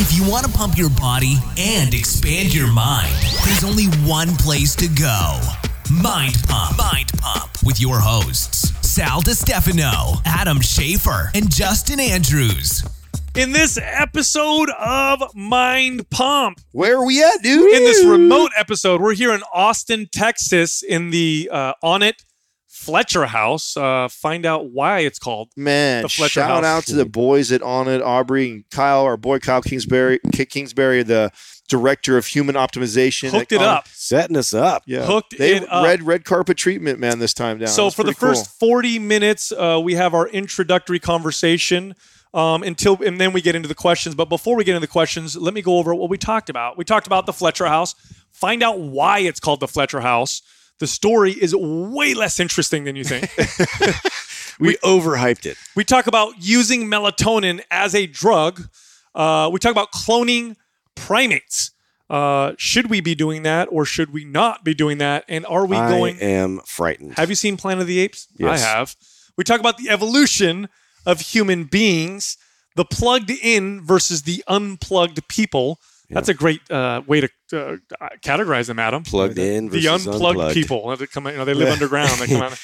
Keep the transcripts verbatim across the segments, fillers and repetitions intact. If you want to pump your body and expand your mind, there's only one place to go. Mind Pump. Mind Pump. With your hosts, Sal DeStefano, Adam Schaefer, and Justin Andrews. In this episode of Mind Pump. Where are we at, dude? In this remote episode, we're here in Austin, Texas, in the uh, Onnit Fletcher House. Uh, find out why it's called Man, the Fletcher shout House. Out to the boys at Onnit, Aubrey and Kyle, our boy Kyle Kingsbury, Kingsbury, the director of human optimization. Hooked it up. Setting us up. Yeah. Hooked they it up. Red, red carpet treatment, man, this time down. So That's for the first cool. forty minutes, uh, we have our introductory conversation um, until, and then we get into the questions. But before we get into the questions, let me go over what we talked about. We talked about the Fletcher House. Find out why it's called the Fletcher House. The story is way less interesting than you think. we, we overhyped it. We talk about using melatonin as a drug. Uh, we talk about cloning primates. Uh, should we be doing that or should we not be doing that? And are we I going... I am frightened. Have you seen Planet of the Apes? Yes. I have. We talk about the evolution of human beings, the plugged in versus the unplugged people. Yeah. That's a great uh, way to uh, categorize them, Adam. Plugged in versus unplugged. The unplugged, unplugged. people. They, come, you know, they live underground. They come out.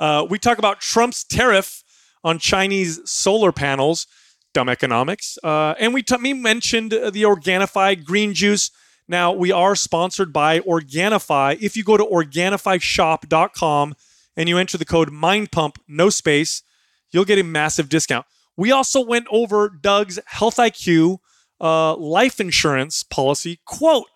Uh, we talk about Trump's tariff on Chinese solar panels. Dumb economics. Uh, and we, t- we mentioned the Organifi green juice. Now, we are sponsored by Organifi. If you go to Organifi Shop dot com and you enter the code MINDPUMP, no space, you'll get a massive discount. We also went over Doug's Health I Q Uh, life insurance policy quote.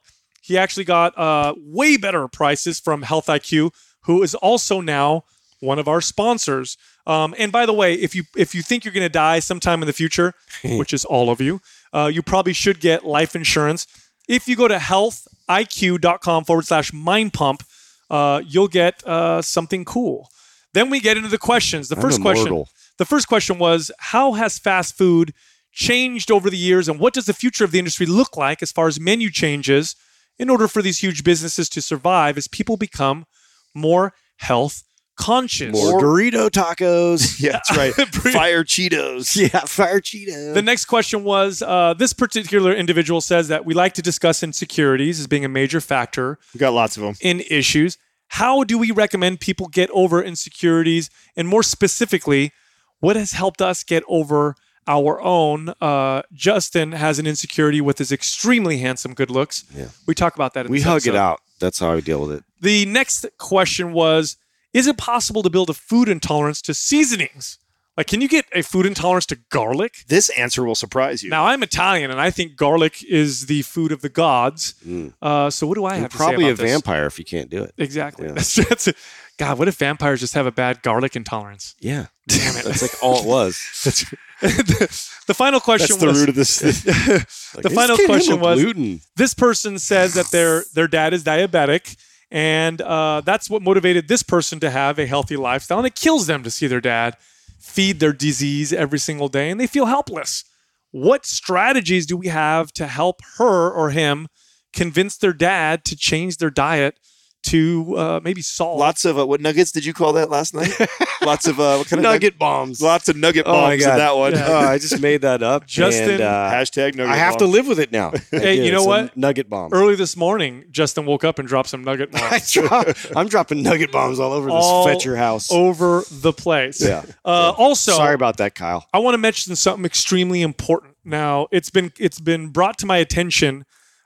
He actually got uh, way better prices from Health I Q, who is also now one of our sponsors. Um, and by the way, if you if you think you're going to die sometime in the future, which is all of you, uh, you probably should get life insurance. If you go to health I Q dot com forward slash mind pump, uh, you'll get uh, something cool. Then we get into the questions. The first question. The first question was, how has fast food changed over the years, and what does the future of the industry look like as far as menu changes in order for these huge businesses to survive as people become more health conscious? More Dorito tacos. Yeah, that's right. Fire Cheetos. Yeah, fire Cheetos. The next question was, uh, this particular individual says that we like to discuss insecurities as being a major factor. We've got lots of them. In issues. How do we recommend people get over insecurities? And more specifically, what has helped us get over our own? Uh, Justin has an insecurity with his extremely handsome good looks. Yeah. We talk about that in we this episode. We hug it out. That's how we deal with it. The next question was, is it possible to build a food intolerance to seasonings? Like, can you get a food intolerance to garlic? This answer will surprise you. Now, I'm Italian, and I think garlic is the food of the gods. Mm. Uh, so what do I You're have to say about this? You're probably a vampire if you can't do it. Exactly. Yeah. That's, that's it. God, what if vampires just have a bad garlic intolerance? Yeah. Damn it. That's like all it was. That's the, the final question That's was... That's the root of this. Like, the final question was, gluten. This person says that their, their dad is diabetic, and uh, that's what motivated this person to have a healthy lifestyle, and it kills them to see their dad feed their disease every single day, and they feel helpless. What strategies do we have to help her or him convince their dad to change their diet to uh, maybe solve? Lots of, uh, what nuggets did you call that last night? Lots of, uh, what kind of nugget nug- bombs? Lots of nugget oh bombs in that one. Yeah. Oh, I just made that up. Justin. And, uh, hashtag nugget bombs. I have bombs. to live with it now. Hey, you know what? Nugget bombs. Early this morning, Justin woke up and dropped some nugget bombs. drop, I'm dropping nugget bombs all over all this Fletcher house. Over the place. Yeah. Uh, yeah. Also. Sorry about that, Kyle. I want to mention something extremely important. Now, it's been, it's been brought to my attention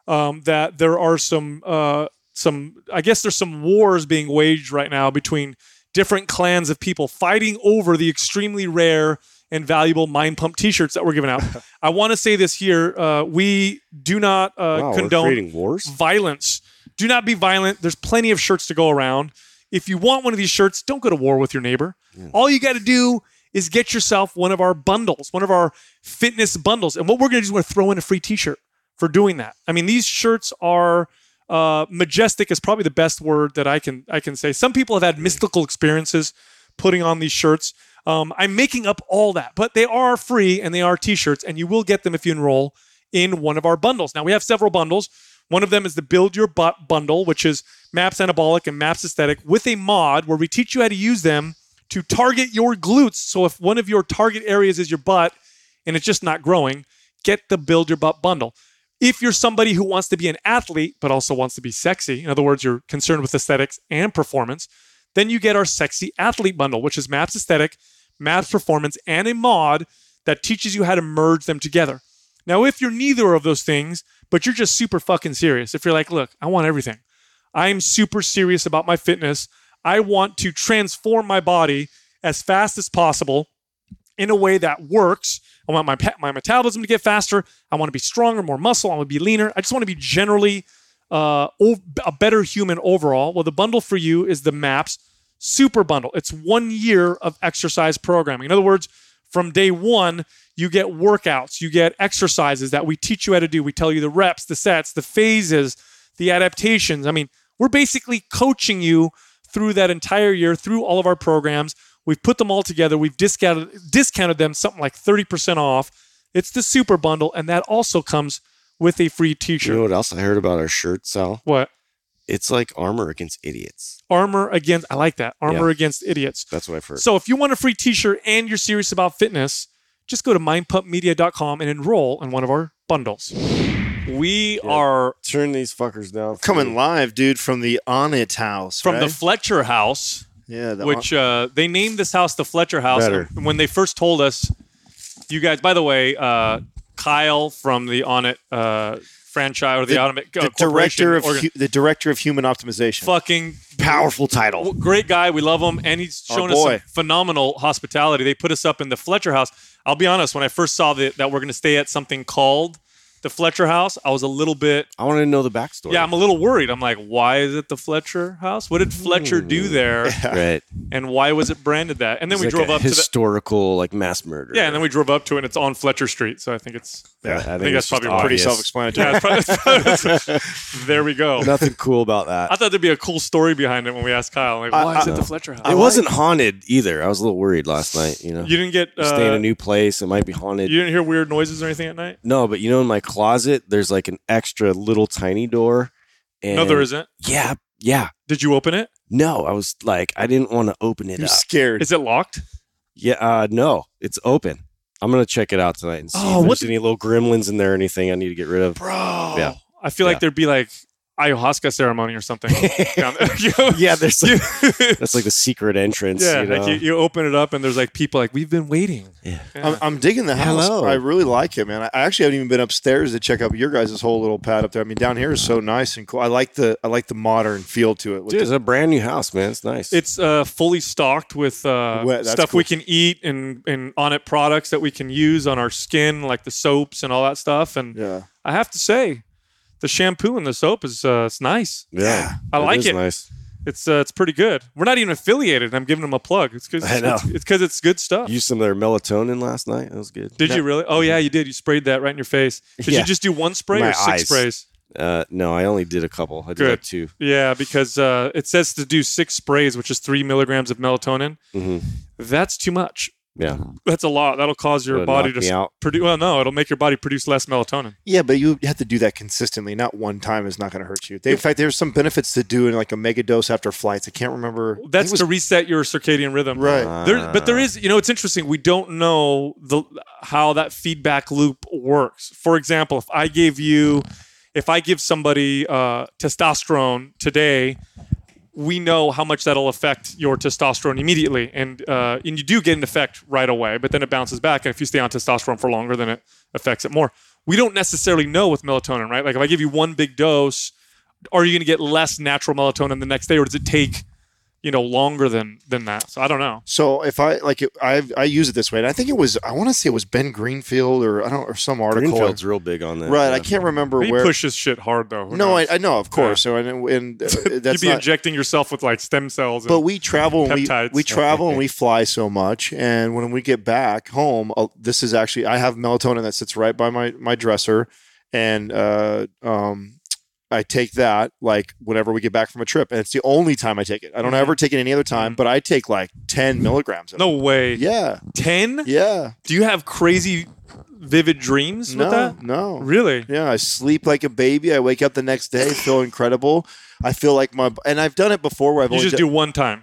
um, that there are some... Uh, Some, I guess there's some wars being waged right now between different clans of people fighting over the extremely rare and valuable Mind Pump t-shirts that we're giving out. I want to say this here. Uh, we do not uh, wow, condone we're creating wars? Violence. Do not be violent. There's plenty of shirts to go around. If you want one of these shirts, don't go to war with your neighbor. Mm. All you got to do is get yourself one of our bundles, one of our fitness bundles. And what we're going to do is we're going to throw in a free t-shirt for doing that. I mean, these shirts are... Uh, majestic is probably the best word that I can I can say. Some people have had mystical experiences putting on these shirts. Um, I'm making up all that, but they are free and they are t-shirts, and you will get them if you enroll in one of our bundles. Now, we have several bundles. One of them is the Build Your Butt bundle, which is MAPS Anabolic and MAPS Aesthetic with a mod where we teach you how to use them to target your glutes. So if one of your target areas is your butt and it's just not growing, get the Build Your Butt bundle. If you're somebody who wants to be an athlete, but also wants to be sexy, in other words, you're concerned with aesthetics and performance, then you get our Sexy Athlete Bundle, which is MAPS Aesthetic, MAPS Performance, and a mod that teaches you how to merge them together. Now, if you're neither of those things, but you're just super fucking serious, if you're like, look, I want everything. I'm super serious about my fitness. I want to transform my body as fast as possible in a way that works. I want my my metabolism to get faster. I want to be stronger, more muscle. I want to be leaner. I just want to be generally uh, a better human overall. Well, the bundle for you is the MAPS Super Bundle. It's one year of exercise programming. In other words, from day one, you get workouts, you get exercises that we teach you how to do. We tell you the reps, the sets, the phases, the adaptations. I mean, we're basically coaching you through that entire year, through all of our programs. We've put them all together. We've discounted discounted them something like thirty percent off. It's the Super Bundle, and that also comes with a free t-shirt. You know what else I heard about our shirt, Sal? What? It's like Armor Against Idiots. Armor Against... I like that. Armor yeah. Against Idiots. That's what I've heard. So if you want a free t-shirt and you're serious about fitness, just go to mind pump media dot com and enroll in one of our bundles. We yeah. are... Turn these fuckers down. Coming me. live, dude, from the Onnit house, From right? the Fletcher House. Yeah, the which uh, they named this house the Fletcher House. Better. And when they first told us, you guys, by the way, uh, Kyle from the Onnit uh, franchise or the, the Onnit uh, director of organ- hu- the director of human optimization, fucking powerful title, great guy, we love him, and he's shown oh, us some phenomenal hospitality. They put us up in the Fletcher House. I'll be honest, when I first saw the, that we're going to stay at something called the Fletcher House, I was a little bit... I wanted to know the backstory. Yeah, I'm a little worried. I'm like, why is it the Fletcher House? What did Fletcher mm, do there? Yeah. Right. And why was it branded that? And then it's we like drove up to the... historical, like, mass murder. Yeah, and then we drove up to it, and it's on Fletcher Street. So I think it's... Yeah, I think, I think that's probably pretty self-explanatory. Yeah, probably, there we go. Nothing cool about that. I thought there'd be a cool story behind it when we asked Kyle. Like, why I, is I, it no. the Fletcher House? It like, wasn't haunted either. I was a little worried last night. You know, you didn't get... Uh, stay in a new place. It might be haunted. You didn't hear weird noises or anything at night? No, but you know, in my closet, there's like an extra little tiny door. And no, there isn't. Yeah. Yeah. Did you open it? No. I was like, I didn't want to open it. You're up. Scared. Is it locked? Yeah. Uh, no, it's open. I'm going to check it out tonight and see oh, if there's the- any little gremlins in there or anything I need to get rid of. Bro. Yeah. I feel yeah. like there'd be like ayahuasca ceremony or something. down there. You know? Yeah. There's like, that's like the secret entrance. Yeah. You know? Like you, you open it up and there's like people like, we've been waiting. Yeah. yeah. I'm, I'm digging the house. Hello. I really like it, man. I actually haven't even been upstairs to check up your guys' whole little pad up there. I mean, down here is so nice and cool. I like the, I like the modern feel to it. Dude, the- it's a brand new house, man. It's nice. It's uh, fully stocked with uh, Wet, stuff cool. we can eat and, and Onnit products that we can use on our skin, like the soaps and all that stuff. And yeah. I have to say, the shampoo and the soap is uh, it's nice. Yeah, I like it. It is nice. It's uh, it's pretty good. We're not even affiliated. I'm giving them a plug. It's because it's because it's, it's good stuff. Used some of their melatonin last night. That was good. Did no. you really? Oh yeah, you did. You sprayed that right in your face. Did yeah. you just do one spray My or six eyes. sprays? Uh, no, I only did a couple. I did good. Like two. Yeah, because uh, it says to do six sprays, which is three milligrams of melatonin. Mm-hmm. That's too much. Yeah, that's a lot. That'll cause your it'll body to produce. Well, no, it'll make your body produce less melatonin. Yeah, but you have to do that consistently. Not one time is not going to hurt you. They, in fact, there's some benefits to doing like a mega dose after flights. I can't remember. That's was- to reset your circadian rhythm, right? Uh, there, but there is, you know, it's interesting. We don't know the how that feedback loop works. For example, if I gave you, if I give somebody uh, testosterone today, we know how much that'll affect your testosterone immediately. And uh, and you do get an effect right away, but then it bounces back. And if you stay on testosterone for longer, then it affects it more. We don't necessarily know with melatonin, right? Like if I give you one big dose, are you going to get less natural melatonin the next day? Or does it take, you know, longer than than that? So I don't know. So if I, like, it, I I use it this way. And I think it was, I want to say it was Ben Greenfield or I don't or some article. Greenfield's real big on that. Right. Yeah. I can't remember he where. He pushes shit hard, though. Who no, I, I know, of course. Yeah. So and, and uh, that's You'd be not, injecting yourself with, like, stem cells and But we travel, and we, we travel and we fly so much. And when we get back home, I'll, this is actually, I have melatonin that sits right by my, my dresser. And, uh, um, I take that like whenever we get back from a trip, and it's the only time I take it. I don't ever take it any other time, but I take like ten milligrams of it. No way. Yeah. ten? Yeah. Do you have crazy vivid dreams no, with that? No. Really? Yeah. I sleep like a baby. I wake up the next day, feel incredible. I feel like my, and I've done it before where I've you only just do one time.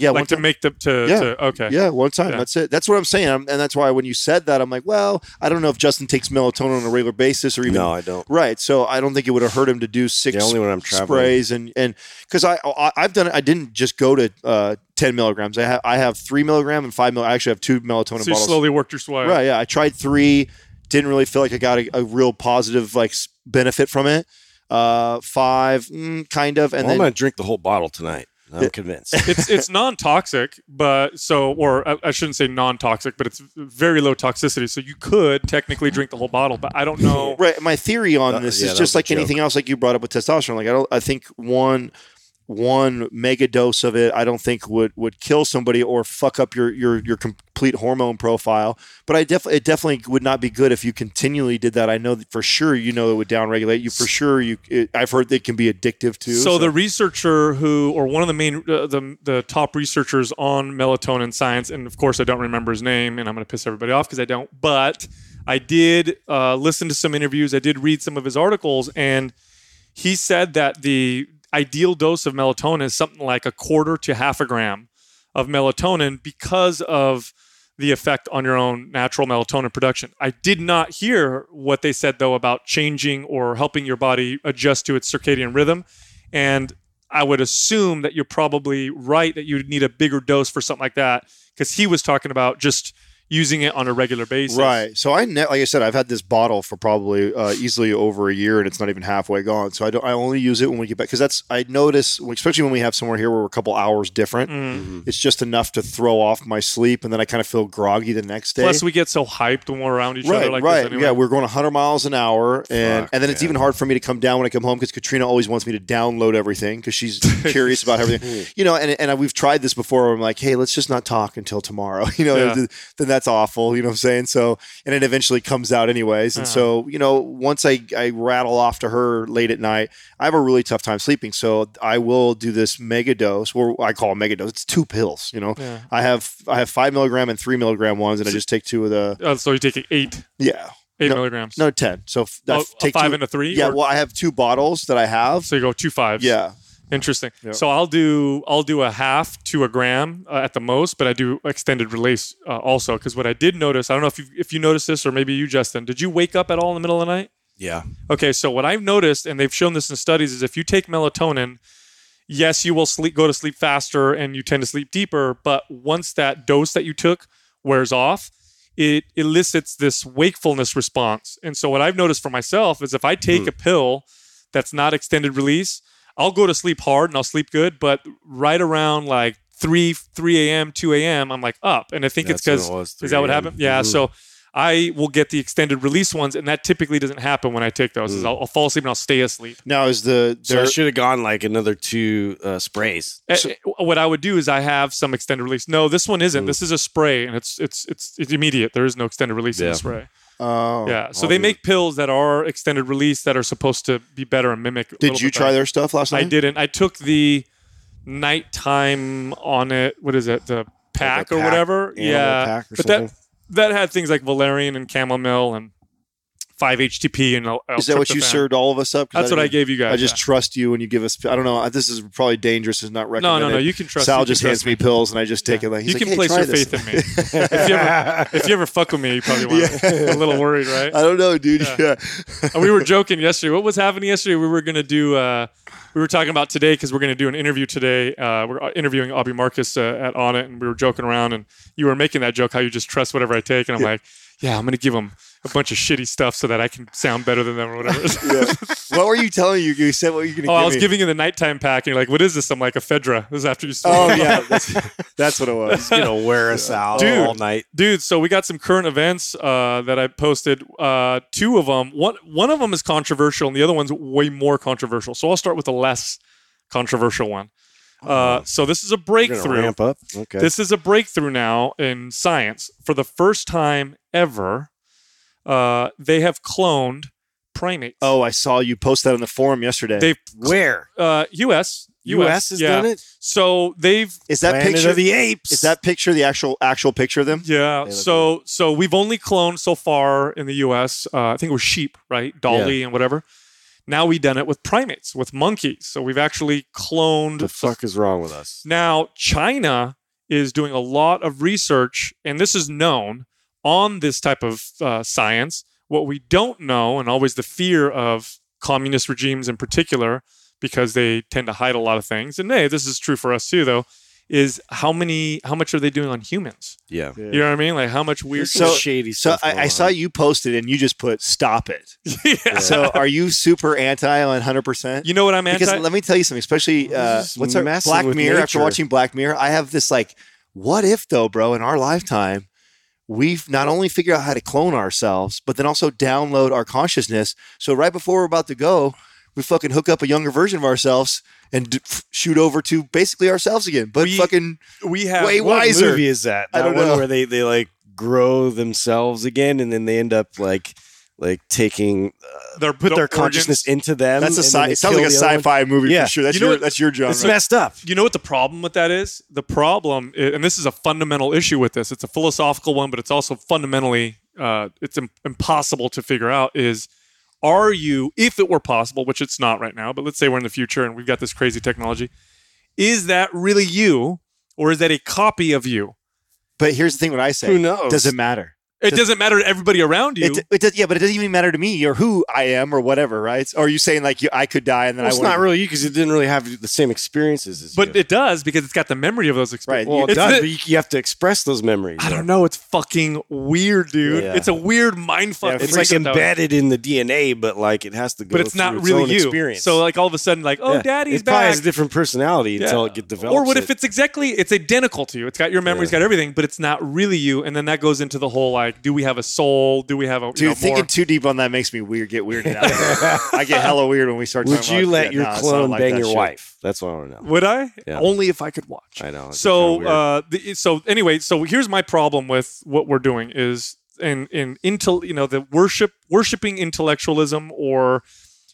Yeah, like to time. make the to, yeah. to okay yeah one time yeah. That's it. That's what I'm saying, I'm, and that's why when you said that, I'm like, well, I don't know if Justin takes melatonin on a regular basis or even no, I don't. Right, so I don't think it would have hurt him to do six yeah, only when I'm sprays and and because I, I I've done it. I didn't just go to uh, ten milligrams. I have I have three milligram and five mil. I actually have two melatonin. So you bottles. Slowly worked your way. Right, yeah. I tried three. Didn't really feel like I got a, a real positive like benefit from it. Uh, five, mm, kind of, and well, then I'm gonna drink the whole bottle tonight. I'm convinced. It's it's non-toxic, but so, or I, I shouldn't say non-toxic, but it's very low toxicity. So you could technically drink the whole bottle, but I don't know. Right. My theory on uh, this yeah, is just like anything else, like you brought up with testosterone. Like I don't, I think one one mega dose of it, I don't think would would kill somebody or fuck up your your your complete hormone profile. But I definitely it definitely would not be good if you continually did that. I know that for sure. You know, it would downregulate you for sure. You, it, I've heard it can be addictive too. So, so the researcher who, or one of the main uh, the the top researchers on melatonin science, and of course I don't remember his name, and I'm going to piss everybody off because I don't. But I did uh, listen to some interviews. I did read some of his articles, and he said that the ideal dose of melatonin is something like a quarter to half a gram of melatonin because of the effect on your own natural melatonin production. I did not hear what they said, though, about changing or helping your body adjust to its circadian rhythm. And I would assume that you're probably right that you'd need a bigger dose for something like that because he was talking about just using it on a regular basis. Right. So I, ne- like I said, I've had this bottle for probably uh, easily over a year and it's not even halfway gone. So I don't, I only use it when we get back. Cause that's, I notice, especially when we have somewhere here where we're a couple hours different, mm-hmm. it's just enough to throw off my sleep. And then I kind of feel groggy the next day. Plus we get so hyped when we're around each right, other. Like right. This anyway. Yeah. We're going a hundred miles an hour. And, Fuck, and then it's yeah. even hard for me to come down when I come home. Cause Katrina always wants me to download everything. Cause she's curious about everything, you know, and, and we've tried this before where I'm like, hey, let's just not talk until tomorrow. You know, yeah. then that's, That's awful, you know what I'm saying? So, and it eventually comes out anyways. And uh-huh. so, you know, once I, I rattle off to her late at night, I have a really tough time sleeping. So I will do this mega dose, or I call it mega dose. It's two pills, you know. Yeah. I have I have five milligram and three milligram ones, and I just take two of the. Oh, so you're taking eight. Yeah. Eight no, milligrams. No, ten. So f- oh, take five two, and a three. Yeah. Or? Well, I have two bottles that I have. So you go two fives. Yeah. Interesting. Yep. So I'll do I'll do a half to a gram uh, at the most, but I do extended release uh, also because what I did notice, I don't know if you if you noticed this or maybe you, Justin, did you wake up at all in the middle of the night? Yeah. Okay. So what I've noticed, and they've shown this in studies, is if you take melatonin, yes, you will sleep, go to sleep faster, and you tend to sleep deeper. But once that dose that you took wears off, it elicits this wakefulness response. And so what I've noticed for myself is if I take mm. a pill that's not extended release, I'll go to sleep hard and I'll sleep good, but right around like three a.m., two a.m., I'm like up. And I think That's it's because, it is that what happened? Yeah. Ooh. So I will get the extended release ones, and that typically doesn't happen when I take those. Mm. I'll, I'll fall asleep and I'll stay asleep. Now, is the there, so I should have gone like another two uh, sprays. Uh, so, what I would do is I have some extended release. No, this one isn't. Mm. This is a spray, and it's it's it's, it's immediate. There is no extended release yeah. in the spray. Oh, yeah. So I'll they make it. pills that are extended release that are supposed to be better and mimic. Did you try better. their stuff last night? I didn't. I took the nighttime Onnit. What is it? The pack like or pack, whatever. Yeah. Pack or but something. that. That had things like valerian and chamomile and five H T P. And I'll, I'll is that what you served all of us up? That's I what I gave you guys. I just yeah. trust you when you give us. I don't know. This is probably dangerous. It's not recommended. No, no, no. You can trust. Sal you just hands me pills, and I just take yeah. it. Like, he's you like, can hey, place your this. faith in me. if, you ever, if you ever fuck with me, you probably want yeah. a little worried, right? I don't know, dude. Yeah. yeah. We were joking yesterday. What was happening yesterday? We were gonna do. Uh, we were talking about today because we're gonna do an interview today. Uh, we're interviewing Aubrey Marcus uh, at Onnit, and we were joking around, and you were making that joke how you just trust whatever I take, and I'm yeah. like, yeah, I'm gonna give him a bunch of shitty stuff so that I can sound better than them or whatever. yeah. What were you telling you? You said what you're going to oh, give me. Oh, I was me. giving you the nighttime pack and you're like, what is this? I'm like, ephedra. This is after you sleep. Oh, yeah. That's, that's what it was. It's going to wear us out dude, all night. Dude, so we got some current events uh, that I posted. Uh, two of them. One, one of them is controversial and the other one's way more controversial. So I'll start with the less controversial one. Uh, so this is a breakthrough. Ramp up. Okay. This is a breakthrough now in science. For the first time ever, Uh, they have cloned primates. Oh, I saw you post that on the forum yesterday. They've where? Uh, U S U S has yeah. done it. So they've is that Planet picture of the Apes? Is that picture the actual actual picture of them? Yeah. So like so we've only cloned so far in the U S. Uh, I think it was sheep, right? Dolly yeah. and whatever. Now we've done it with primates, with monkeys. So we've actually cloned. The fuck is wrong with us? Now, China is doing a lot of research, and this is known, on this type of uh, science. What we don't know, and always the fear of communist regimes in particular, because they tend to hide a lot of things. And hey, this is true for us too, though. Is how many, how much are they doing on humans? Yeah. yeah. You know what I mean? Like how much weird so, shady stuff. So I, I saw you posted and you just put, stop it. yeah. So are you super anti on one hundred percent? You know what I'm anti? Because let me tell you something, especially uh, what's our Black Mirror, nature. After watching Black Mirror, I have this like, what if though, bro, in our lifetime, we've not only figured out how to clone ourselves, but then also download our consciousness. So right before we're about to go, we fucking hook up a younger version of ourselves and d- shoot over to basically ourselves again, but we, fucking we have, way what wiser. What movie is that? That I don't one know. Where they, they like grow themselves again and then they end up like like taking, uh, their, put their consciousness organs. Into them. That's a sci- it sounds like a sci-fi one. Movie yeah. for sure. That's, you know your, what, that's your genre. It's messed up. You know what the problem with that is? The problem, is, and this is a fundamental issue with this. It's a philosophical one, but it's also fundamentally, uh, it's im- impossible to figure out is, are you, if it were possible, which it's not right now, but let's say we're in the future and we've got this crazy technology, is that really you or is that a copy of you? But here's the thing, what I say. Who knows? Does it matter? It does, doesn't matter to everybody around you. It, it does, yeah, but it doesn't even matter to me or who I am or whatever, right? Or are you saying like you, I could die and then well, I would. It's not really you because you didn't really have the same experiences as but you. But it does because it's got the memory of those experiences. Right. Well, it does, the, but you have to express those memories. I don't know. It's fucking weird, dude. Yeah. It's a weird mind fuck. Yeah, it's like embedded in the D N A, but like it has to go but it's through not its really own you. Experience. So like all of a sudden like, oh, yeah. daddy's it back. It probably has a different personality yeah. until it gets developed. Or what it. If it's exactly, it's identical to you. It's got your memory, yeah. it's got everything, but it's not really you. And then that goes into the whole like, like, do we have a soul? Do we have a... Dude, you know, thinking more? Too deep on that makes me weird. Get weirded out. I get hella weird when we start talking about... Would you let that. Your no, clone like bang your shit. Wife? That's what I want to know. Would I? Yeah. Only if I could watch. I know. So, kind of uh, the, so anyway, so here's my problem with what we're doing is in, in intel, you know, the worship, worshiping intellectualism or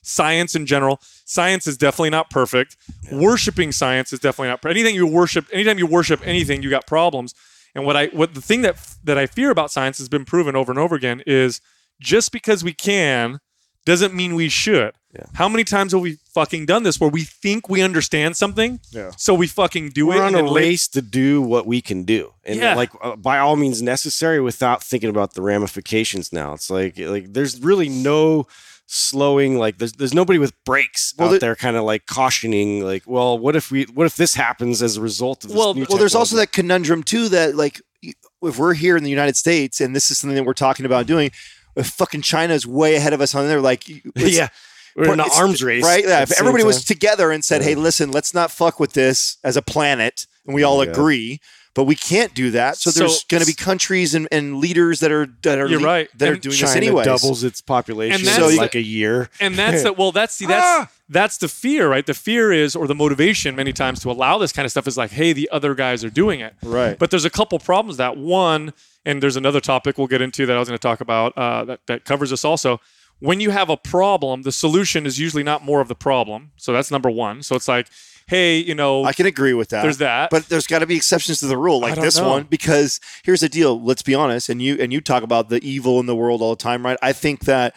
science in general. Science is definitely not perfect. Yeah. Worshiping science is definitely not perfect. Anything you worship, anytime you worship anything, you got problems. And what I what the thing that that I fear about science has been proven over and over again is just because we can doesn't mean we should. Yeah. How many times have we fucking done this where we think we understand something, yeah. so we fucking do We're it? We're on a race to do what we can do, and yeah. like uh, by all means necessary without thinking about the ramifications. Now it's like like there's really no. Slowing, like there's there's nobody with brakes well, out there, there kind of like cautioning, like, well, what if we, what if this happens as a result of this? Well, new well, there's also that conundrum too that like if we're here in the United States and this is something that we're talking about doing, if fucking China is way ahead of us on there, like yeah, we're in an arms race, right? Yeah, if everybody was together and said, yeah. hey, listen, let's not fuck with this as a planet, and we all yeah. agree. But we can't do that. So there's so, going to be countries and, and leaders that are that are, you're right. that and are doing China this anyway. China doubles its population in like a year. And that's the, well, that's see, that's ah! that's the fear, right? The fear is, or the motivation many times to allow this kind of stuff is like, hey, the other guys are doing it. Right. But there's a couple problems that one, and there's another topic we'll get into that I was going to talk about uh, that, that covers this also. When you have a problem, the solution is usually not more of the problem. So that's number one. So it's like, hey, you know, I can agree with that. There's that, but there's got to be exceptions to the rule, like this know. One. Because here's the deal. Let's be honest, and you and you talk about the evil in the world all the time, right? I think that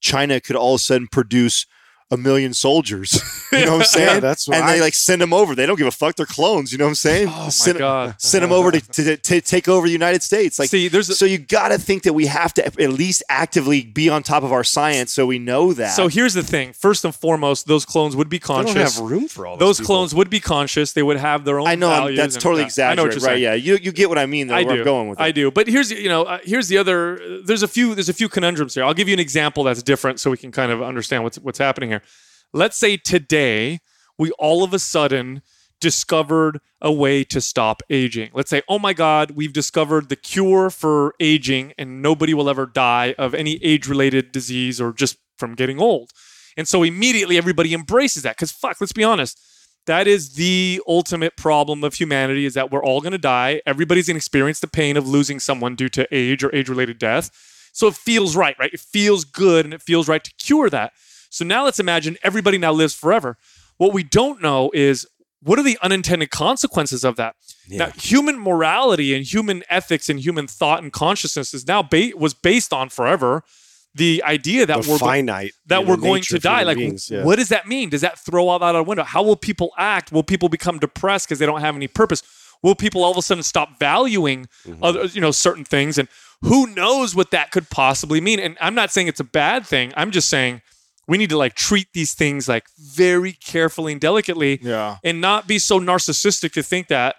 China could all of a sudden produce a million soldiers. You know what I'm saying? yeah, that's why. And I, they like send them over. They don't give a fuck. They're clones. You know what I'm saying? Oh my send, god! Send them over to, to, to take over the United States. Like, see, there's a, so you got to think that we have to at least actively be on top of our science, so we know that. So here's the thing: first and foremost, those clones would be conscious. They don't have room for all those. Those people. Clones would be conscious. They would have their own. I know values that's totally exaggerated, right? Saying. Yeah, you you get what I mean. Though, I where do. I'm going with it. I do. But here's you know uh, here's the other. Uh, there's a few there's a few conundrums here. I'll give you an example that's different, so we can kind of understand what's what's happening here. Let's say today we all of a sudden discovered a way to stop aging. Let's say, oh my God, we've discovered the cure for aging and nobody will ever die of any age-related disease or just from getting old. And so immediately everybody embraces that because fuck, let's be honest. That is the ultimate problem of humanity is that we're all going to die. Everybody's going to experience the pain of losing someone due to age or age-related death. So it feels right, right? It feels good and it feels right to cure that. So now let's imagine everybody now lives forever. What we don't know is what are the unintended consequences of that? Yeah. Now, human morality and human ethics and human thought and consciousness is now ba- was based on forever. the idea that the we're finite, that we're going to die. Like, beings, yeah. What does that mean? Does that throw all that out a window? How will people act? Will people become depressed because they don't have any purpose? Will people all of a sudden stop valuing mm-hmm. other, you know, certain things? And who knows what that could possibly mean? And I'm not saying it's a bad thing. I'm just saying we need to like treat these things like very carefully and delicately, yeah. and not be so narcissistic to think that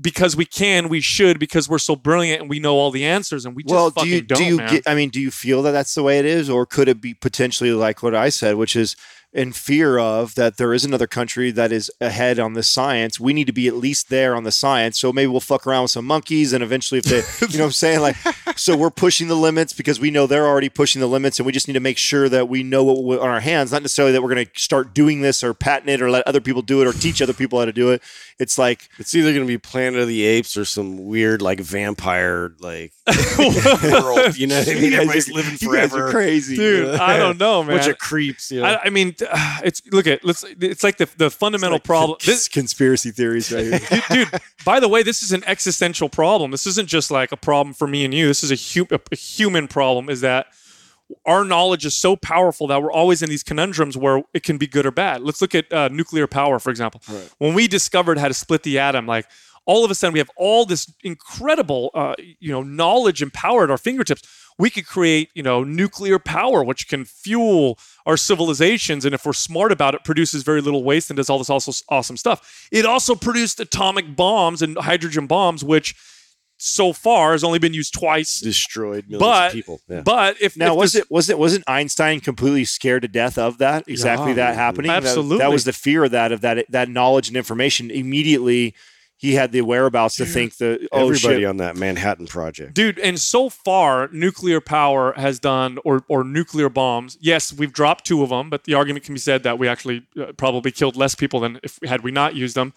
because we can, we should, because we're so brilliant and we know all the answers, and we just well, fucking do you, don't. Do you man. Get, I mean, do you feel that that's the way it is, or could it be potentially like what I said, which is in fear of that there is another country that is ahead on the science. We need to be at least there on the science. So maybe we'll fuck around with some monkeys, and eventually if they, you know what I'm saying? Like, so we're pushing the limits because we know they're already pushing the limits, and we just need to make sure that we know what we're on our hands, not necessarily that we're going to start doing this or patent it or let other people do it or teach other people how to do it. It's like, it's either going to be Planet of the Apes or some weird like vampire, like world, you know what I mean? Everybody's are, living forever. You guys are crazy. Dude, I don't know, man. Bunch of creeps. You know? I, I mean, it's look at let's it's like the the fundamental like problem the, this conspiracy theories right here. Dude, dude, by the way, this is an existential problem. This isn't just like a problem for me and you. This is a, hu- a human problem, is that our knowledge is so powerful that we're always in these conundrums where it can be good or bad. Let's look at uh, nuclear power, for example. Right. When we discovered how to split the atom, like all of a sudden we have all this incredible uh, you know knowledge and power at our fingertips. We could create, you know, nuclear power, which can fuel our civilizations. And if we're smart about it, produces very little waste and does all this also awesome stuff. It also produced atomic bombs and hydrogen bombs, which so far has only been used twice. Destroyed millions but, of people. Yeah. But if now if was it was it wasn't Einstein completely scared to death of that? Exactly yeah, that happening. Absolutely. That, that was the fear of that, of that that knowledge and information immediately. He had the whereabouts to think that oh, everybody shit. On that Manhattan Project. Dude, and so far, nuclear power has done, or or nuclear bombs. Yes, we've dropped two of them, but the argument can be said that we actually uh, probably killed less people than if had we not used them.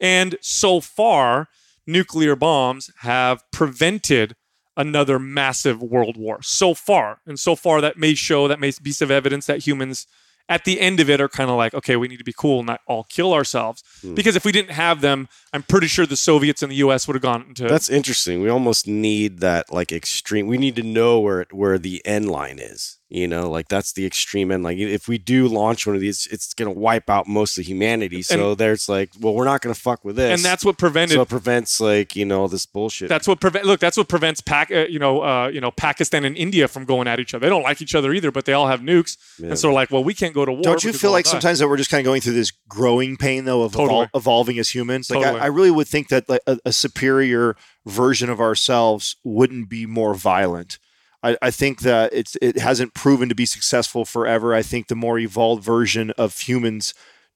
And so far, nuclear bombs have prevented another massive world war. So far. And so far, that may show, that may be some evidence that humans at the end of it are kind of like, okay, we need to be cool and not all kill ourselves. Mm. Because if we didn't have them, I'm pretty sure the Soviets and the U S would have gone into... That's interesting. We almost need that like extreme... We need to know where it, where the end line is. You know, like that's the extreme end. Like if we do launch one of these, it's going to wipe out most of humanity. So and, there's like, well, we're not going to fuck with this. And that's what prevented... So it prevents like, you know, all this bullshit. That's what prevent. Look, that's what prevents Pac, uh, you know, uh, you know, Pakistan and India from going at each other. They don't like each other either, but they all have nukes. Yeah. And so they're like, well, we can't go to war. Don't you feel like sometimes that we're just kind of going through this growing pain, though, of totally. evol- evolving as humans? Like, totally. I, I really would think that like a, a superior version of ourselves wouldn't be more violent. I, I think that it's it hasn't proven to be successful forever. I think the more evolved version of humans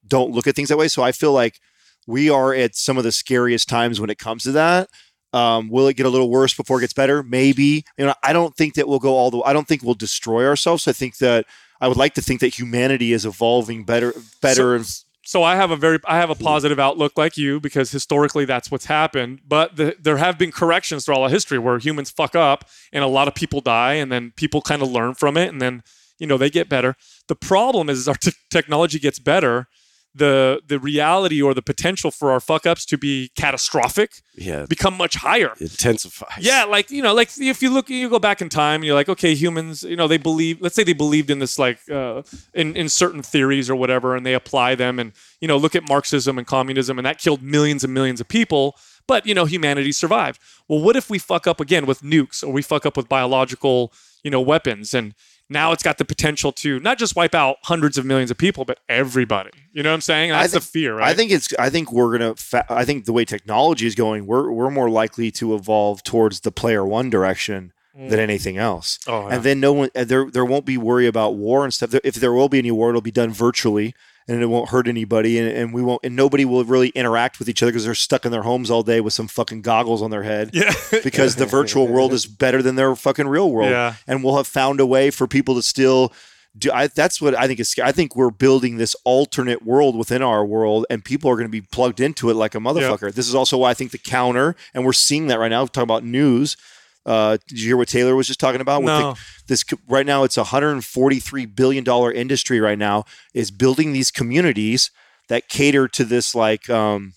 don't look at things that way. So I feel like we are at some of the scariest times when it comes to that. Um, will it get a little worse before it gets better? Maybe. You know, I don't think that we'll go all the way. I don't think we'll destroy ourselves. I think that I would like to think that humanity is evolving better, better. And so, so I have a very, I have a positive outlook like you, because historically that's what's happened. But the, there have been corrections through all of history where humans fuck up and a lot of people die, and then people kind of learn from it, and then you know they get better. The problem is, is our t- technology gets better. The the reality or the potential for our fuck ups to be catastrophic yeah, become much higher. Intensifies. Yeah, like you know, like if you look, you go back in time, and you're like, okay, humans, you know, they believe. Let's say they believed in this, like, uh, in in certain theories or whatever, and they apply them, and you know, look at Marxism and communism, and that killed millions and millions of people. But you know, humanity survived. Well, what if we fuck up again with nukes, or we fuck up with biological, you know, weapons? And now it's got the potential to not just wipe out hundreds of millions of people, but everybody. You know what I'm saying? That's think, the fear, right? I think it's. I think we're gonna. Fa- I think the way technology is going, we're we're more likely to evolve towards the player one direction mm. than anything else. Oh, yeah. And then no one. There there won't be worry about war and stuff. If there will be any war, it'll be done virtually, and it won't hurt anybody, and, and we won't, and nobody will really interact with each other because they're stuck in their homes all day with some fucking goggles on their head. Yeah. Because the virtual world is better than their fucking real world. Yeah. And we'll have found a way for people to still do. I, that's what I think is scary. I think we're building this alternate world within our world, and people are going to be plugged into it like a motherfucker. Yep. This is also why I think the counter, and we're seeing that right now. We're talking about news. Uh, did you hear what Taylor was just talking about? No. The, this right now, it's a one hundred forty-three billion dollars industry right now, is building these communities that cater to this, like, um,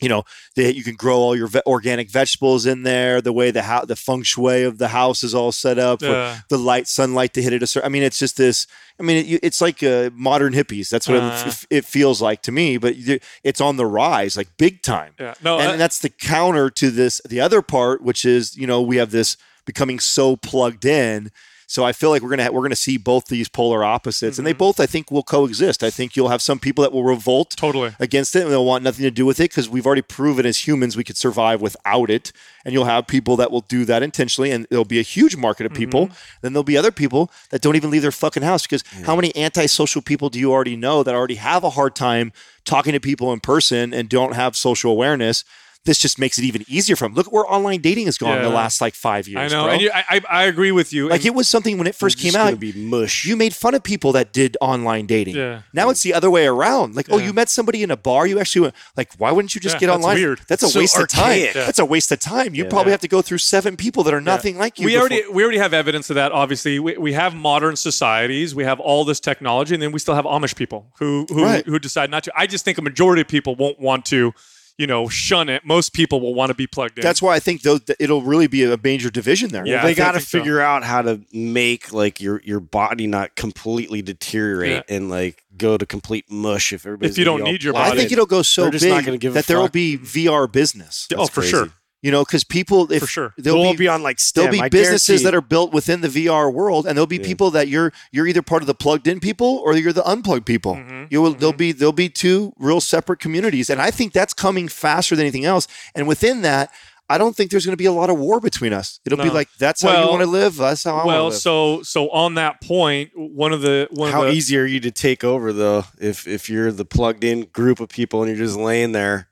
you know, they, you can grow all your ve- organic vegetables in there. The way the ho- the feng shui of the house is all set up, uh. the light, sunlight to hit it a certain. I mean, it's just this. I mean, it, it's like uh, modern hippies. That's what uh. it, it feels like to me. But it's on the rise, like big time. Yeah. No, and I- that's the counter to this. The other part, which is, you know, we have this becoming so plugged in. So I feel like we're gonna ha- we're gonna see both these polar opposites, mm-hmm. and they both, I think, will coexist. I think you'll have some people that will revolt totally against it, and they'll want nothing to do with it because we've already proven as humans we could survive without it. And you'll have people that will do that intentionally, and there'll be a huge market of people. Mm-hmm. Then there'll be other people that don't even leave their fucking house because mm-hmm. how many antisocial people do you already know that already have a hard time talking to people in person and don't have social awareness? This just makes it even easier for them. Look at where online dating has gone yeah. in the last like five years. I know. Bro. And you, I, I agree with you. Like and it was something when it first came out, be mush. You made fun of people that did online dating. Yeah. Now yeah. it's the other way around. Like, yeah. oh, you met somebody in a bar. You actually went like, why wouldn't you just yeah, get online? That's weird. That's a so waste archaic. Of time. Yeah. That's a waste of time. You yeah. probably have to go through seven people that are nothing yeah. like you. We before. already we already have evidence of that. Obviously, we we have modern societies. We have all this technology, and then we still have Amish people who who right. who decide not to. I just think a majority of people won't want to. You know, shun it. Most people will want to be plugged in. That's why I think though it'll really be a major division there. Yeah, well, they got to figure so. out how to make like your your body not completely deteriorate yeah. and like go to complete mush if everybody's if you don't need your body. I think it'll go so big that there will be V R business. That's oh, for crazy. Sure. You know, because people, if for sure. they'll we'll be, be on like STEM, there'll be I businesses guarantee. That are built within the V R world, and there'll be yeah. people that you're you're either part of the plugged in people or you're the unplugged people. Mm-hmm. You will mm-hmm. there'll be there'll be two real separate communities, and I think that's coming faster than anything else. And within that, I don't think there's going to be a lot of war between us. It'll no. be like that's well, how you want to live. That's how I well, want to live. Well, so so on that point, one of the one how of the, easy are you to take over though if if you're the plugged in group of people and you're just laying there.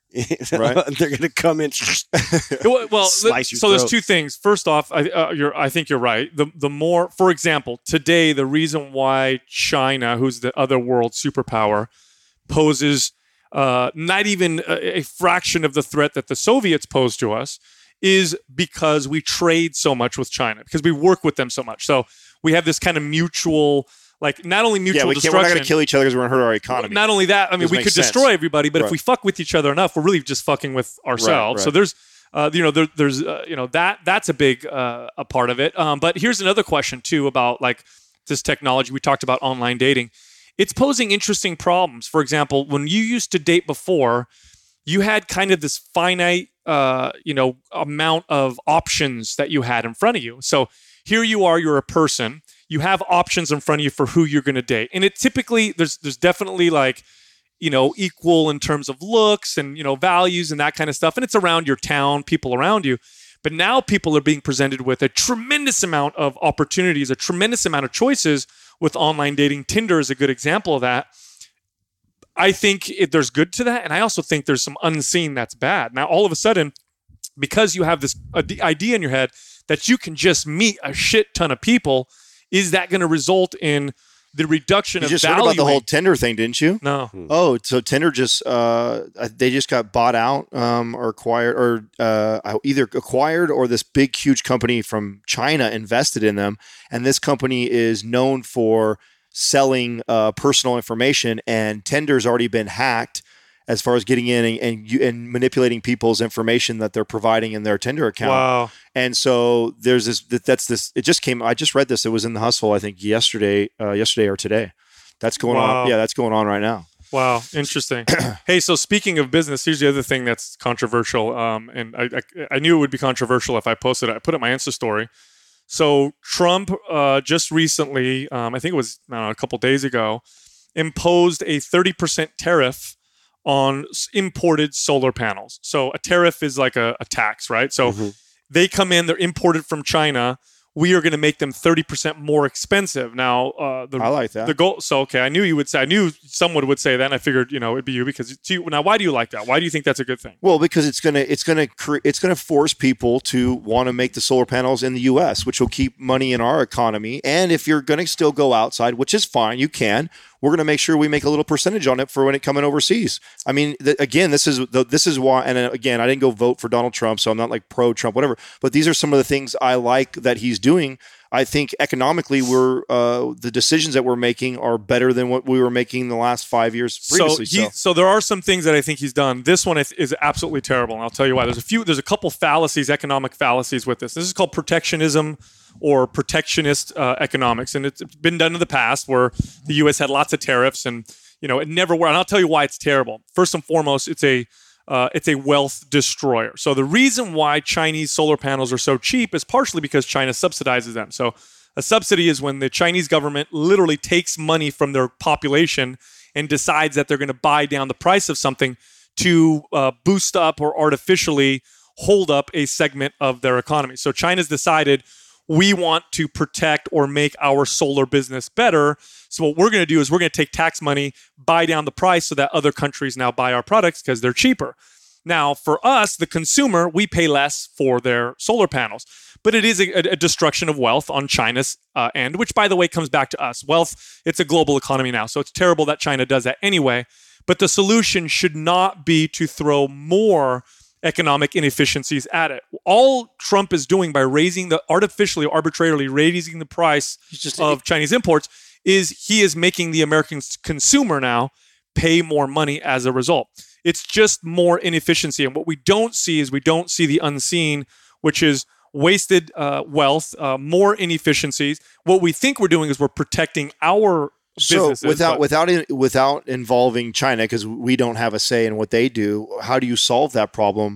Right, they're going to come in. Well, slice your so throat. There's two things. First off, I, uh, you're, I think you're right. The the more, for example, today the reason why China, who's the other world superpower, poses uh, not even a, a fraction of the threat that the Soviets posed to us, is because we trade so much with China because we work with them so much. So we have this kind of mutual. Like not only mutual yeah, we destruction. We're not going to kill each other because we're going to hurt our economy. Not only that, I mean, we could sense. destroy everybody, but right. if we fuck with each other enough, we're really just fucking with ourselves. Right, right. So there's, uh, you know, there, there's, uh, you know, that that's a big uh, a part of it. Um, but here's another question too about like this technology. We talked about online dating. It's posing interesting problems. For example, when you used to date before, you had kind of this finite, uh, you know, amount of options that you had in front of you. So here you are, you're a person. You have options in front of you for who you're going to date. And it typically, there's there's definitely like, you know, equal in terms of looks and, you know, values and that kind of stuff. And it's around your town, people around you. But now people are being presented with a tremendous amount of opportunities, a tremendous amount of choices with online dating. Tinder is a good example of that. I think it, there's good to that. And I also think there's some unseen that's bad. Now, all of a sudden, because you have this idea in your head that you can just meet a shit ton of people, is that going to result in the reduction of value? You just heard about the whole Tinder thing, didn't you? No. Oh, so Tinder just, uh, they just got bought out um, or acquired or uh, either acquired or this big, huge company from China invested in them. And this company is known for selling uh, personal information, and Tinder's already been hacked as far as getting in and and, you, and manipulating people's information that they're providing in their Tinder account. Wow. And so there's this, that's this, it just came, I just read this. It was in the Hustle, I think yesterday, uh, yesterday or today. That's going wow. on. Yeah, that's going on right now. Wow. Interesting. Hey, so speaking of business, here's the other thing that's controversial. Um, and I, I, I knew it would be controversial if I posted it. I put it in my Insta story. So Trump uh, just recently, um, I think it was I don't know, a couple days ago, imposed a thirty percent tariff on imported solar panels. So a tariff is like a, a tax, right? So mm-hmm. they come in, they're imported from China. We are going to make them thirty percent more expensive. Now, uh, the, I like that. The goal, so, okay, I knew you would say, I knew someone would say that, and I figured, you know, it'd be you because, it's you. Now, why do you like that? Why do you think that's a good thing? Well, because it's going to, it's going to, cre- it's going to force people to want to make the solar panels in the U S, which will keep money in our economy. And if you're going to still go outside, which is fine, you can. we're going to make sure we make a little percentage on it for when it coming overseas. I mean, th- again, this is the, this is why. And again, I didn't go vote for Donald Trump, so I'm not like pro Trump, whatever. But these are some of the things I like that he's doing. I think economically, we're uh, the decisions that we're making are better than what we were making in the last five years previously. So, he, so. so there are some things that I think he's done. This one is, is absolutely terrible, and I'll tell you why. There's a few. There's a couple fallacies, economic fallacies with this. This is called protectionism or protectionist uh, economics, and it's been done in the past where the U S had lots of tariffs, and you know it never worked. And I'll tell you why it's terrible. First and foremost, it's a Uh, it's a wealth destroyer. So the reason why Chinese solar panels are so cheap is partially because China subsidizes them. So a subsidy is when the Chinese government literally takes money from their population and decides that they're going to buy down the price of something to uh, boost up or artificially hold up a segment of their economy. So China's decided we want to protect or make our solar business better. So what we're going to do is we're going to take tax money, buy down the price so that other countries now buy our products because they're cheaper. Now, for us, the consumer, we pay less for their solar panels. But it is a, a destruction of wealth on China's uh, end, which, by the way, comes back to us. Wealth, it's a global economy now. So it's terrible that China does that anyway. But the solution should not be to throw more economic inefficiencies at it. All Trump is doing by raising the artificially, arbitrarily raising the price just, of Chinese imports is he is making the American consumer now pay more money as a result. It's just more inefficiency. And what we don't see is we don't see the unseen, which is wasted uh, wealth, uh, more inefficiencies. What we think we're doing is we're protecting our businesses. So without, but- without, without involving China, because we don't have a say in what they do, how do you solve that problem?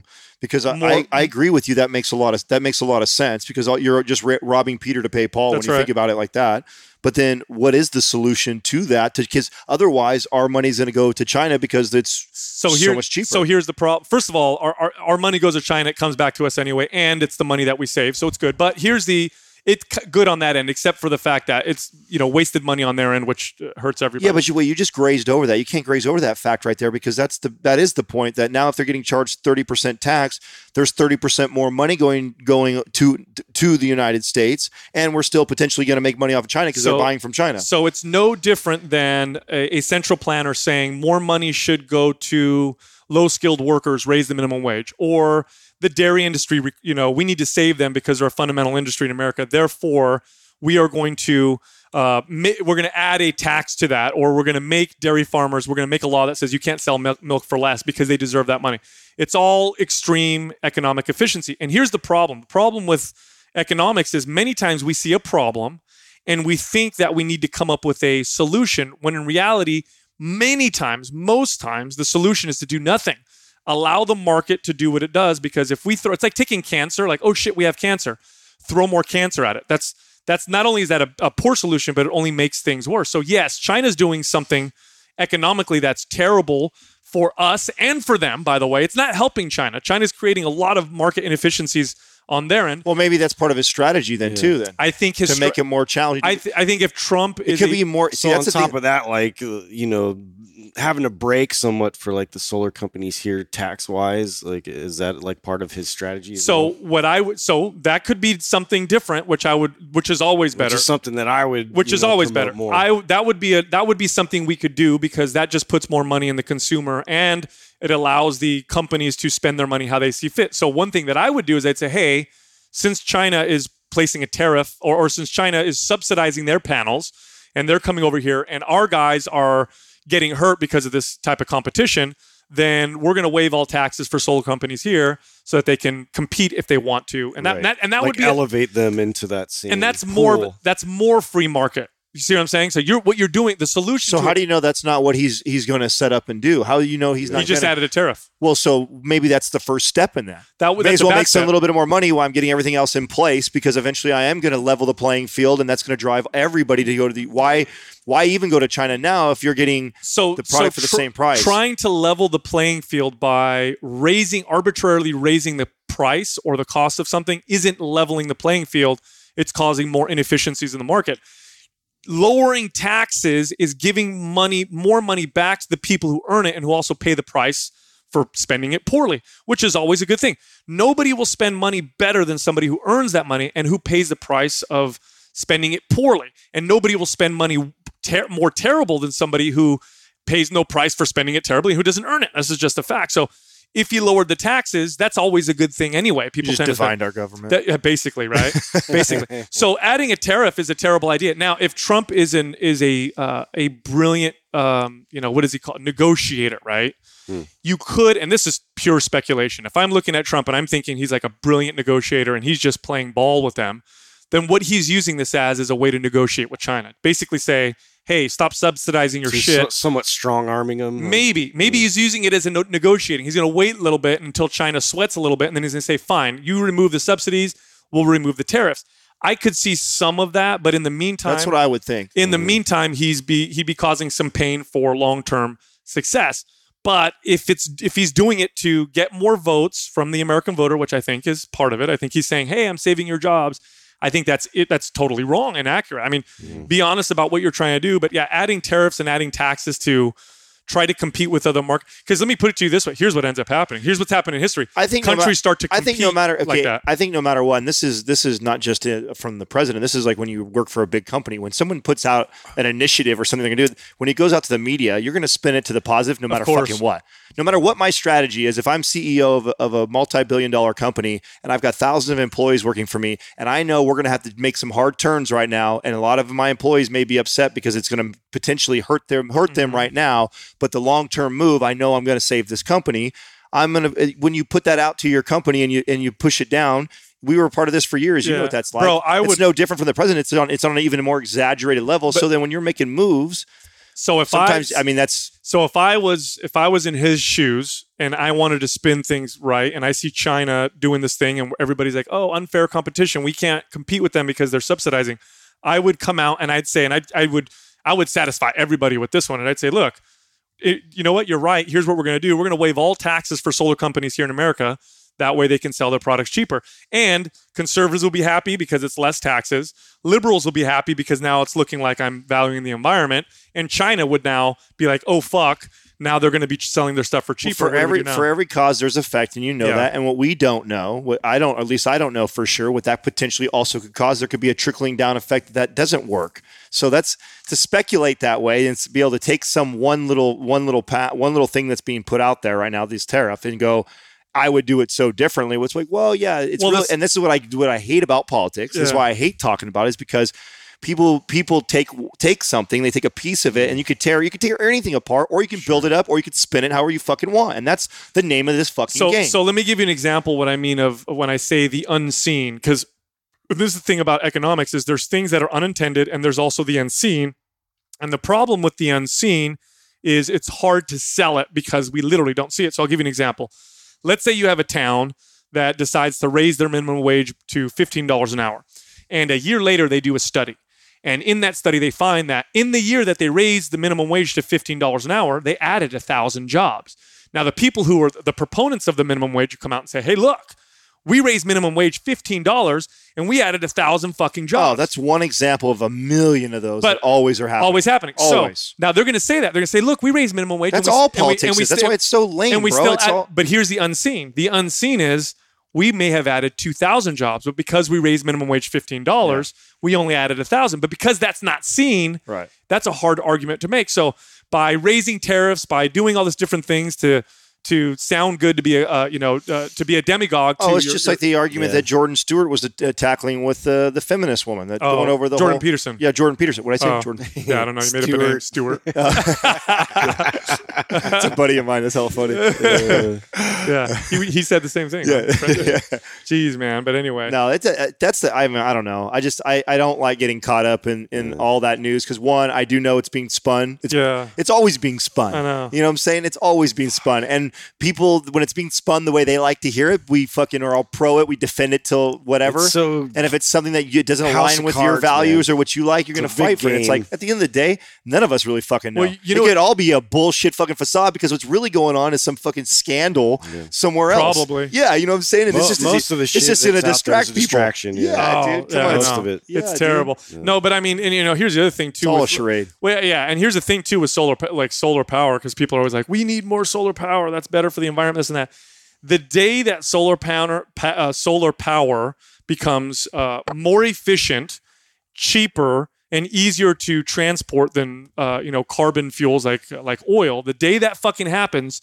Because I, I, I agree with you. That makes a lot of that makes a lot of sense because you're just robbing Peter to pay Paul That's when you right. think about it like that. But then, what is the solution to that? Because otherwise, our money's going to go to China because it's so, here, so much cheaper. So here's the problem. First of all, our, our our money goes to China. It comes back to us anyway, and it's the money that we save, so it's good. But here's the it's good on that end, except for the fact that it's you know wasted money on their end, which hurts everybody. Yeah, but you, well, you just grazed over that. You can't graze over that fact right there because that's the that is the point that now if they're getting charged thirty percent tax, there's thirty percent more money going going to to the United States, and we're still potentially going to make money off of China because so, they're buying from China. So it's no different than a, a central planner saying more money should go to low-skilled workers, raise the minimum wage, or the dairy industry, you know, we need to save them because they're a fundamental industry in America. Therefore, we are going to, uh, ma- we're going to add a tax to that, or we're going to make dairy farmers, we're going to make a law that says you can't sell milk, milk for less because they deserve that money. It's all extreme economic efficiency. And here's the problem. The problem with economics is many times we see a problem and we think that we need to come up with a solution when in reality, many times, most times, the solution is to do nothing. Allow the market to do what it does, because if we throw, it's like taking cancer, like, oh shit, we have cancer, throw more cancer at it. That's, that's not only is that a, a poor solution, but it only makes things worse. So yes, China's doing something economically that's terrible for us and for them, by the way. It's not helping China. China's creating a lot of market inefficiencies on their end. Well, maybe that's part of his strategy then yeah. too. Then I think his to str- make it more challenging. I, th- I think if Trump, it is could a, be more. See, so that's on top thing. of that, like uh, you know, having a break somewhat for like the solar companies here, tax wise, like is that like part of his strategy? So well? what I would, so that could be something different, which I would, which is always better. Which is something that I would, which is know, always better. More. I that would be a that would be something we could do because that just puts more money in the consumer and it allows the companies to spend their money how they see fit. So one thing that I would do is I'd say, hey, since China is placing a tariff or, or since China is subsidizing their panels and they're coming over here and our guys are getting hurt because of this type of competition, then we're going to waive all taxes for solar companies here so that they can compete if they want to. And that, right. that and that like would be elevate a, them into that scene. And that's cool. more that's more free market. You see what I'm saying? So you're what you're doing, the solution. So to how it, do you know that's not what he's he's going to set up and do? How do you know he's not? He just gonna, added a tariff. Well, so maybe that's the first step in that. That would may as well make some little bit more money while I'm getting everything else in place, because eventually I am going to level the playing field, and that's going to drive everybody to go to the why. Why even go to China now if you're getting so, the product so for the tr- same price? Trying to level the playing field by raising arbitrarily raising the price or the cost of something isn't leveling the playing field. It's causing more inefficiencies in the market. Lowering taxes is giving money, more money back to the people who earn it and who also pay the price for spending it poorly, which is always a good thing. Nobody will spend money better than somebody who earns that money and who pays the price of spending it poorly. And nobody will spend money ter- more terrible than somebody who pays no price for spending it terribly, who doesn't earn it. This is just a fact. So if you lowered the taxes, that's always a good thing anyway. People you just defined our government. That, yeah, basically, right? basically. So adding a tariff is a terrible idea. Now, if Trump is an is a uh, a brilliant, um, you know, what is he called? Negotiator, right? Mm. You could, and this is pure speculation. If I'm looking at Trump and I'm thinking he's like a brilliant negotiator and he's just playing ball with them, then what he's using this as is a way to negotiate with China. Basically say, hey, stop subsidizing your so shit. So, somewhat strong-arming them. Maybe. Maybe he's using it as a no- negotiating. He's going to wait a little bit until China sweats a little bit, and then he's going to say, fine, you remove the subsidies, we'll remove the tariffs. I could see some of that, but in the meantime... That's what I would think. In mm-hmm. the meantime, he's be he'd be causing some pain for long-term success. But if it's if he's doing it to get more votes from the American voter, which I think is part of it, I think he's saying, hey, I'm saving your jobs... I think that's it. That's totally wrong and inaccurate. I mean, mm. be honest about what you're trying to do. But yeah, adding tariffs and adding taxes to try to compete with other markets. Because let me put it to you this way. Here's what ends up happening. Here's what's happened in history. I think countries no ma- start to compete I think no matter, okay, like that. I think no matter what, and this is, this is not just a, from the president. This is like when you work for a big company. When someone puts out an initiative or something they're going to do, when it goes out to the media, you're going to spin it to the positive no matter fucking what. No matter what my strategy is, if I'm C E O of a, of a multi-billion dollar company and I've got thousands of employees working for me and I know we're going to have to make some hard turns right now and a lot of my employees may be upset because it's going to potentially hurt them, hurt mm-hmm. them right now, but the long-term move, I know I'm going to save this company. I'm going to, when you put that out to your company and you and you push it down, we were part of this for years. You yeah. know what that's like. Bro, I would, it's no different from the president. It's on, it's on an even more exaggerated level. But, so then when you're making moves... So if sometimes, I, I mean, that's so if I was if I was in his shoes and I wanted to spin things right, and I see China doing this thing, and everybody's like, "Oh, unfair competition! We can't compete with them because they're subsidizing." I would come out and I'd say, and I I would I would satisfy everybody with this one, and I'd say, "Look, it, you know what? You're right. Here's what we're going to do. We're going to waive all taxes for solar companies here in America. That way they can sell their products cheaper. And conservatives will be happy because it's less taxes. Liberals will be happy because now it's looking like I'm valuing the environment." And China would now be like, oh, fuck. Now they're going to be selling their stuff for cheaper. Well, for, every, for every cause, there's effect, and you know yeah. that. And what we don't know, what I don't, at least I don't know for sure, what that potentially also could cause. There could be a trickling down effect that doesn't work. So that's to speculate that way and to be able to take some one little one little pat, one little thing that's being put out there right now, this tariff, and go, I would do it so differently. It's like, well, yeah, it's well, really, and this is what I what I hate about politics. Yeah. This is why I hate talking about it, is because people people take take something, they take a piece of it, and you could tear you could tear anything apart, or you can sure. build it up, or you could spin it however you fucking want. And that's the name of this fucking so, game. So let me give you an example of what I mean of when I say the unseen, because this is the thing about economics is there's things that are unintended and there's also the unseen. And the problem with the unseen is it's hard to sell it because we literally don't see it. So I'll give you an example. Let's say you have a town that decides to raise their minimum wage to fifteen dollars an hour. And a year later, they do a study. And in that study, they find that in the year that they raised the minimum wage to fifteen dollars an hour, they added one thousand jobs. Now, the people who are the proponents of the minimum wage who come out and say, hey, look, we raised minimum wage fifteen dollars and we added one thousand fucking jobs. Oh, that's one example of a million of those but that always are happening. Always happening. Always. So now they're going to say that. They're going to say, look, we raised minimum wage. That's and we, all politics and we, and we That's st- why it's so lame, and we bro. Still add, all- but here's the unseen. The unseen is we may have added two thousand jobs, but because we raised minimum wage fifteen dollars, yeah. we only added one thousand. But because that's not seen, right. that's a hard argument to make. So by raising tariffs, by doing all these different things to... to sound good, to be a uh, you know uh, to be a demagogue. To oh, it's your, just your, like the argument yeah. that Jordan Stewart was uh, tackling with uh, the feminist woman that oh, going over the Jordan whole, Peterson. Yeah, Jordan Peterson. What I say, uh, Jordan? Yeah, I don't know. You made Stewart. up a name, Stewart. It's a buddy of mine. That's hella funny. Uh, yeah, he, he said the same thing. Yeah. Right? yeah. Jeez, man. But anyway, no, it's a, that's the. I mean, I don't know. I just I, I don't like getting caught up in, in mm. all that news because one, I do know it's being spun. It's, yeah, it's always being spun. I know. You know what I'm saying? It's always being spun and. People, when it's being spun the way they like to hear it, we fucking are all pro it. We defend it till whatever. So, and if it's something that you, doesn't align with cards, your values man. Or what you like, you're going to fight for game. It. It's like at the end of the day, none of us really fucking know. Well, you know it could all be a bullshit fucking facade because what's really going on is some fucking scandal yeah. somewhere else. Probably. Yeah, you know what I'm saying? And Mo- it's just, most it's, of the shit it's just going to distract people. Yeah, yeah oh, dude. Come yeah, on. Most no. of it. Yeah, it's terrible. Yeah. No, but I mean, and you know, here's the other thing too. It's all with, a charade. Well, yeah, and here's the thing too with solar, like solar power, because people are always like, we need more solar power. That's better for the environment, this and that. The day that solar power, uh, solar power becomes uh, more efficient, cheaper, and easier to transport than uh, you know carbon fuels like like oil. The day that fucking happens,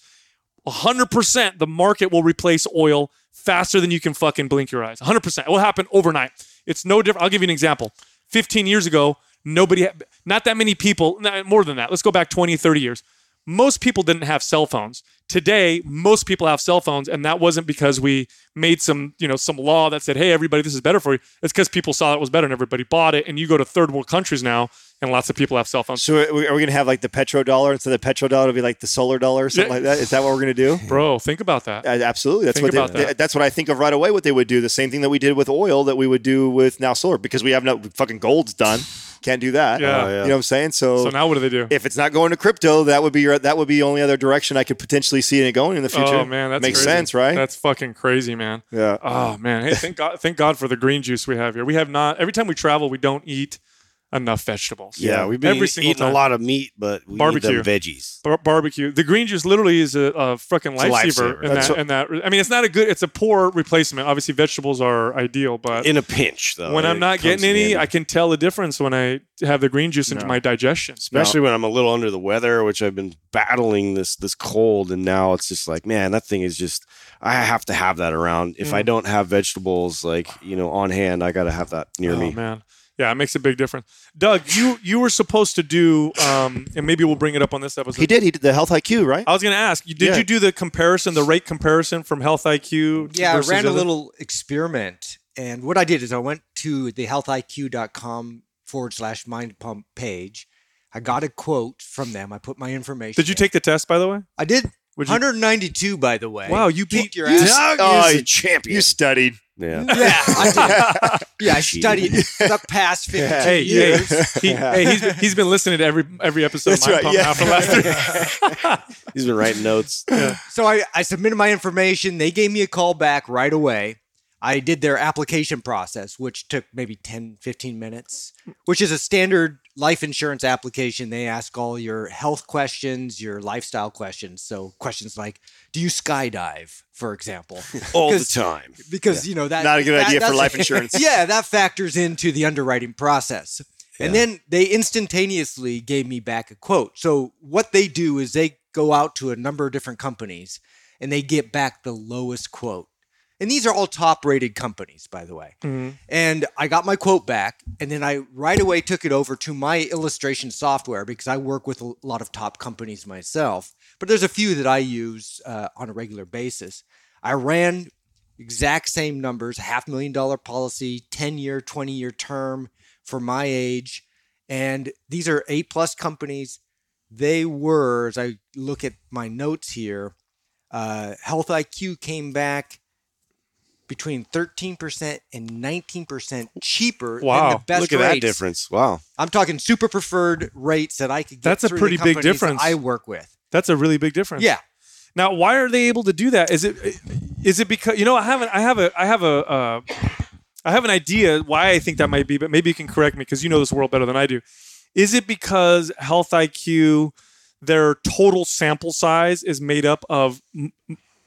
one hundred percent the market will replace oil faster than you can fucking blink your eyes. one hundred percent. It will happen overnight. It's no different. I'll give you an example. fifteen years ago, nobody, not that many people, more than that. Let's go back twenty, thirty years. Most people didn't have cell phones. Today, most people have cell phones, and that wasn't because we made some, you know, some law that said, hey, everybody, this is better for you. It's because people saw it was better and everybody bought it. And you go to third world countries now, and lots of people have cell phones. So are we going to have like the petrodollar? Instead of the petrodollar, it'll be like the solar dollar or something yeah. like that? Is that what we're going to do? Bro, think about that. Uh, absolutely. That's think what they, that. they, That's what I think of right away, what they would do. The same thing that we did with oil that we would do with now solar, because we have no fucking gold's done. Can't do that. Yeah. Uh, yeah. You know what I'm saying? So, so now what do they do? If it's not going to crypto, that would be your, that would be the only other direction I could potentially see it going in the future. Oh man, that makes crazy. sense, right? That's fucking crazy, man. Yeah. Oh man. Hey, thank God, thank God for the green juice we have here. We have not. Every time we travel, we don't eat enough vegetables. Yeah, we've been every eating time. a lot of meat, but we barbecue need them veggies. Bar- barbecue. The green juice literally is a, a fucking lifesaver. And that, and that, I mean, it's not a good. It's a poor replacement. Obviously, vegetables are ideal, but in a pinch, though, when I'm not getting any, I can tell the difference when I have the green juice no. into my digestion. Especially no. when I'm a little under the weather, which I've been battling this this cold, and now it's just like, man, that thing is just. I have to have that around. If mm. I don't have vegetables, like you know, on hand, I gotta have that near oh, me. Man. Yeah, it makes a big difference. Doug, you you were supposed to do, um, and maybe we'll bring it up on this episode. He did. He did the Health I Q, right? I was going to ask, did yeah. you do the comparison, the rate comparison from Health I Q? Yeah, I ran a other? little experiment. And what I did is I went to the health I Q dot com forward slash mind pump page. I got a quote from them. I put my information. Did you in. take the test, by the way? I did. one hundred ninety-two, by the way. Wow, you beat your ass. Doug oh, is a champion. You studied. Yeah, yeah, I did. Yeah, I studied the past fifteen yeah. hey, years. Hey, he, yeah. hey, he's been, he's been listening to every every episode That's of Mind right, Pump yeah. now for the last three. He's been writing notes. Yeah. So I, I submitted my information. They gave me a call back right away. I did their application process, which took maybe ten, fifteen minutes, which is a standard life insurance application. They ask all your health questions, your lifestyle questions. So questions like, do you skydive, for example? all the time. Because, yeah. you know, that not a good that, idea for life insurance. Yeah, that factors into the underwriting process. Yeah. And then they instantaneously gave me back a quote. So what they do is they go out to a number of different companies and they get back the lowest quote. And these are all top-rated companies, by the way. Mm-hmm. And I got my quote back, and then I right away took it over to my illustration software because I work with a lot of top companies myself. But there's a few that I use uh, on a regular basis. I ran exact same numbers, half million dollar policy, ten-year, twenty-year term for my age. And these are A-plus companies. They were, as I look at my notes here, uh, Health I Q came back between thirteen percent and nineteen percent cheaper wow. than the best rates. Look at rates. That difference. Wow. I'm talking super preferred rates that I could get That's a pretty big difference. I work with. That's a really big difference. Yeah. Now, why are they able to do that? Is it is it because you know, I haven't I have a I have a uh, I have an idea why I think that might be, but maybe you can correct me because you know this world better than I do. Is it because Health I Q, their total sample size is made up of m-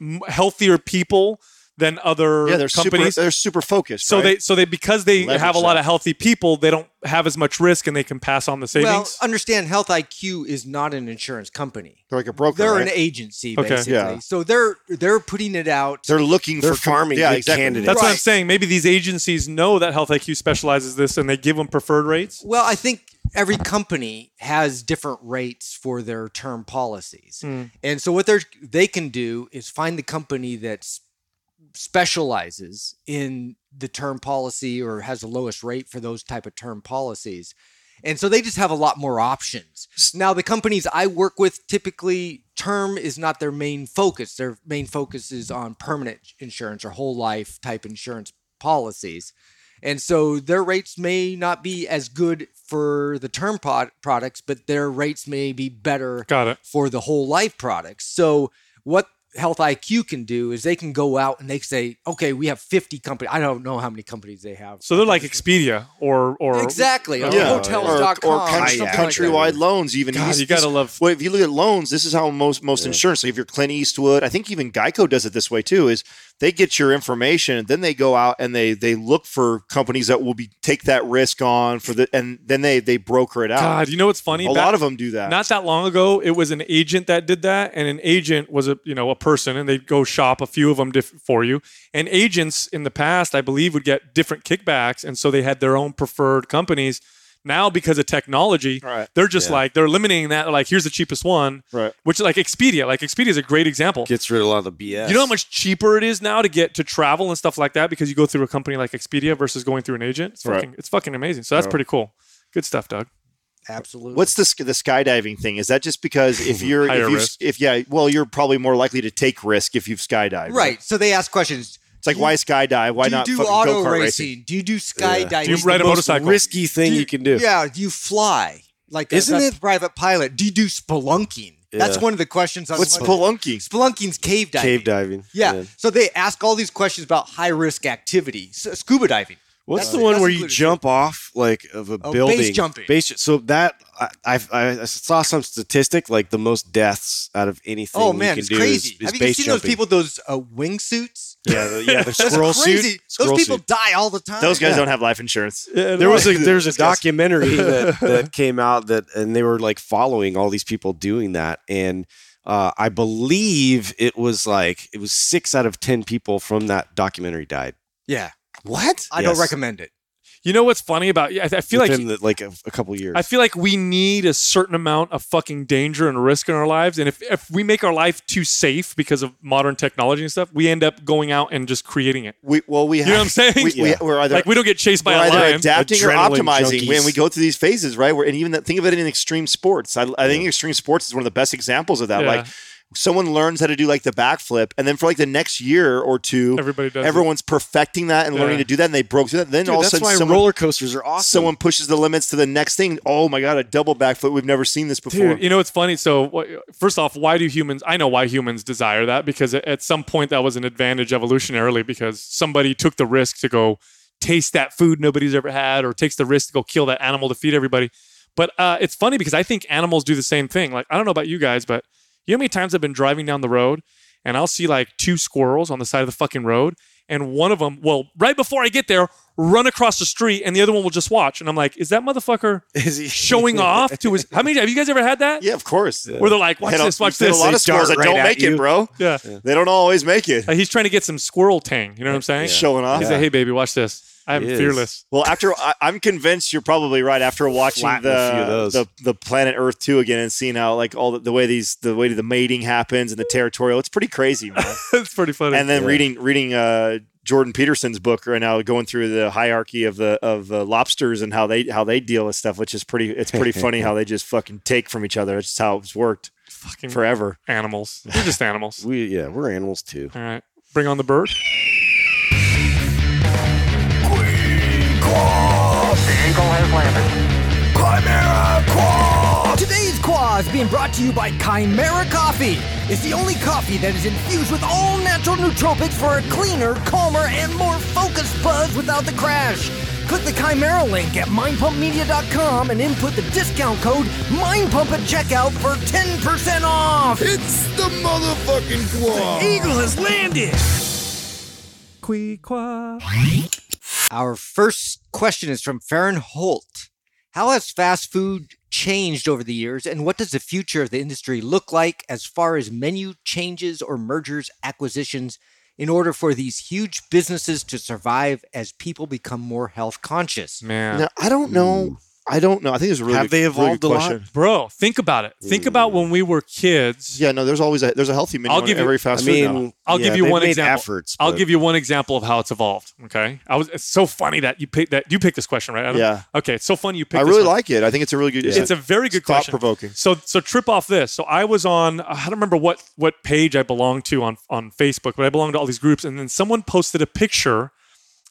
m- healthier people than other yeah, they're companies. Super, they're super focused. So right? they, so they, because they Leverage have a lot that. of healthy people, they don't have as much risk and they can pass on the savings. Well, understand Health I Q is not an insurance company. They're like a broker. They're right? an agency, okay. basically. Yeah. So they're, they're putting it out. They're looking they're for farming yeah, exactly. candidates. That's right. what I'm saying. Maybe these agencies know that Health I Q specializes this and they give them preferred rates. Well, I think every company has different rates for their term policies. Mm. And so what they're, they can do is find the company that's specializes in the term policy or has the lowest rate for those type of term policies. And so they just have a lot more options. Now, the companies I work with, typically term is not their main focus. Their main focus is on permanent insurance or whole life type insurance policies. And so their rates may not be as good for the term pod- products, but their rates may be better Got it. for the whole life products. So what Health I Q can do is they can go out and they say, okay, we have fifty companies. I don't know how many companies they have. So they're like Expedia or... or Exactly. Or yeah. hotels dot com. Or, or country, yeah. countrywide like loans even. God, you got to love... Well, if you look at loans, this is how most most yeah. insurance, like if you're Clint Eastwood, I think even Geico does it this way too, is They get your information, and then they go out and they they look for companies that will be take that risk on for the, and then they they broker it out. God, you know what's funny? A Back, lot of them do that. Not that long ago, it was an agent that did that, and an agent was a you know a person, and they'd go shop a few of them diff- for you. And agents in the past, I believe, would get different kickbacks, and so they had their own preferred companies. Now, because of technology, right. they're just yeah. like, they're eliminating that. They're like, here's the cheapest one, right. which like Expedia. Like Expedia is a great example. Gets rid of a lot of the B S. You know how much cheaper it is now to get to travel and stuff like that because you go through a company like Expedia versus going through an agent? It's fucking, right. it's fucking amazing. So that's right. pretty cool. Good stuff, Doug. Absolutely. What's the the skydiving thing? Is that just because if you're, if, you've, if yeah, well, you're probably more likely to take risk if you've skydived. Right. right? So they ask questions. It's like, you, why skydive? Why do not do fucking go-kart racing? racing? Do you do skydiving? Yeah. Do you it's ride a motorcycle? Risky thing you, you can do. Yeah, do you fly? Like, isn't a, it a private pilot? Do you do spelunking? Yeah. That's one of the questions. On What's spelunking? Spelunking's cave diving. Cave diving. Yeah. yeah. So they ask all these questions about high risk activity. So scuba diving. What's uh, the one where you jump off like of a oh, building? Base jumping. Base, so that I, I I saw some statistic like the most deaths out of anything. Oh man, you can it's do crazy! Is, is Have you seen jumping. those people? Those uh, wingsuits? Yeah, the, yeah, the squirrel crazy. suit. Squirrel those people suit. die all the time. Those guys yeah. don't have life insurance. Yeah, there was a, there was a documentary that, that came out that, and they were like following all these people doing that, and uh, I believe it was like it was six out of ten people from that documentary died. Yeah. What? I yes. don't recommend it. You know what's funny about I, I feel Within like the, like a, a couple years. I feel like we need a certain amount of fucking danger and risk in our lives, and if if we make our life too safe because of modern technology and stuff, we end up going out and just creating it. We well we have, you know what I'm saying? We, yeah. We're either like we don't get chased by we're a either lion. Adapting Adrenaline or optimizing. When we go through these phases, right? We're, and even that, think of it in extreme sports. I, I yeah. think extreme sports is one of the best examples of that. Yeah. Like. Someone learns how to do like the backflip, and then for like the next year or two, Everybody does everyone's it. perfecting that and yeah. learning to do that, and they broke through that. And then Dude, all of a sudden, that's why someone, roller coasters are awesome. Someone pushes the limits to the next thing. Oh my God, a double backflip! We've never seen this before. Dude, you know it's funny. So first off, why do humans? I know why humans desire that because at some point that was an advantage evolutionarily because somebody took the risk to go taste that food nobody's ever had, or takes the risk to go kill that animal to feed everybody. But uh, it's funny because I think animals do the same thing. Like I don't know about you guys, but you know how many times I've been driving down the road and I'll see like two squirrels on the side of the fucking road and one of them will, right before I get there, run across the street and the other one will just watch. And I'm like, is that motherfucker is he- showing off to his... How many... Have you guys ever had that? Yeah, of course. Yeah. Where they're like, watch this, watch this. A lot of squirrels that right don't make you. it, bro. Yeah. yeah. They don't always make it. Like he's trying to get some squirrel tang. You know what I'm saying? Yeah. Showing off. He's yeah. like, hey, baby, watch this. I'm fearless. Well, after I, I'm convinced you're probably right. After watching the, the the Planet Earth two again and seeing how like all the, the way these the way the mating happens and the territorial, it's pretty crazy, man. It's pretty funny. And then yeah. reading reading uh, Jordan Peterson's book right now, going through the hierarchy of the of uh, lobsters and how they how they deal with stuff, which is pretty. It's pretty funny how they just fucking take from each other. It's just how it's worked fucking forever. Animals. We're just animals. we yeah, we're animals too. All right, bring on the bird. The eagle has landed. Chimera Quaff! Today's Quaff is being brought to you by Chimera Coffee. It's the only coffee that is infused with all natural nootropics for a cleaner, calmer, and more focused buzz without the crash. Click the Chimera link at mind pump media dot com and input the discount code MindPump at checkout for ten percent off. It's the motherfucking Quaff! The eagle has landed. Quaff. Our first question is from Farron Holt. How has fast food changed over the years, and what does the future of the industry look like as far as menu changes or mergers, acquisitions, in order for these huge businesses to survive as people become more health conscious? Man, now, I don't know. I don't know. I think there's a really have they evolved really a question. lot, bro? Think about it. Think mm. about when we were kids. Yeah, no. There's always a, there's a healthy menu. I'll give on you, every fast food. I mean, now. I'll yeah, give you one example. Efforts, I'll give you one example of how it's evolved. Okay, I was. It's so funny that you pick that you picked this question, right, Adam? Yeah. Okay, it's so funny you picked. I really this like it. I think it's a really good. Yeah. It's a very good Stop question. Thought provoking. So so trip off this. So I was on. I don't remember what what page I belonged to on on Facebook, but I belonged to all these groups, and then someone posted a picture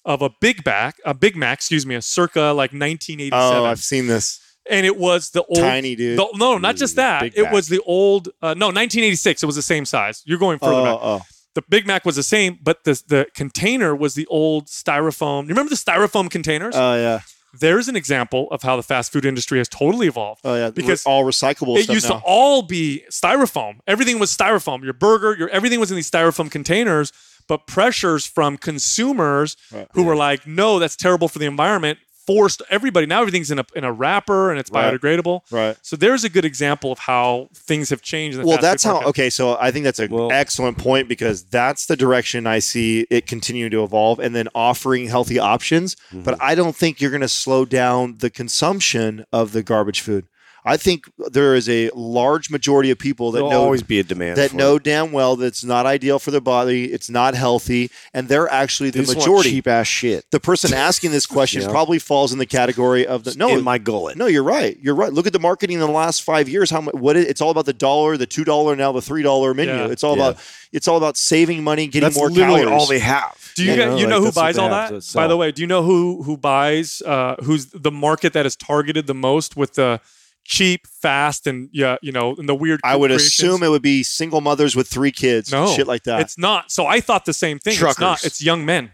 of a Big Mac, a Big Mac, excuse me, a circa like nineteen eighty-seven. Oh, I've seen this. And it was the old... Tiny, dude. The, no, not just that. Big it Mac. was the old... Uh, no, nineteen eighty-six. It was the same size. You're going further oh, back. Oh. The Big Mac was the same, but the, the container was the old styrofoam. You remember the styrofoam containers? Oh, yeah. There's an example of how the fast food industry has totally evolved. Oh, yeah. Because all recyclable stuff now. It used to all be styrofoam. Everything was styrofoam. Your burger, your everything was in these styrofoam containers. but pressures from consumers right. who yeah. were like, no, that's terrible for the environment, forced everybody. Now everything's in a in a wrapper and it's right. biodegradable. Right. So there's a good example of how things have changed. In the well, past that's how, okay, so I think that's an well, excellent point, because that's the direction I see it continue to evolve, and then offering healthy options. Mm-hmm. But I don't think you're going to slow down the consumption of the garbage food. I think there is a large majority of people that There'll know always be a demand that know it. damn well that it's not ideal for their body, it's not healthy, and they're actually the they majority cheap ass shit. The person asking this question yeah. probably falls in the category of the no in my gullet. No, you're right. You're right. Look at the marketing in the last five years. How much? What it, it's all about the dollar, the two dollar, now the three dollar menu. Yeah. It's all yeah. about it's all about saving money, getting that's more calories. All they have. Do you, you know, you know like who buys all that? By the way, do you know who who buys? Uh, who's the market that is targeted the most with the cheap, fast, and yeah, you know, and the weird. I would assume it would be single mothers with three kids, no, and shit like that. It's not. So I thought the same thing. Truckers. It's not. It's young men.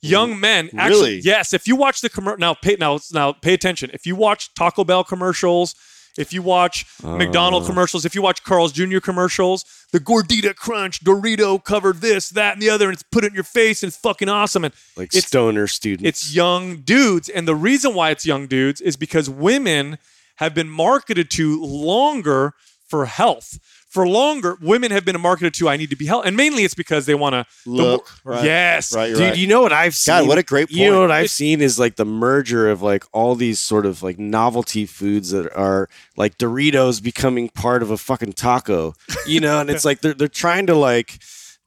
Young men, actually. Really? Yes. If you watch the commercial now, pay now, now pay attention. If you watch Taco Bell commercials, if you watch uh. McDonald's commercials, if you watch Carl's Junior commercials, the Gordita Crunch Dorito covered this, that, and the other, and it's put it in your face, and it's fucking awesome. And like it's, stoner students, it's young dudes, and the reason why it's young dudes is because women have been marketed to longer for health. For longer, women have been marketed to, I need to be healthy. And mainly it's because they want to look. The, right. Yes. Right, Dude, right. you know what I've seen? God, what a great point. You know what I've it's, seen is like the merger of like all these sort of like novelty foods that are like Doritos becoming part of a fucking taco, you know? And it's like they're they're trying to like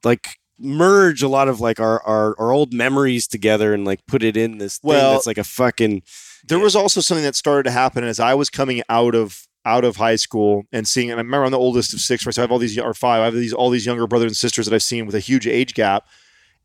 like... merge a lot of like our, our our old memories together and like put it in this thing well, that's like a fucking... There yeah. was also something that started to happen as I was coming out of out of high school and seeing, and I remember I'm the oldest of six, right? So I have all these, or five, I have these all these younger brothers and sisters that I've seen with a huge age gap.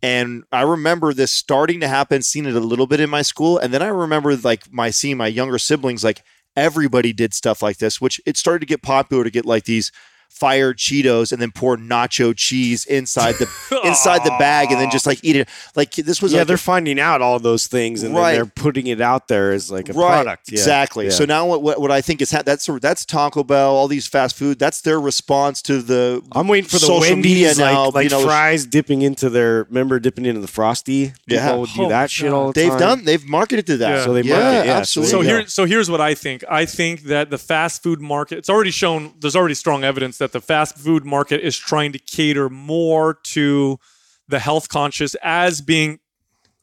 And I remember this starting to happen, seeing it a little bit in my school. And then I remember like my seeing my younger siblings, like everybody did stuff like this, which it started to get popular to get like these fire Cheetos and then pour nacho cheese inside the inside the bag and then just like eat it. Like this was yeah. Like they're a, finding out all those things and right. then they're putting it out there as like a right. product. Yeah. Exactly. Yeah. So now what, what what I think is ha- that's that's Taco Bell, all these fast food. That's their response to the. I'm waiting for the Wendy's now, like, like you know, fries dipping into their. Remember dipping into the Frosty? People yeah. would do oh, that shit all the they've time. They've done. They've marketed to that. Yeah. So they yeah, market. Yeah, absolutely. So here, so here's what I think. I think that the fast food market. It's already shown. There's already strong evidence that the fast food market is trying to cater more to the health conscious as being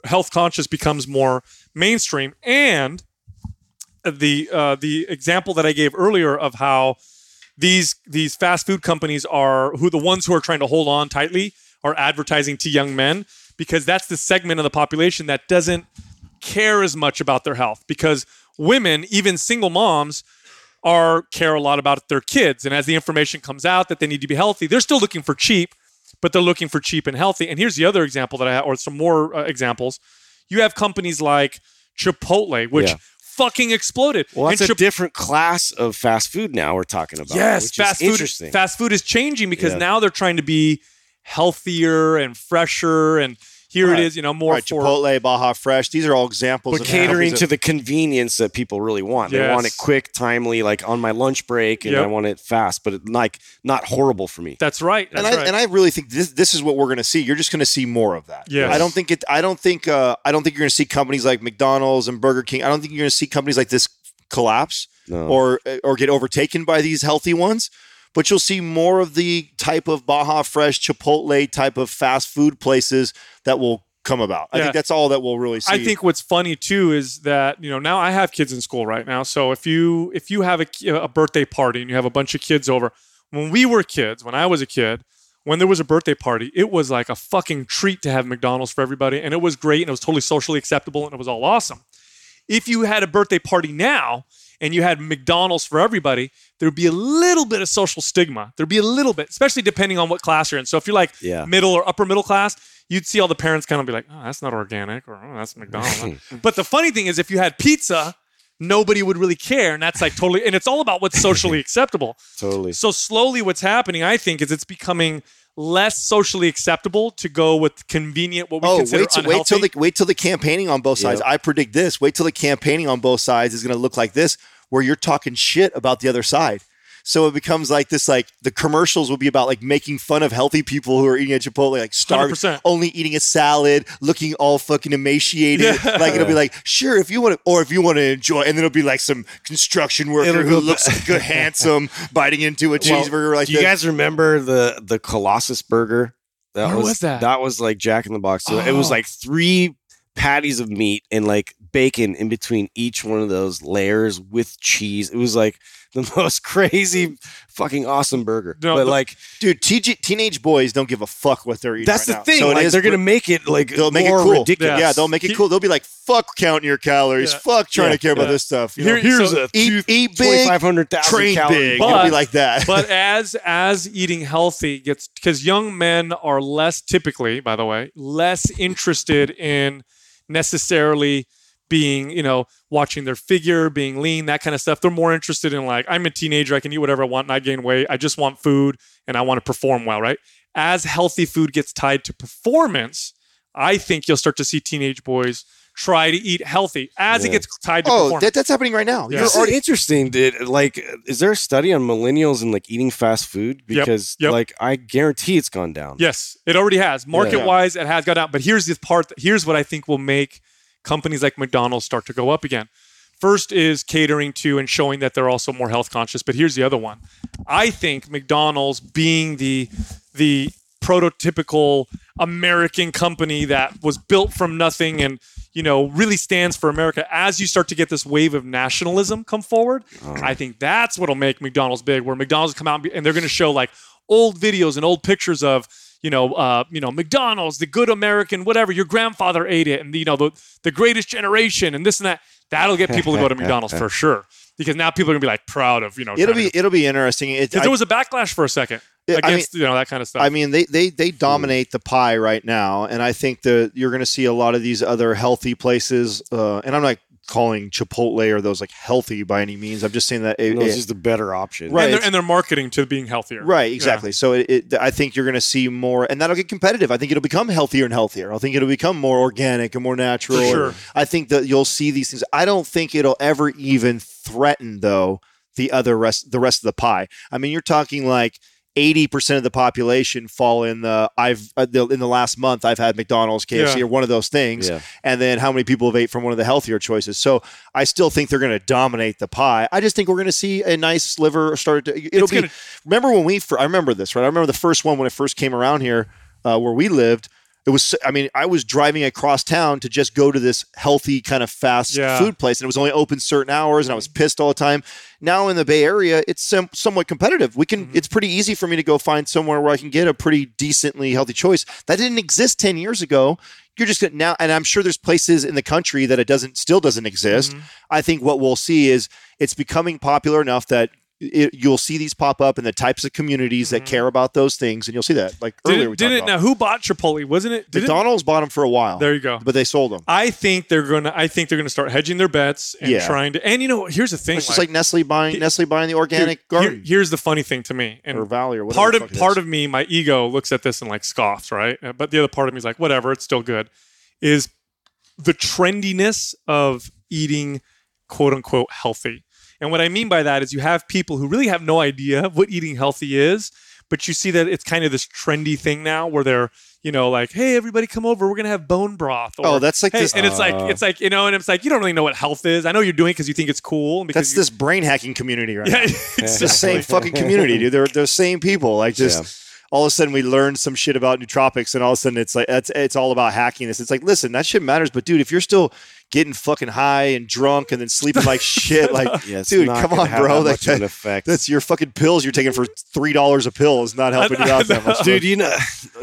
health conscious becomes more mainstream. And the uh, the example that I gave earlier of how these these fast food companies are who the ones who are trying to hold on tightly are advertising to young men, because that's the segment of the population that doesn't care as much about their health, because women, even single moms, are care a lot about their kids. And as the information comes out that they need to be healthy, they're still looking for cheap, but they're looking for cheap and healthy. And here's the other example that I have, or some more uh, examples. You have companies like Chipotle, which yeah. fucking exploded. Well, that's and a Chip- different class of fast food now we're talking about. Yes, which fast is food, interesting. Fast food is changing because yeah. now they're trying to be healthier and fresher and Here right. it is, you know, more right. for... Chipotle, Baja Fresh. These are all examples but of... But catering to the convenience that people really want. They yes. want it quick, timely, like on my lunch break, and yep. I want it fast, but it, like not horrible for me. That's right. That's and, I, right. and I really think this this is what we're going to see. You're just going to see more of that. Yes. I don't think it. I don't think. Uh, I don't think you're going to see companies like McDonald's and Burger King. I don't think you're going to see companies like this collapse no. or or get overtaken by these healthy ones. But you'll see more of the type of Baja Fresh, Chipotle type of fast food places that will come about. I yeah. think that's all that we'll really see. I think what's funny too is that, you know, now I have kids in school right now. So if you if you have a, a birthday party and you have a bunch of kids over, when we were kids, when I was a kid, when there was a birthday party, it was like a fucking treat to have McDonald's for everybody. And it was great. And it was totally socially acceptable. And it was all awesome. If you had a birthday party now and you had McDonald's for everybody, there'd be a little bit of social stigma. There'd be a little bit, especially depending on what class you're in. So if you're like yeah. middle or upper middle class, you'd see all the parents kind of be like, oh, that's not organic, or oh, that's McDonald's. But the funny thing is, if you had pizza, nobody would really care. And that's like totally, and it's all about what's socially acceptable. Totally. So slowly what's happening, I think, is it's becoming less socially acceptable to go with convenient, what we oh, consider wait till, unhealthy. Wait till, the, wait till the campaigning on both sides. Yep. I predict this. Wait till the campaigning on both sides is going to look like this, where you're talking shit about the other side. So it becomes like this, like the commercials will be about like making fun of healthy people who are eating at Chipotle, like starving, one hundred percent only eating a salad, looking all fucking emaciated. Yeah. Like it'll be like, sure, if you want to, or if you want to enjoy, and then it'll be like some construction worker it'll who looks b- good, handsome, biting into a cheeseburger. Well, like do you this. guys remember the, the Colossus burger? That Where was, was that? That was like Jack in the Box. So oh. It was like three patties of meat and like bacon in between each one of those layers with cheese. It was like the most crazy fucking awesome burger. No, but the, like, dude, T G, teenage boys don't give a fuck what they're eating. That's right the now. thing. So like, they're going to make it like they'll make more it cool. ridiculous. Yeah. yeah, they'll make it cool. They'll be like, fuck counting your calories. Yeah. Fuck trying yeah. to care yeah. about this stuff. You Here, know? Here's so a eat, eat big, twenty-five hundred thousand calories. It'll be like that. But as as eating healthy gets, because young men are less typically, by the way, less interested in necessarily being, you know, watching their figure, being lean, that kind of stuff. They're more interested in like, I'm a teenager, I can eat whatever I want and I gain weight. I just want food and I want to perform well, right? As healthy food gets tied to performance, I think you'll start to see teenage boys try to eat healthy as yeah. it gets tied to oh, performance. Oh, that, that's happening right now. Yeah. You're already- interesting, dude. Like, is there a study on millennials and like eating fast food? Because yep. Yep. like, I guarantee it's gone down. Yes, it already has. Market-wise, yeah. it has gone down. But here's the part, that, here's what I think will make companies like McDonald's start to go up again. First is catering to and showing that they're also more health conscious. But here's the other one. I think McDonald's being the the prototypical American company that was built from nothing and, you know, really stands for America. As you start to get this wave of nationalism come forward, oh. I think that's what'll make McDonald's big, where McDonald's come out and, be, and they're going to show like old videos and old pictures of, you know, uh, you know, McDonald's, the good American, whatever, your grandfather ate it, and, you know, the, the greatest generation and this and that. That'll get people to go to McDonald's for sure. Because now people are going to be like proud of, you know. It'll be to, it'll be interesting. It, I, there was a backlash for a second it, against, I mean, you know, that kind of stuff. I mean, they they they dominate the pie right now. And I think that you're going to see a lot of these other healthy places. Uh, and I'm like, calling Chipotle or those like healthy by any means. I'm just saying that it, those it, is the better option, right? And they're, and they're marketing to being healthier, right? Exactly. Yeah. So it, it, I think you're going to see more, and that'll get competitive. I think it'll become healthier and healthier. I think it'll become more organic and more natural. For sure. I think that you'll see these things. I don't think it'll ever even threaten though the other rest, the rest of the pie. I mean, you're talking like eighty percent of the population fall in the I've uh, the, in the last month I've had McDonald's, K F C yeah. or one of those things yeah. and then how many people have ate from one of the healthier choices. So I still think they're going to dominate the pie. I just think we're going to see a nice sliver start to it'll it's be gonna, remember when we I remember this right I remember the first one when it first came around here uh, where we lived. It was, I mean, I was driving across town to just go to this healthy kind of fast yeah. food place, and it was only open certain hours, and I was pissed all the time. Now in the Bay Area, it's some, somewhat competitive. We can, mm-hmm. it's pretty easy for me to go find somewhere where I can get a pretty decently healthy choice that didn't exist ten years ago. You're just gonna, now, and I'm sure there's places in the country that it doesn't, still doesn't exist. Mm-hmm. I think what we'll see is it's becoming popular enough that It, you'll see these pop up in the types of communities mm-hmm. that care about those things, and you'll see that. Like did earlier, it, we did it about. Now? Who bought Chipotle? Wasn't it did McDonald's it? Bought them for a while? There you go. But they sold them. I think they're gonna. I think they're gonna start hedging their bets and yeah. trying to. And you know, here's the thing: it's like, just like Nestle buying he, Nestle buying the organic here, garden. Here, here's the funny thing to me, and or Valley or whatever. Part of part of me, my ego looks at this and like scoffs, right? But the other part of me is like, whatever, it's still good. Is the trendiness of eating, quote unquote, healthy. And what I mean by that is you have people who really have no idea what eating healthy is, but you see that it's kind of this trendy thing now where they're, you know, like, hey, everybody come over. We're going to have bone broth. Or, oh, that's like hey, this. And uh, it's like, it's like, you know, and it's like, you don't really know what health is. I know you're doing it because you think it's cool. And because that's you, this brain hacking community right yeah, now. It's the same fucking community, dude. They're the same people. Like just... Yeah. All of a sudden, we learned some shit about nootropics, and all of a sudden, it's like it's, it's all about hacking this. It's like, listen, that shit matters, but dude, if you're still getting fucking high and drunk and then sleeping like shit, like, yeah, dude, come on, bro. That that, that, that's your fucking pills you're taking for three dollars a pill is not helping I, you out that much. Dude, you know,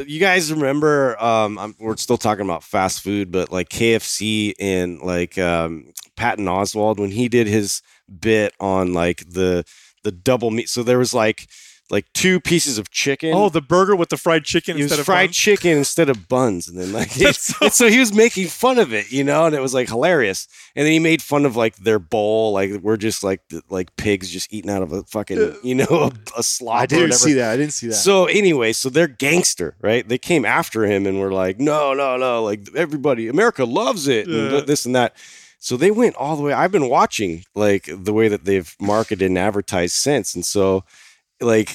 you guys remember, um, I'm, we're still talking about fast food, but like K F C and like um, Patton Oswalt, when he did his bit on like the the double meat. So there was like, Like two pieces of chicken. Oh, the burger with the fried chicken instead of buns. It was fried chicken instead of buns. And then like he, so-, so he was making fun of it, you know, and it was like hilarious. And then he made fun of like their bowl. Like we're just like like pigs just eating out of a fucking, you know, a, a slop. I didn't see that. I didn't see that. So anyway, so they're gangster, right? They came after him and were like, no, no, no. Like everybody, America loves it. Yeah. And this and that. So they went all the way. I've been watching like the way that they've marketed and advertised since. And so like,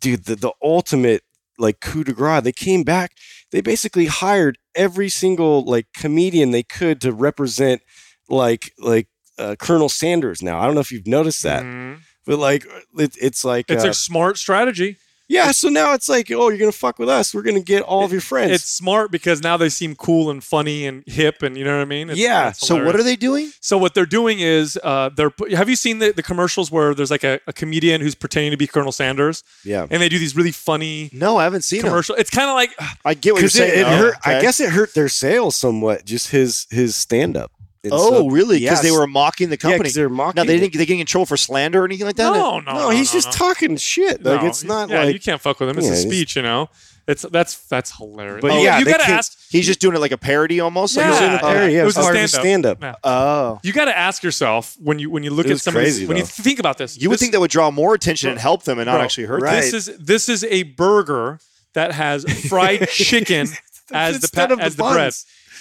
dude, the, the ultimate like coup de grace, they came back, they basically hired every single like comedian they could to represent like, like uh, Colonel Sanders. Now, I don't know if you've noticed that, mm-hmm. but like, it, it's like, it's uh, a smart strategy. Yeah, so now it's like, oh, you're going to fuck with us. We're going to get all of your friends. It's smart because now they seem cool and funny and hip and you know what I mean? It's, yeah. It's so what are they doing? So what they're doing is, uh, they're. have you seen the, the commercials where there's like a, a comedian who's pretending to be Colonel Sanders? Yeah. And they do these really funny commercials. No, I haven't seen commercial. Them. It's kind of like... I get what you're saying. It, it hurt, okay. I guess it hurt their sales somewhat, just his his stand-up. And oh, so, really? Because yes. they were mocking the company. Yeah, they were mocking. Now they didn't. They getting in trouble for slander or anything like that. No, no, no. no he's no, just no. talking shit. Like no, it's not. Yeah, like, you can't fuck with him. It's yeah, a speech, you know. It's that's that's hilarious. But oh, yeah, you gotta ask. He's just doing it like a parody almost. Yeah, like, he's doing a parody. Yeah, it was a stand-up. stand-up. Yeah. Oh, you got to ask yourself when you when you look at somebody crazy, when though. you think about this. You this, would think that would draw more attention and help them and not bro, actually hurt. Right. Them. This is this is a burger that has fried chicken as the pa- as the bread.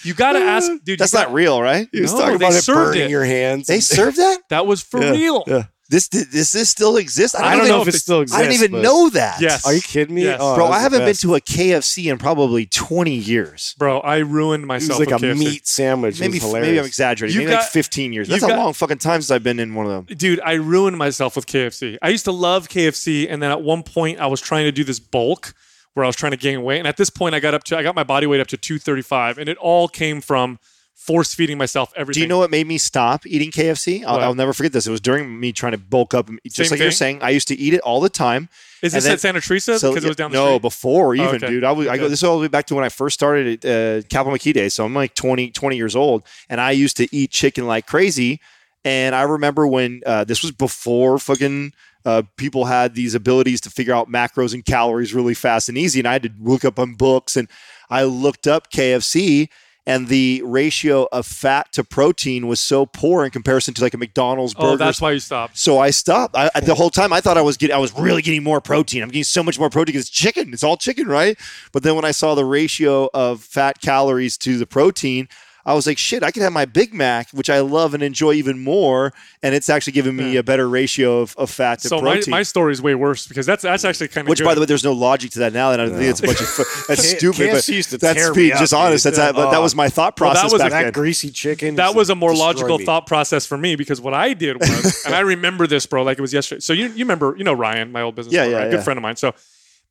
You got to ask, dude. That's gotta, not real, right? He was no, talking about it burning it. your hands. They served that? That was for yeah, real. Yeah. This, this this still exists? I don't, I don't even, know if it still exists. I didn't even know that. Yes. Are you kidding me? Yes. Oh, bro, I haven't been to a K F C in probably twenty years. Bro, I ruined myself. It was like a K F C meat sandwich. Maybe, maybe I'm exaggerating. You maybe got, like fifteen years. That's a got, long fucking time since I've been in one of them. Dude, I ruined myself with K F C. I used to love K F C, and then at one point, I was trying to do this bulk where I was trying to gain weight. And at this point, I got up to I got my body weight up to two thirty-five. And it all came from force feeding myself everything. Do you know what made me stop eating K F C? I'll, I'll never forget this. It was during me trying to bulk up. Just Same like thing. You're saying, I used to eat it all the time. Is and this then, at Santa Teresa? Because so, it was down the no, street? No, before even, oh, okay. dude. I, was, okay. I go This all the way back to when I first started at uh, Capital McKee Day. So I'm like twenty, twenty years old. And I used to eat chicken like crazy. And I remember when uh, this was before fucking... Uh, people had these abilities to figure out macros and calories really fast and easy. And I had to look up on books and I looked up K F C and the ratio of fat to protein was so poor in comparison to like a McDonald's burger. Oh, that's why you stopped. So I stopped. I, I, the whole time I thought I was getting, I was really getting more protein. I'm getting so much more protein because it's chicken. It's all chicken, right? But then when I saw the ratio of fat calories to the protein, I was like, shit, I could have my Big Mac, which I love and enjoy even more, and it's actually giving me yeah. a better ratio of, of fat to so protein. So my, my story is way worse because that's that's actually kind of Which, good. By the way, there's no logic to that now, and I no. think it's a bunch of... That's K- stupid, K F C used to that's me up, just dude. honest. That's, yeah. that, that was my thought process well, that was back a, then. That greasy chicken... That was a more logical me. thought process for me because what I did was... and I remember this, bro, like it was yesterday. So you you remember, you know Ryan, my old business yeah, owner, yeah, right? yeah. good friend of mine. So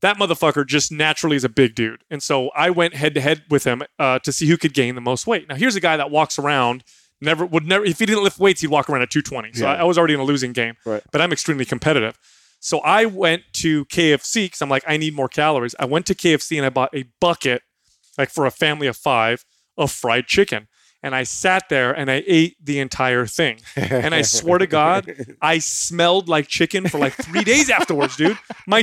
that motherfucker just naturally is a big dude. And so I went head to head with him uh, to see who could gain the most weight. Now, here's a guy that walks around, never would never, if he didn't lift weights, he'd walk around at two twenty. So yeah. I, I was already in a losing game, right. but I'm extremely competitive. So I went to K F C because I'm like, I need more calories. I went to K F C and I bought a bucket, like for a family of five, of fried chicken. And I sat there and I ate the entire thing. And I swear to God, I smelled like chicken for like three days afterwards, dude. My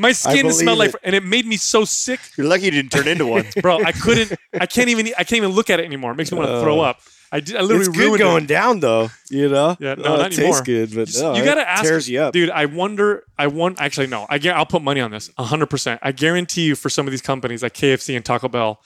my skin smelled like, and it made me so sick. You're lucky you didn't turn into one, bro. I couldn't. I can't even. I can't even look at it anymore. It makes me want to throw up. I, did, I literally it's good ruined going it. down though, you know. Yeah, no, oh, not it anymore. Tastes good, but Just, no, you gotta ask, tears you up. dude. I wonder. I want actually no. I I'll put money on this. one hundred percent. I guarantee you, for some of these companies like K F C and Taco Bell,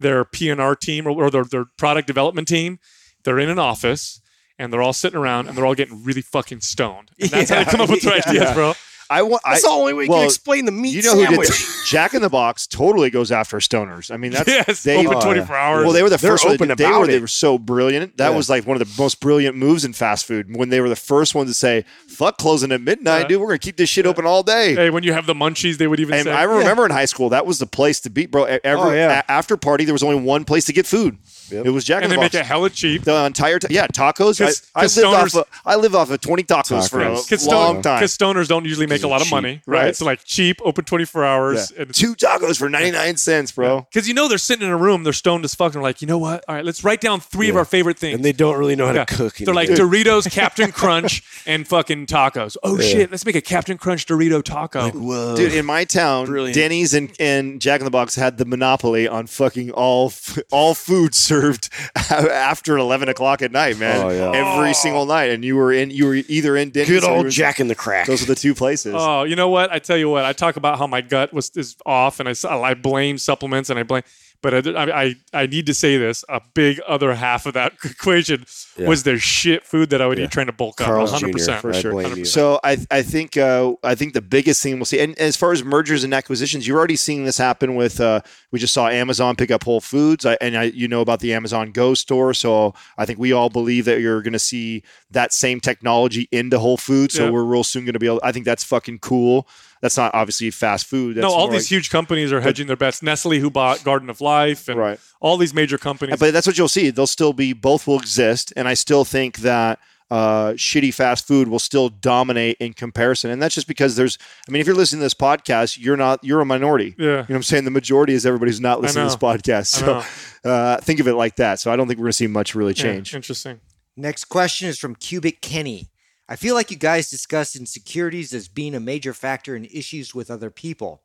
their P and R team or, or their, their product development team, they're in an office and they're all sitting around and they're all getting really fucking stoned. And that's yeah, how they come up with their yeah, ideas, yeah. bro. I want. That's I, the only way you well, can explain the meat you know sandwich. Who did Jack in the Box totally goes after stoners. I mean, that's yes, they open twenty-four uh, hours. Well, they were the they're first open. One that, they were it. they were so brilliant. That yeah. was like one of the most brilliant moves in fast food when they were the first ones to say, "Fuck closing at midnight, yeah. dude. We're gonna keep this shit yeah. open all day." Hey, when you have the munchies, they would even. And say, I remember yeah. in high school, that was the place to be, bro. Every oh, yeah. a- after party, there was only one place to get food. Yep. It was Jack in the Box. And they make it hella cheap. The entire t- yeah tacos. Cause, I, I, cause lived stoners, off of, I lived off of twenty tacos, tacos. for a cause long time. Because stoners don't usually make a lot of cheap, money, right? right? It's like cheap, open twenty-four hours. Yeah. And two tacos for ninety-nine cents, bro. Because yeah. you know they're sitting in a room, they're stoned as fuck, and they're like, you know what? All right, let's write down three yeah. of our favorite things. And they don't really know how yeah. to cook. They're like Doritos, Captain Crunch, and fucking tacos. Oh yeah. shit, let's make a Captain Crunch Dorito taco. Like, whoa. Dude, in my town, Brilliant. Denny's and, and Jack in the Box had the monopoly on fucking all, all food service. Served after eleven o'clock at night, man. Oh, yeah. Every oh. single night, and you were in. You were either in Denny's. Good old Jack in the Crack. Those are the two places. Oh, you know what? I tell you what. I talk about how my gut was is off, and I I blame supplements, and I blame. But I, I, I need to say this. A big other half of that equation yeah. was their shit food that I would yeah. eat trying to bulk up. Carl's one hundred percent Junior, for sure. one hundred percent So I I think uh, I think the biggest thing we'll see, and, and as far as mergers and acquisitions, you're already seeing this happen with, uh, we just saw Amazon pick up Whole Foods. I, and I, you know about the Amazon Go store. So I think we all believe that you're going to see that same technology into Whole Foods. So yeah. we're real soon going to be able, I think that's fucking cool. That's not obviously fast food. That's no, all these like, huge companies are hedging their bets. Nestle, who bought Garden of Life, and right. all these major companies. But that's what you'll see. They'll still be, both will exist. And I still think that uh, shitty fast food will still dominate in comparison. And that's just because there's, I mean, if you're listening to this podcast, you're not, you're a minority. Yeah. You know what I'm saying? The majority is everybody who's not listening to this podcast. So uh, think of it like that. So I don't think we're going to see much really change. Yeah, interesting. Next question is from Cubic Kenny. I feel like you guys discussed insecurities as being a major factor in issues with other people.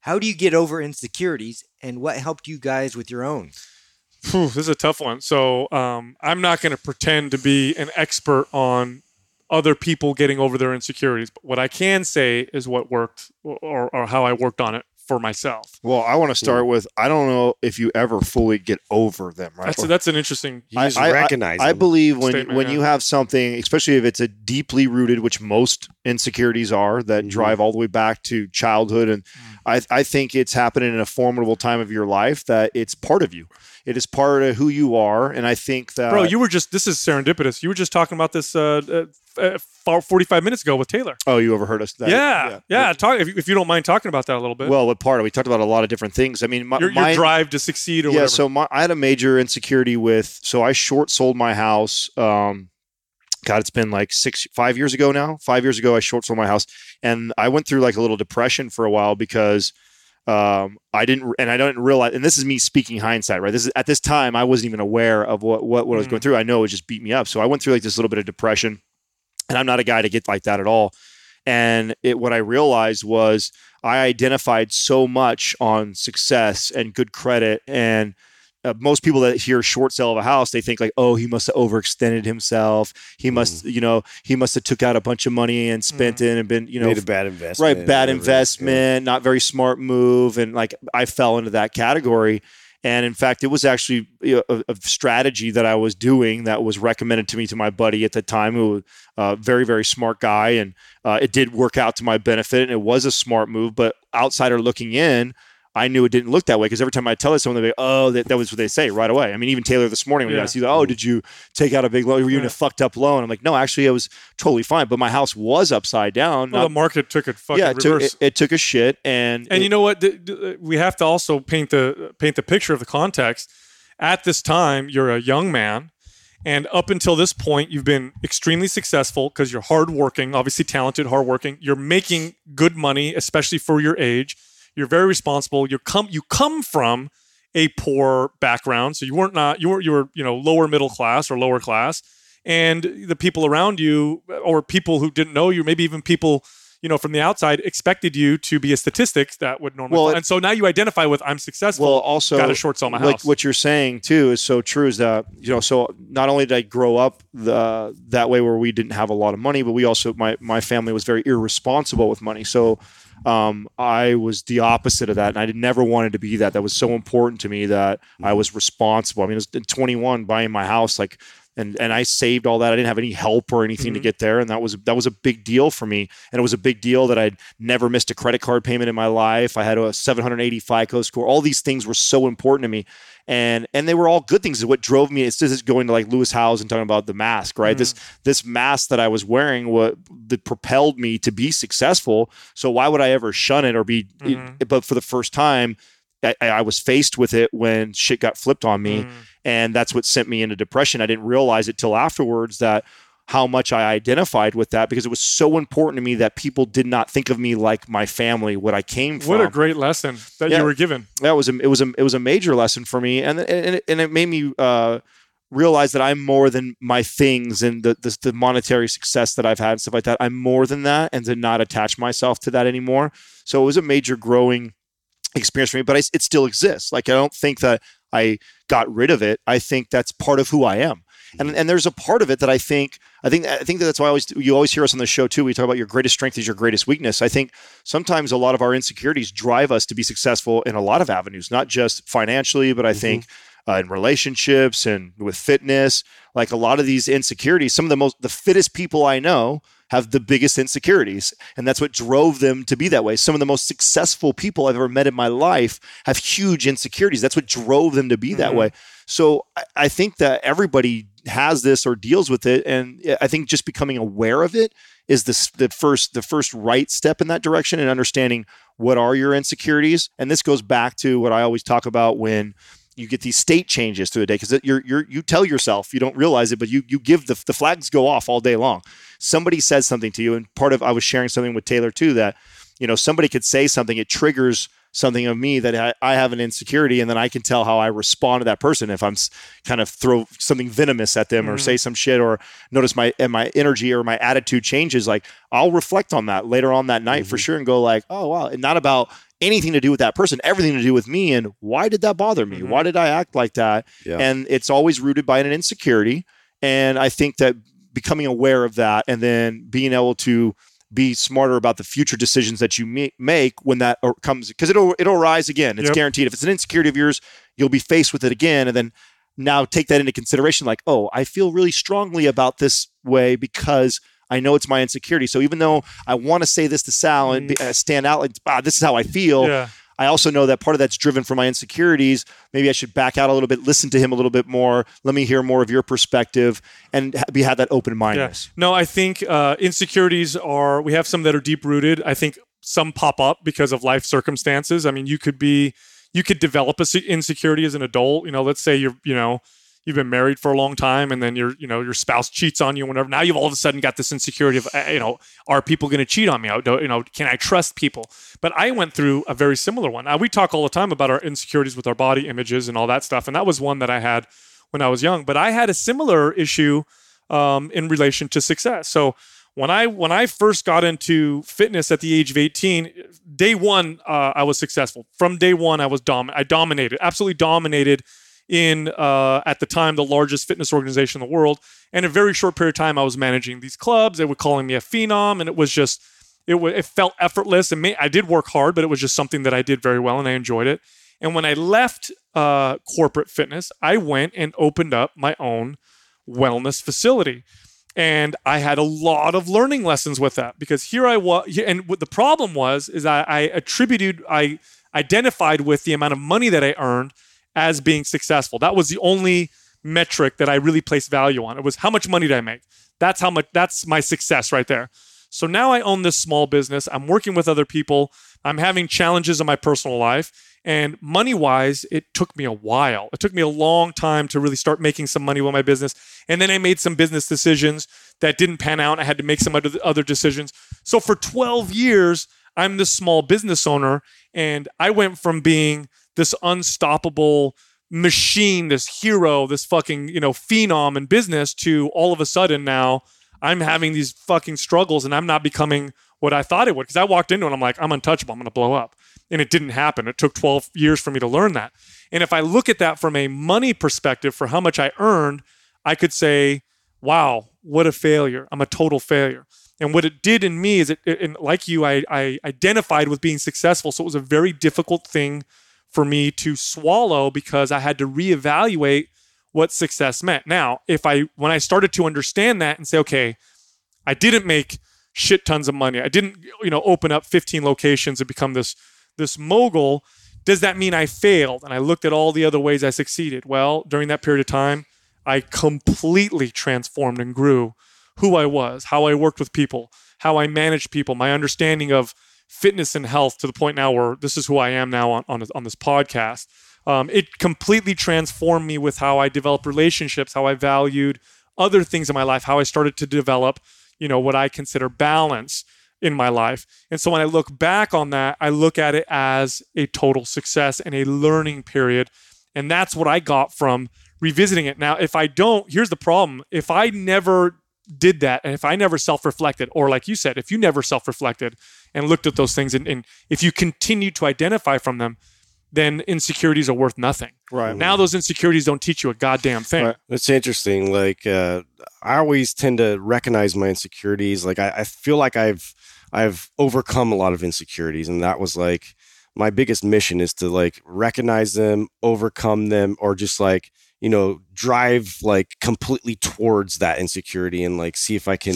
How do you get over insecurities, and what helped you guys with your own? Whew, this is a tough one. So um, I'm not going to pretend to be an expert on other people getting over their insecurities. But what I can say is what worked, or, or how I worked on it for myself. Well, I want to start yeah. with, I don't know if you ever fully get over them, right? That's, a, that's an interesting, you just I, recognize I, I believe when, when yeah. you have something, especially if it's a deeply rooted, which most insecurities are, that mm-hmm. drive all the way back to childhood. And mm-hmm. I, I think it's happening in a formidable time of your life that it's part of you. It is part of who you are. And I think that... Bro, you were just... This is serendipitous. You were just talking about this uh, uh, forty-five minutes ago with Taylor. Oh, you overheard us? That, yeah. Yeah. yeah. Talk, if, if you don't mind talking about that a little bit. Well, what part? We talked about a lot of different things. I mean... My, your, your my, drive to succeed or yeah, whatever. Yeah, so my, I had a major insecurity with... So I short sold my house. Um, God, it's been like six, five years ago now. Five years ago, I short sold my house. And I went through like a little depression for a while because... Um, I didn't, and I didn't realize, and this is me speaking hindsight, right? This is at this time, I wasn't even aware of what, what, what I was mm. going through. I know it just beat me up. So I went through like this little bit of depression, and I'm not a guy to get like that at all. And it, what I realized was I identified so much on success and good credit. And uh, most people that hear short sale of a house, they think like, oh, he must have overextended himself. He must, mm. you know, he must have took out a bunch of money and spent mm. it and been, you know, made a bad investment, right? Bad investment, yeah. not very smart move. And like, I fell into that category. And in fact, it was actually a, a strategy that I was doing that was recommended to me to my buddy at the time, who was a very, very smart guy. And uh, it did work out to my benefit, and it was a smart move, but outsider looking in, I knew it didn't look that way, because every time I tell it, someone, they'll be, oh, that, that was what they say right away. I mean, even Taylor this morning, when yeah. I see, oh, did you take out a big loan? Were you yeah. in a fucked up loan? I'm like, no, actually, I was totally fine. But my house was upside down. Well, not, the market took a fucking yeah, it reverse. Took, it, it took a shit. And and it, you know what? We have to also paint the paint the picture of the context. At this time, you're a young man. And up until this point, you've been extremely successful because you're hardworking, obviously talented, hardworking. You're making good money, especially for your age. You're very responsible. You come you come from a poor background, so you weren't not you were you were you know lower middle class or lower class, and the people around you, or people who didn't know you, maybe even people you know from the outside, expected you to be a statistic that would normally. Well, and so now you identify with, I'm successful. Well, also got to short sell my house. Like what you're saying too is so true. Is that you know so not only did I grow up the that way where we didn't have a lot of money, but we also my my family was very irresponsible with money. So. Um, I was the opposite of that, and I did, never wanted to be that. That was so important to me that I was responsible. I mean, I was twenty-one buying my house, like, and and I saved all that. I didn't have any help or anything mm-hmm. to get there, and that was that was a big deal for me. And it was a big deal that I'd never missed a credit card payment in my life. I had a seven eighty FICO score. All these things were so important to me, and and they were all good things. What drove me is this is going to like Lewis Howes and talking about the mask, right? Mm-hmm. This this mask that I was wearing, what that propelled me to be successful. So why would I ever shun it or be? Mm-hmm. It, but for the first time. I, I was faced with it when shit got flipped on me. Mm. And that's what sent me into depression. I didn't realize it till afterwards that how much I identified with that, because it was so important to me that people did not think of me like my family, what I came from. What a great lesson that yeah, you were given. That was a, it was a, it was a major lesson for me. And, and, and it made me, uh, realize that I'm more than my things and the, the the monetary success that I've had and stuff like that. I'm more than that, and to not attach myself to that anymore. So it was a major growing experience for me, but I, it still exists. Like, I don't think that I got rid of it. I think that's part of who I am. And and there's a part of it that I think, I think, I think that's why I always, you always hear us on the show too. We talk about your greatest strength is your greatest weakness. I think sometimes a lot of our insecurities drive us to be successful in a lot of avenues, not just financially, but I mm-hmm. think uh, in relationships and with fitness, like a lot of these insecurities, some of the most, the fittest people I know have the biggest insecurities. And that's what drove them to be that way. Some of the most successful people I've ever met in my life have huge insecurities. That's what drove them to be mm-hmm. that way. So I, I think that everybody has this or deals with it. And I think just becoming aware of it is the, the first the first right step in that direction, and understanding what are your insecurities. And this goes back to what I always talk about when you get these state changes through the day, because you're, you're, you tell yourself, you don't realize it, but you you give the, the flags go off all day long. Somebody says something to you. And part of, I was sharing something with Taylor too, that, you know, somebody could say something, it triggers something of me that I, I have an insecurity, and then I can tell how I respond to that person. If I'm kind of throw something venomous at them mm-hmm. or say some shit, or notice my and my energy or my attitude changes, like I'll reflect on that later on that night mm-hmm. for sure, and go like, oh wow, and not about anything to do with that person, everything to do with me, and why did that bother me? Mm-hmm. Why did I act like that? Yeah. And it's always rooted by an insecurity. And I think that becoming aware of that, and then being able to be smarter about the future decisions that you make when that comes, because it'll, it'll rise again. It's yep. guaranteed. If it's an insecurity of yours, you'll be faced with it again. And then now take that into consideration. Like, oh, I feel really strongly about this way because I know it's my insecurity. So even though I want to say this to Sal and be, uh, stand out, like, ah, this is how I feel. Yeah. I also know that part of that's driven from my insecurities. Maybe I should back out a little bit, listen to him a little bit more. Let me hear more of your perspective, and be have that open mindedness. Yeah. No, I think uh, insecurities are, we have some that are deep rooted. I think some pop up because of life circumstances. I mean, you could be, you could develop an insecurity as an adult. You know, let's say you're, you know, you've been married for a long time, and then your, you know, your spouse cheats on you, whenever. Now you've all of a sudden got this insecurity of, you know, are people going to cheat on me? You know, can I trust people? But I went through a very similar one. Now, we talk all the time about our insecurities with our body images and all that stuff, and that was one that I had when I was young. But I had a similar issue um, in relation to success. So when I when I first got into fitness at the age of eighteen, day one uh, I was successful. From day one, I was dom I dominated, absolutely dominated. in, uh, at the time, the largest fitness organization in the world. And in a very short period of time, I was managing these clubs. They were calling me a phenom, and it was just, it was, it felt effortless. And I did work hard, but it was just something that I did very well, and I enjoyed it. And when I left uh, corporate fitness, I went and opened up my own wellness facility. And I had a lot of learning lessons with that, because here I was, and what the problem was, is I, I attributed, I identified with the amount of money that I earned as being successful. That was the only metric that I really placed value on. It was, how much money did I make? That's how much, that's my success right there. So now I own this small business. I'm working with other people. I'm having challenges in my personal life. And money-wise, it took me a while. It took me a long time to really start making some money with my business. And then I made some business decisions that didn't pan out. I had to make some other decisions. So for twelve years, I'm this small business owner, and I went from being this unstoppable machine, this hero, this fucking, you know, phenom in business, to all of a sudden now I'm having these fucking struggles, and I'm not becoming what I thought it would. Because I walked into it and I'm like, I'm untouchable. I'm going to blow up. And it didn't happen. It took twelve years for me to learn that. And if I look at that from a money perspective, for how much I earned, I could say, wow, what a failure. I'm a total failure. And what it did in me is, it, it and like you, I, I identified with being successful. So it was a very difficult thing for me to swallow, because I had to reevaluate what success meant. Now, if I when I started to understand that and say, okay, I didn't make shit tons of money. I didn't, you know, open up fifteen locations and become this this mogul. Does that mean I failed? And I looked at all the other ways I succeeded. Well, during that period of time, I completely transformed and grew who I was, how I worked with people, how I managed people, my understanding of fitness and health, to the point now where this is who I am now on, on, on this podcast. Um, it completely transformed me with how I developed relationships, how I valued other things in my life, how I started to develop, you know, what I consider balance in my life. And so when I look back on that, I look at it as a total success and a learning period. And that's what I got from revisiting it. Now, if I don't, here's the problem. If I never did that, and if I never self-reflected, or like you said, if you never self-reflected and looked at those things, and, and if you continue to identify from them, then insecurities are worth nothing. Right. Now those insecurities don't teach you a goddamn thing. Right. That's interesting. Like uh, I always tend to recognize my insecurities. Like I, I feel like I've I've overcome a lot of insecurities, and that was like my biggest mission is to like recognize them, overcome them, or just like, you know, drive like completely towards that insecurity and like see if I can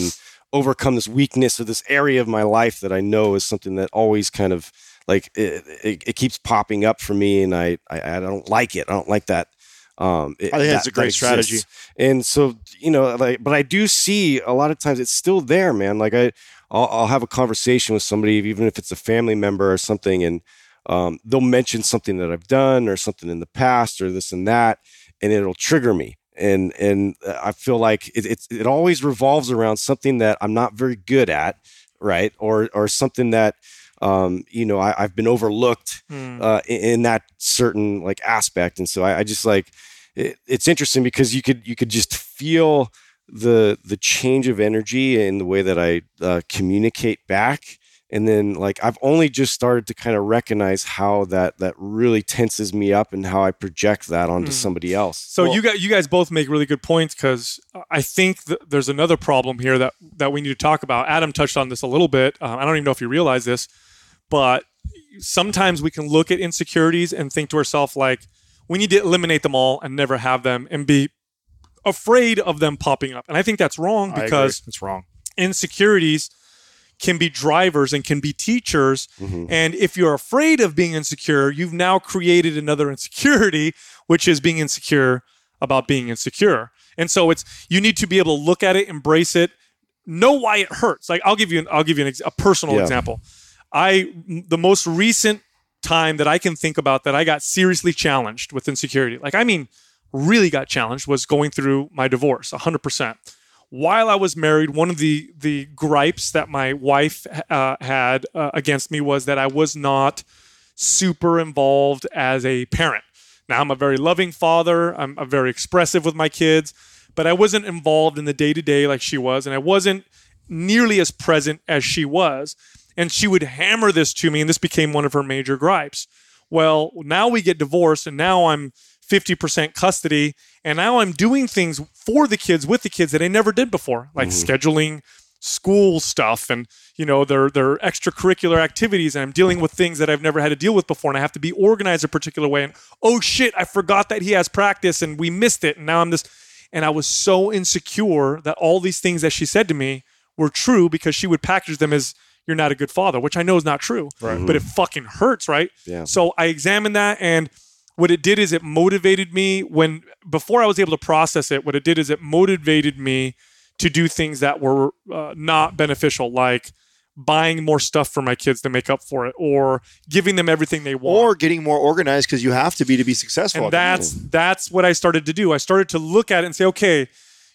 overcome this weakness or this area of my life that I know is something that always kind of like it, it, it keeps popping up for me, and I, I, I don't like it. I don't like that. Um, it, I think that's a great that strategy. And so, you know, like, but I do see a lot of times it's still there, man. Like I, I'll, I'll have a conversation with somebody, even if it's a family member or something, and um, they'll mention something that I've done or something in the past or this and that, and it'll trigger me. And and I feel like it, it, it always revolves around something that I'm not very good at, right? Or or something that, um, you know, I, I've been overlooked mm. uh, in, in that certain like aspect. And so I, I just like, it, it's interesting because you could you could just feel the the change of energy in the way that I uh, communicate back. And then like, I've only just started to kind of recognize how that, that really tenses me up and how I project that onto mm. somebody else. So well, you guys, you guys both make really good points, because I think th- there's another problem here that, that we need to talk about. Adam touched on this a little bit. Uh, I don't even know if you realize this, but sometimes we can look at insecurities and think to ourselves, like, we need to eliminate them all and never have them and be afraid of them popping up. And I think that's wrong, because it's wrong. Insecurities can be drivers and can be teachers. Mm-hmm. And if you're afraid of being insecure, you've now created another insecurity, which is being insecure about being insecure. And so it's, you need to be able to look at it, embrace it, know why it hurts. Like I'll give you an, I'll give you an ex- a personal yeah. example. I, the most recent time that I can think about that I got seriously challenged with insecurity, like, I mean, really got challenged, was going through my divorce, one hundred percent. While I was married, one of the the gripes that my wife uh, had uh, against me was that I was not super involved as a parent. Now, I'm a very loving father. I'm, I'm very expressive with my kids, but I wasn't involved in the day-to-day like she was, and I wasn't nearly as present as she was. And she would hammer this to me, and this became one of her major gripes. Well, now we get divorced, and now I'm fifty percent custody. And now I'm doing things for the kids, with the kids, that I never did before, like mm-hmm. scheduling school stuff and, you know, their, their extracurricular activities. And I'm dealing with things that I've never had to deal with before. And I have to be organized a particular way. And, oh shit, I forgot that he has practice and we missed it. And now I'm this, and I was so insecure that all these things that she said to me were true, because she would package them as, you're not a good father, which I know is not true, right. mm-hmm. but it fucking hurts. Right. Yeah. So I examined that, and what it did is it motivated me when, before I was able to process it, what it did is it motivated me to do things that were uh, not beneficial, like buying more stuff for my kids to make up for it, or giving them everything they want. Or getting more organized, because you have to be to be successful. And that's, that's what I started to do. I started to look at it and say, okay,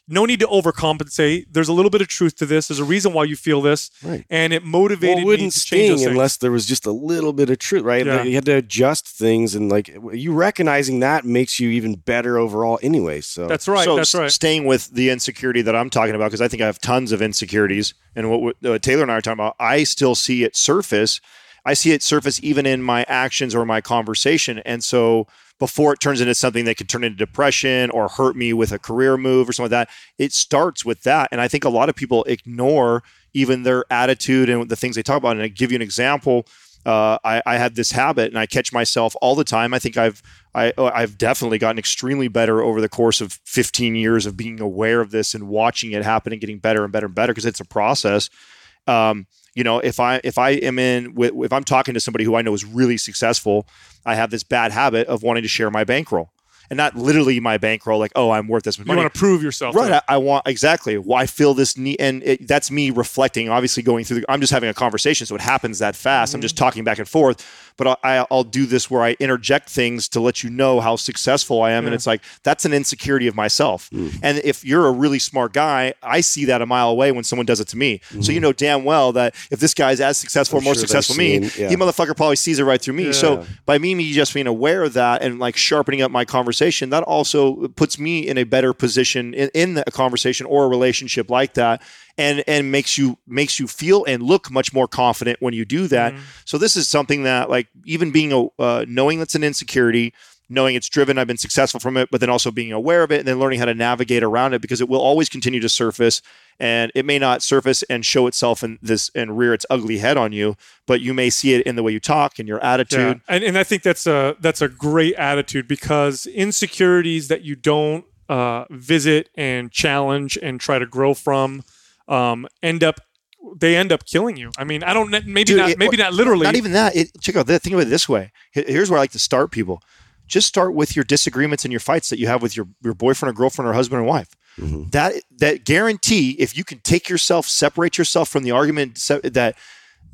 no need to overcompensate. There's a little bit of truth to this. There's a reason why you feel this. Right. And it motivated well, it me to change those things. Unless there was just a little bit of truth, right? Yeah. Like you had to adjust things, and like you recognizing that makes you even better overall anyway. So That's right. So that's right. Staying with the insecurity that I'm talking about, because I think I have tons of insecurities. And what uh, Taylor and I are talking about, I still see it surface. I see it surface even in my actions or my conversation. And so before it turns into something that could turn into depression or hurt me with a career move or something like that, it starts with that. And I think a lot of people ignore even their attitude and the things they talk about. And I give you an example. Uh, I, I had this habit, and I catch myself all the time. I think I've I, I've definitely gotten extremely better over the course of fifteen years of being aware of this and watching it happen and getting better and better and better, because it's a process. Um, You know, if I if I am in with, if I'm talking to somebody who I know is really successful, I have this bad habit of wanting to share my bankroll, and not literally my bankroll, like, oh, I'm worth this much money. You want to prove yourself, right? I, I want exactly. Why well, feel this need, and it, that's me reflecting. Obviously, going through. The, I'm just having a conversation, so it happens that fast. Mm-hmm. I'm just talking back and forth, but I, I'll do this where I interject things to let you know how successful I am, yeah. and it's like that's an insecurity of myself. Mm. And if you're a really smart guy, I see that a mile away when someone does it to me. Mm. So you know damn well that if this guy's as successful, or more sure successful than me, yeah. he motherfucker probably sees it right through me. Yeah. So by me, me just being aware of that and like sharpening up my conversation conversation, that also puts me in a better position in, in a conversation or a relationship like that, and and makes you makes you feel and look much more confident when you do that. Mm-hmm. So this is something that, like, even being a uh, knowing that's an insecurity, knowing it's driven, I've been successful from it, but then also being aware of it and then learning how to navigate around it, because it will always continue to surface, and it may not surface and show itself in this and rear its ugly head on you, but you may see it in the way you talk and your attitude. Yeah. And and I think that's a, that's a great attitude, because insecurities that you don't uh, visit and challenge and try to grow from um, end up They end up killing you. I mean, I don't. Maybe Dude, not. It, maybe not literally. Not even that. It, check out that. Think of it this way. Here's where I like to start people. Just start with your disagreements and your fights that you have with your, your boyfriend or girlfriend or husband or wife. Mm-hmm. That that guarantee, if you can take yourself, separate yourself from the argument, se- that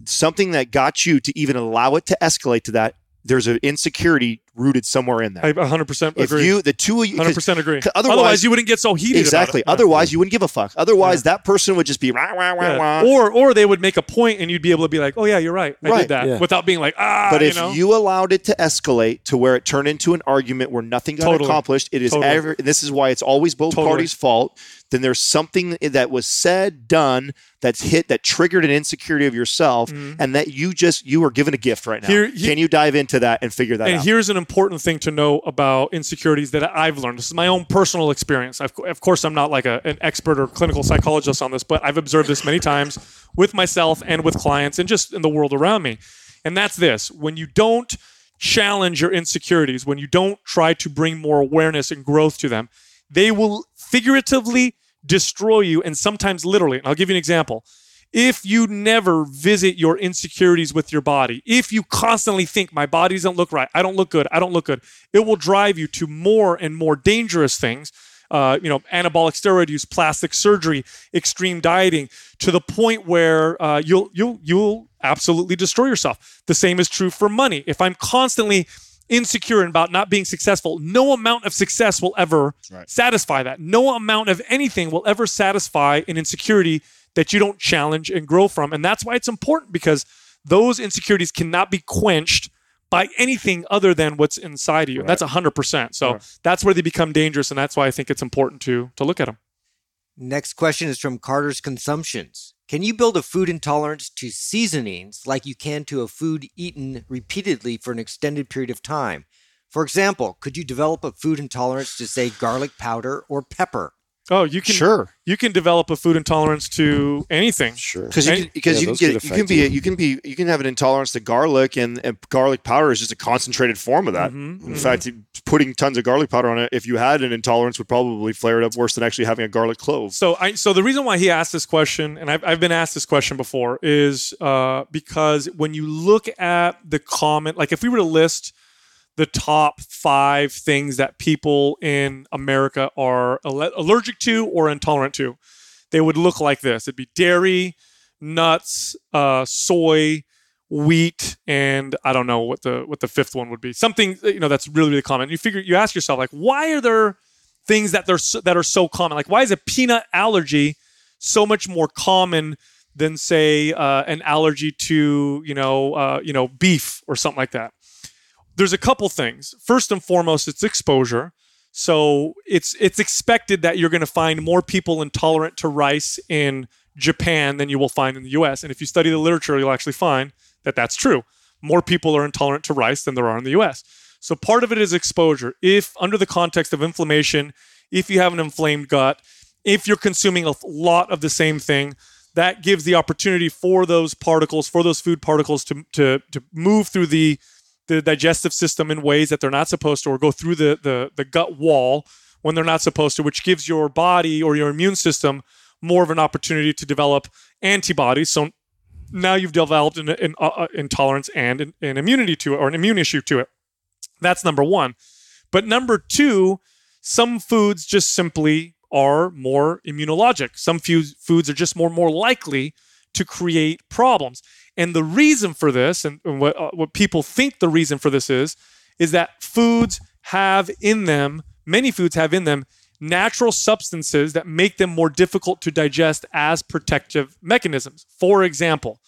something that got you to even allow it to escalate to that, there's an insecurity rooted somewhere in that. I one hundred percent agree. If you, the two of you, one hundred percent agree. Otherwise, otherwise, you wouldn't get so heated. Exactly. About it. Otherwise, yeah. you wouldn't give a fuck. Otherwise, yeah. that person would just be rah, rah, rah, yeah. rah. Or, or they would make a point, and you'd be able to be like, "Oh yeah, you're right. I right. did that," yeah. without being like, "Ah." But if you, know? you allowed it to escalate to where it turned into an argument where nothing got totally. accomplished, it is totally. ever. This is why it's always both totally. parties' fault. Then there's something that was said, done, that's hit, that triggered an insecurity of yourself, mm-hmm. and that you just, you are given a gift right now. Here, he, Can you dive into that and figure that and out? And here's an important thing to know about insecurities that I've learned. This is my own personal experience. I've, of course, I'm not like a, an expert or clinical psychologist on this, but I've observed this many times with myself and with clients and just in the world around me. And that's this. When you don't challenge your insecurities, when you don't try to bring more awareness and growth to them, they will figuratively destroy you, and sometimes literally. And I'll give you an example. If you never visit your insecurities with your body, if you constantly think, my body doesn't look right, I don't look good, I don't look good, it will drive you to more and more dangerous things, uh, you know, anabolic steroid use, plastic surgery, extreme dieting, to the point where uh, you'll, you'll, you'll absolutely destroy yourself. The same is true for money. If I'm constantly insecure about not being successful, no amount of success will ever right. satisfy that. No amount of anything will ever satisfy an insecurity that you don't challenge and grow from. And that's why it's important, because those insecurities cannot be quenched by anything other than what's inside of you. Right. That's one hundred percent. So right. that's where they become dangerous, and that's why I think it's important to, to look at them. Next question is from Carter's Consumptions. Can you build a food intolerance to seasonings like you can to a food eaten repeatedly for an extended period of time? For example, could you develop a food intolerance to, say, garlic powder or pepper? Oh, you can sure. You can develop a food intolerance to anything. Sure, because you can, because yeah, you, can get, you can be you can be you can have an intolerance to garlic, and, and garlic powder is just a concentrated form of that. Mm-hmm. In mm-hmm. fact, putting tons of garlic powder on it, if you had an intolerance, would probably flare it up worse than actually having a garlic clove. So, I so the reason why he asked this question, and I've I've been asked this question before, is uh, because when you look at the comment, like if we were to list the top five things that people in America are allergic to or intolerant to, they would look like this. It'd be dairy, nuts, uh, soy, wheat, and I don't know what the what the fifth one would be. Something, you know, that's really, really common. You figure, you ask yourself, like, why are there things that they're so, that are so common? Like, why is a peanut allergy so much more common than, say, uh, an allergy to, you know, uh, you know, beef or something like that? There's a couple things. First and foremost, it's exposure. So it's it's expected that you're going to find more people intolerant to rice in Japan than you will find in the U S. And if you study the literature, you'll actually find that that's true. More people are intolerant to rice than there are in the U S. So part of it is exposure. If under the context of inflammation, if you have an inflamed gut, if you're consuming a lot of the same thing, that gives the opportunity for those particles, for those food particles to to, to move through the the digestive system in ways that they're not supposed to, or go through the, the the gut wall when they're not supposed to, which gives your body or your immune system more of an opportunity to develop antibodies. So now you've developed an, an uh, intolerance and an, an immunity to it, or an immune issue to it. That's number one. But number two, some foods just simply are more immunologic. Some few foods are just more more likely to create problems. And the reason for this, and what, uh, what people think the reason for this is, is that foods have in them, many foods have in them, natural substances that make them more difficult to digest as protective mechanisms. For example,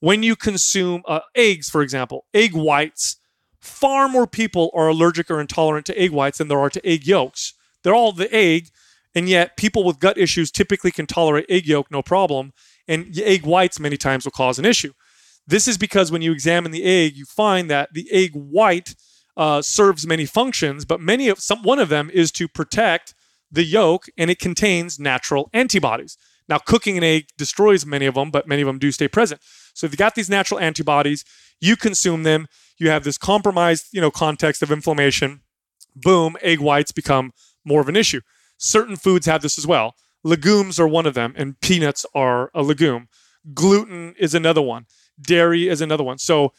when you consume uh, eggs, for example, egg whites, far more people are allergic or intolerant to egg whites than there are to egg yolks. They're all the egg, and yet people with gut issues typically can tolerate egg yolk, no problem, and egg whites many times will cause an issue. This is because when you examine the egg, you find that the egg white uh, serves many functions, but many of some one of them is to protect the yolk, and it contains natural antibodies. Now, cooking an egg destroys many of them, but many of them do stay present. So if you've got these natural antibodies, you consume them, you have this compromised, you know, context of inflammation, boom, egg whites become more of an issue. Certain foods have this as well. Legumes are one of them, and peanuts are a legume. Gluten is another one. Dairy is another one. So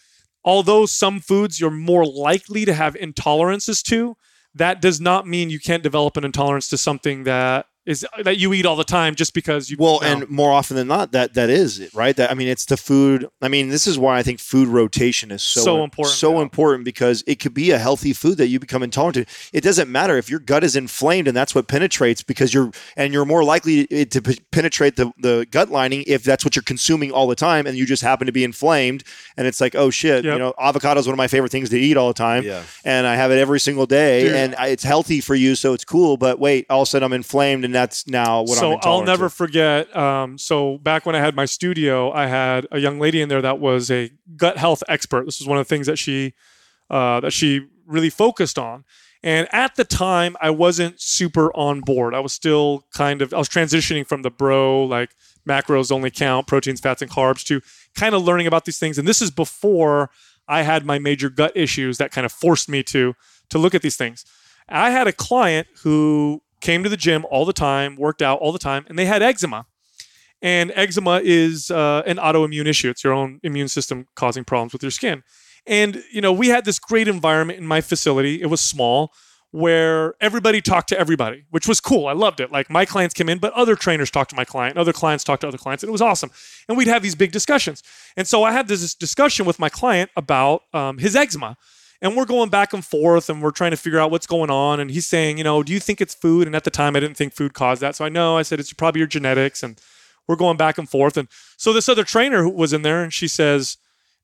although some foods you're more likely to have intolerances to, that does not mean you can't develop an intolerance to something that is that you eat all the time just because you... Well, you know. And more often than not, that that is it, right? That I mean, it's the food. I mean, this is why I think food rotation is so, so, important, so yeah. important because it could be a healthy food that you become intolerant to. It doesn't matter if your gut is inflamed and that's what penetrates because you're... And you're more likely to p- penetrate the, the gut lining if that's what you're consuming all the time and you just happen to be inflamed and it's like, oh shit, yep. you know, avocado is one of my favorite things to eat all the time yeah. and I have it every single day Dude. and I, it's healthy for you, so it's cool, but wait, all of a sudden I'm inflamed and that's now what so I'm So I'll never to. forget. Um, so back when I had my studio, I had a young lady in there that was a gut health expert. This was one of the things that she uh, that she really focused on. And at the time, I wasn't super on board. I was still kind of, I was transitioning from the bro, like macros only count, proteins, fats, and carbs to kind of learning about these things. And this is before I had my major gut issues that kind of forced me to to look at these things. I had a client who came to the gym all the time, worked out all the time, and they had eczema. And eczema is uh, an autoimmune issue. It's your own immune system causing problems with your skin. And, you know, we had this great environment in my facility. It was small, where everybody talked to everybody, which was cool. I loved it. Like, my clients came in, but other trainers talked to my client. Other clients talked to other clients. And it was awesome. And we'd have these big discussions. And so I had this discussion with my client about um, his eczema. And we're going back and forth and we're trying to figure out what's going on. And he's saying, you know, do you think it's food? And at the time, I didn't think food caused that. So I know, I said, it's probably your genetics. And we're going back and forth. And so this other trainer who was in there, and she says,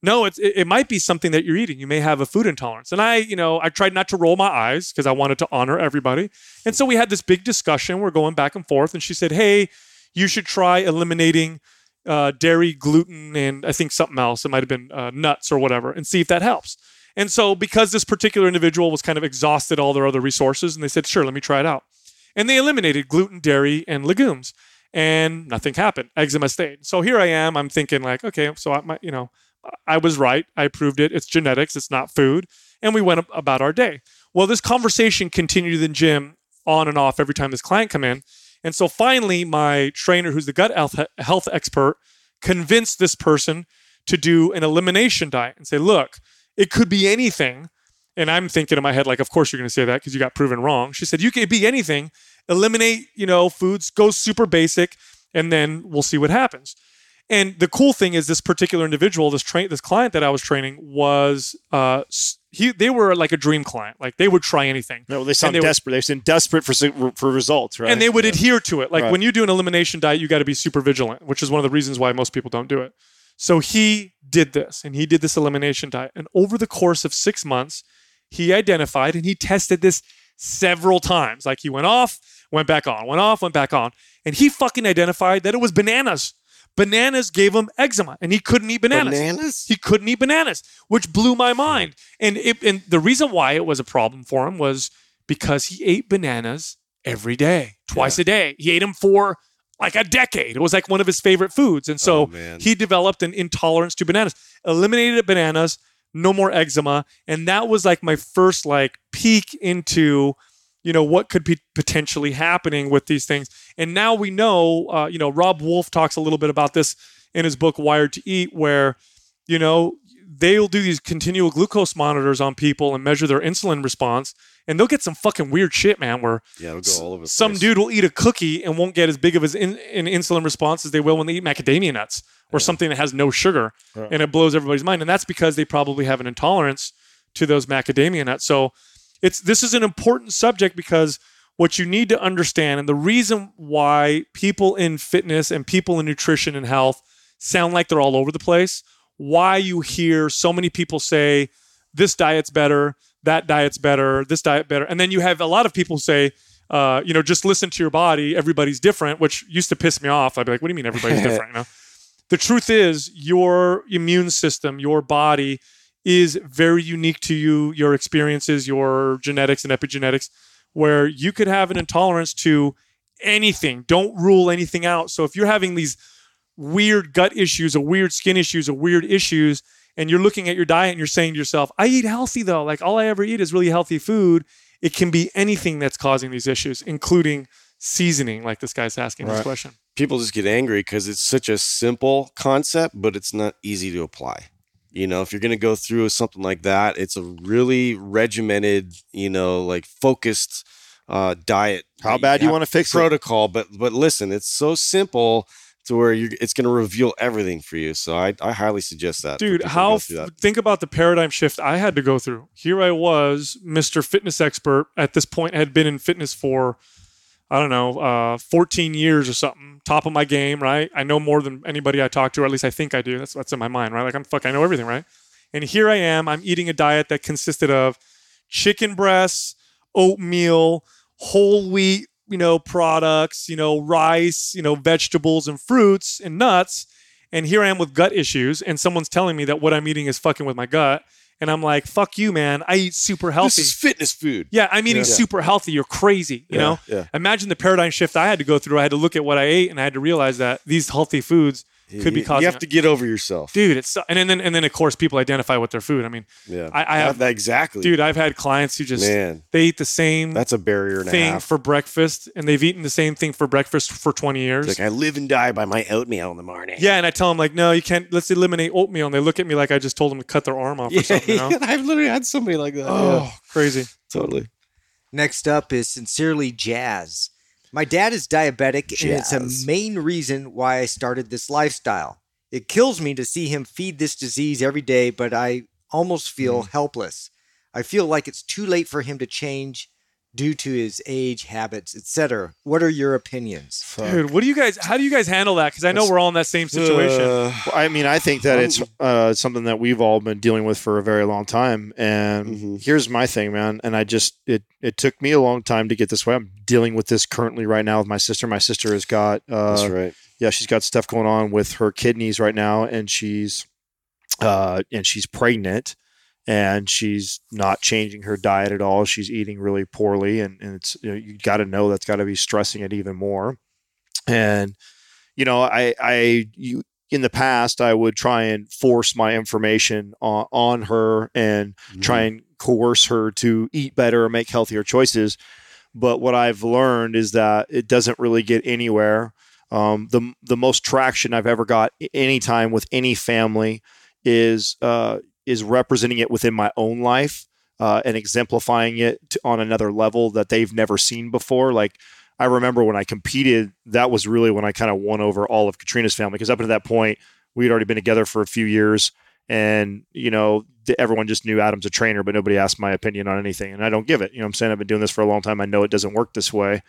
no, it's, it, it might be something that you're eating. You may have a food intolerance. And I, you know, I tried not to roll my eyes because I wanted to honor everybody. And so we had this big discussion. We're going back and forth. And she said, hey, you should try eliminating uh, dairy, gluten, and I think something else. It might have been uh, nuts or whatever, and see if that helps. And so because this particular individual was kind of exhausted all their other resources, and they said, sure, let me try it out. And they eliminated gluten, dairy, and legumes, and nothing happened. Eczema stayed. So here I am. I'm thinking like, okay, so I, you know, I was right. I proved it. It's genetics. It's not food. And we went about our day. Well, this conversation continued in the gym on and off every time this client come in. And so finally, my trainer, who's the gut health expert, convinced this person to do an elimination diet and say, look, it could be anything. And I'm thinking in my head, like, of course you're going to say that because you got proven wrong. She said, you could be anything, eliminate, you know, foods, go super basic, and then we'll see what happens. And the cool thing is this particular individual, this train, this client that I was training was, uh, he, they were like a dream client. Like, they would try anything. No, they sound they desperate. Would, they seem desperate for, for results, right? And they would yeah. adhere to it. Like right. when you do an elimination diet, you got to be super vigilant, which is one of the reasons why most people don't do it. So he did this, and he did this elimination diet. And over the course of six months, he identified, and he tested this several times. Like, he went off, went back on, went off, went back on. And he fucking identified that it was bananas. Bananas gave him eczema, and he couldn't eat bananas. Bananas? He couldn't eat bananas, which blew my mind. And, it, and the reason why it was a problem for him was because he ate bananas every day, twice yeah. a day. He ate them for like a decade. It was like one of his favorite foods. And so oh, he developed an intolerance to bananas, eliminated bananas, no more eczema. And that was like my first like peek into, you know, what could be potentially happening with these things. And now we know, uh, you know, Rob Wolf talks a little bit about this in his book, Wired to Eat, where, you know, they'll do these continual glucose monitors on people and measure their insulin response. And they'll get some fucking weird shit, man, where yeah, it'll go all over the some place. Dude will eat a cookie and won't get as big of his in, an insulin response as they will when they eat macadamia nuts or yeah. something that has no sugar. Yeah. And it blows everybody's mind. And that's because they probably have an intolerance to those macadamia nuts. So it's this is an important subject because what you need to understand, and the reason why people in fitness and people in nutrition and health sound like they're all over the place, why you hear so many people say this diet's better, that diet's better, this diet better. And then you have a lot of people say, uh, you know, just listen to your body. Everybody's different, which used to piss me off. I'd be like, what do you mean everybody's different? You know, the truth is your immune system, your body is very unique to you, your experiences, your genetics and epigenetics, where you could have an intolerance to anything. Don't rule anything out. So if you're having these weird gut issues or weird skin issues or weird issues, and you're looking at your diet and you're saying to yourself, I eat healthy though. Like all I ever eat is really healthy food. It can be anything that's causing these issues, including seasoning, like this guy's asking right. this question. People just get angry because it's such a simple concept, but it's not easy to apply. You know, if you're going to go through something like that, it's a really regimented, you know, like focused uh, diet. How bad you, you want to fix protocol, it? But but listen, it's so simple to where you're, it's going to reveal everything for you. So I, I highly suggest that. Dude, how that. Think about the paradigm shift I had to go through. Here I was, Mister Fitness Expert. At this point, I had been in fitness for, I don't know, uh, fourteen years or something. Top of my game, right? I know more than anybody I talk to, or at least I think I do. That's what's in my mind, right? Like, I'm fuck, I know everything, right? And here I am. I'm eating a diet that consisted of chicken breasts, oatmeal, whole wheat, you know, products, you know, rice, you know, vegetables and fruits and nuts. And here I am with gut issues, and someone's telling me that what I'm eating is fucking with my gut. And I'm like, fuck you, man. I eat super healthy. This is fitness food. Yeah, I'm eating yeah. super healthy. You're crazy. You yeah, know? Yeah. Imagine the paradigm shift I had to go through. I had to look at what I ate, and I had to realize that these healthy foods could you, be causing... You have to get over yourself. Dude, it's... And then, and then of course, people identify with their food. I mean... Yeah. I, I have... Exactly. Dude, I've had clients who just... Man. They eat the same... That's a barrier and thing a half. For breakfast, and they've eaten the same thing for breakfast for twenty years. It's like, I live and die by my oatmeal in the morning. Yeah, and I tell them, like, no, you can't... Let's eliminate oatmeal. And they look at me like I just told them to cut their arm off yeah, or something. You know? I've literally had somebody like that. Oh, yeah. Crazy. Totally. Next up is Sincerely Jazz. My dad is diabetic, Jazz. And it's a main reason why I started this lifestyle. It kills me to see him feed this disease every day, but I almost feel mm. helpless. I feel like it's too late for him to change due to his age, habits, et cetera. What are your opinions? Fuck. Dude, what do you guys, how do you guys handle that? Because I know That's, we're all in that same situation. Uh, I mean, I think that it's uh, something that we've all been dealing with for a very long time. And mm-hmm. here's my thing, man. And I just, it it took me a long time to get this way. I'm dealing with this currently right now with my sister. My sister has got, uh, That's right. yeah, she's got stuff going on with her kidneys right now. And she's, uh, and she's pregnant. And she's not changing her diet at all. She's eating really poorly. And, and it's, you know, you got to know that's got to be stressing it even more. And, you know, I, I, you, in the past, I would try and force my information on, on her and mm-hmm. try and coerce her to eat better or make healthier choices. But what I've learned is that it doesn't really get anywhere. Um, the, the most traction I've ever got any time with any family is, uh, is representing it within my own life uh, and exemplifying it to, on another level that they've never seen before. Like, I remember when I competed, that was really when I kind of won over all of Katrina's family, because up until that point, we had already been together for a few years, and, you know, the, everyone just knew Adam's a trainer, but nobody asked my opinion on anything, and I don't give it. You know what I'm saying? I've been doing this for a long time. I know it doesn't work this way.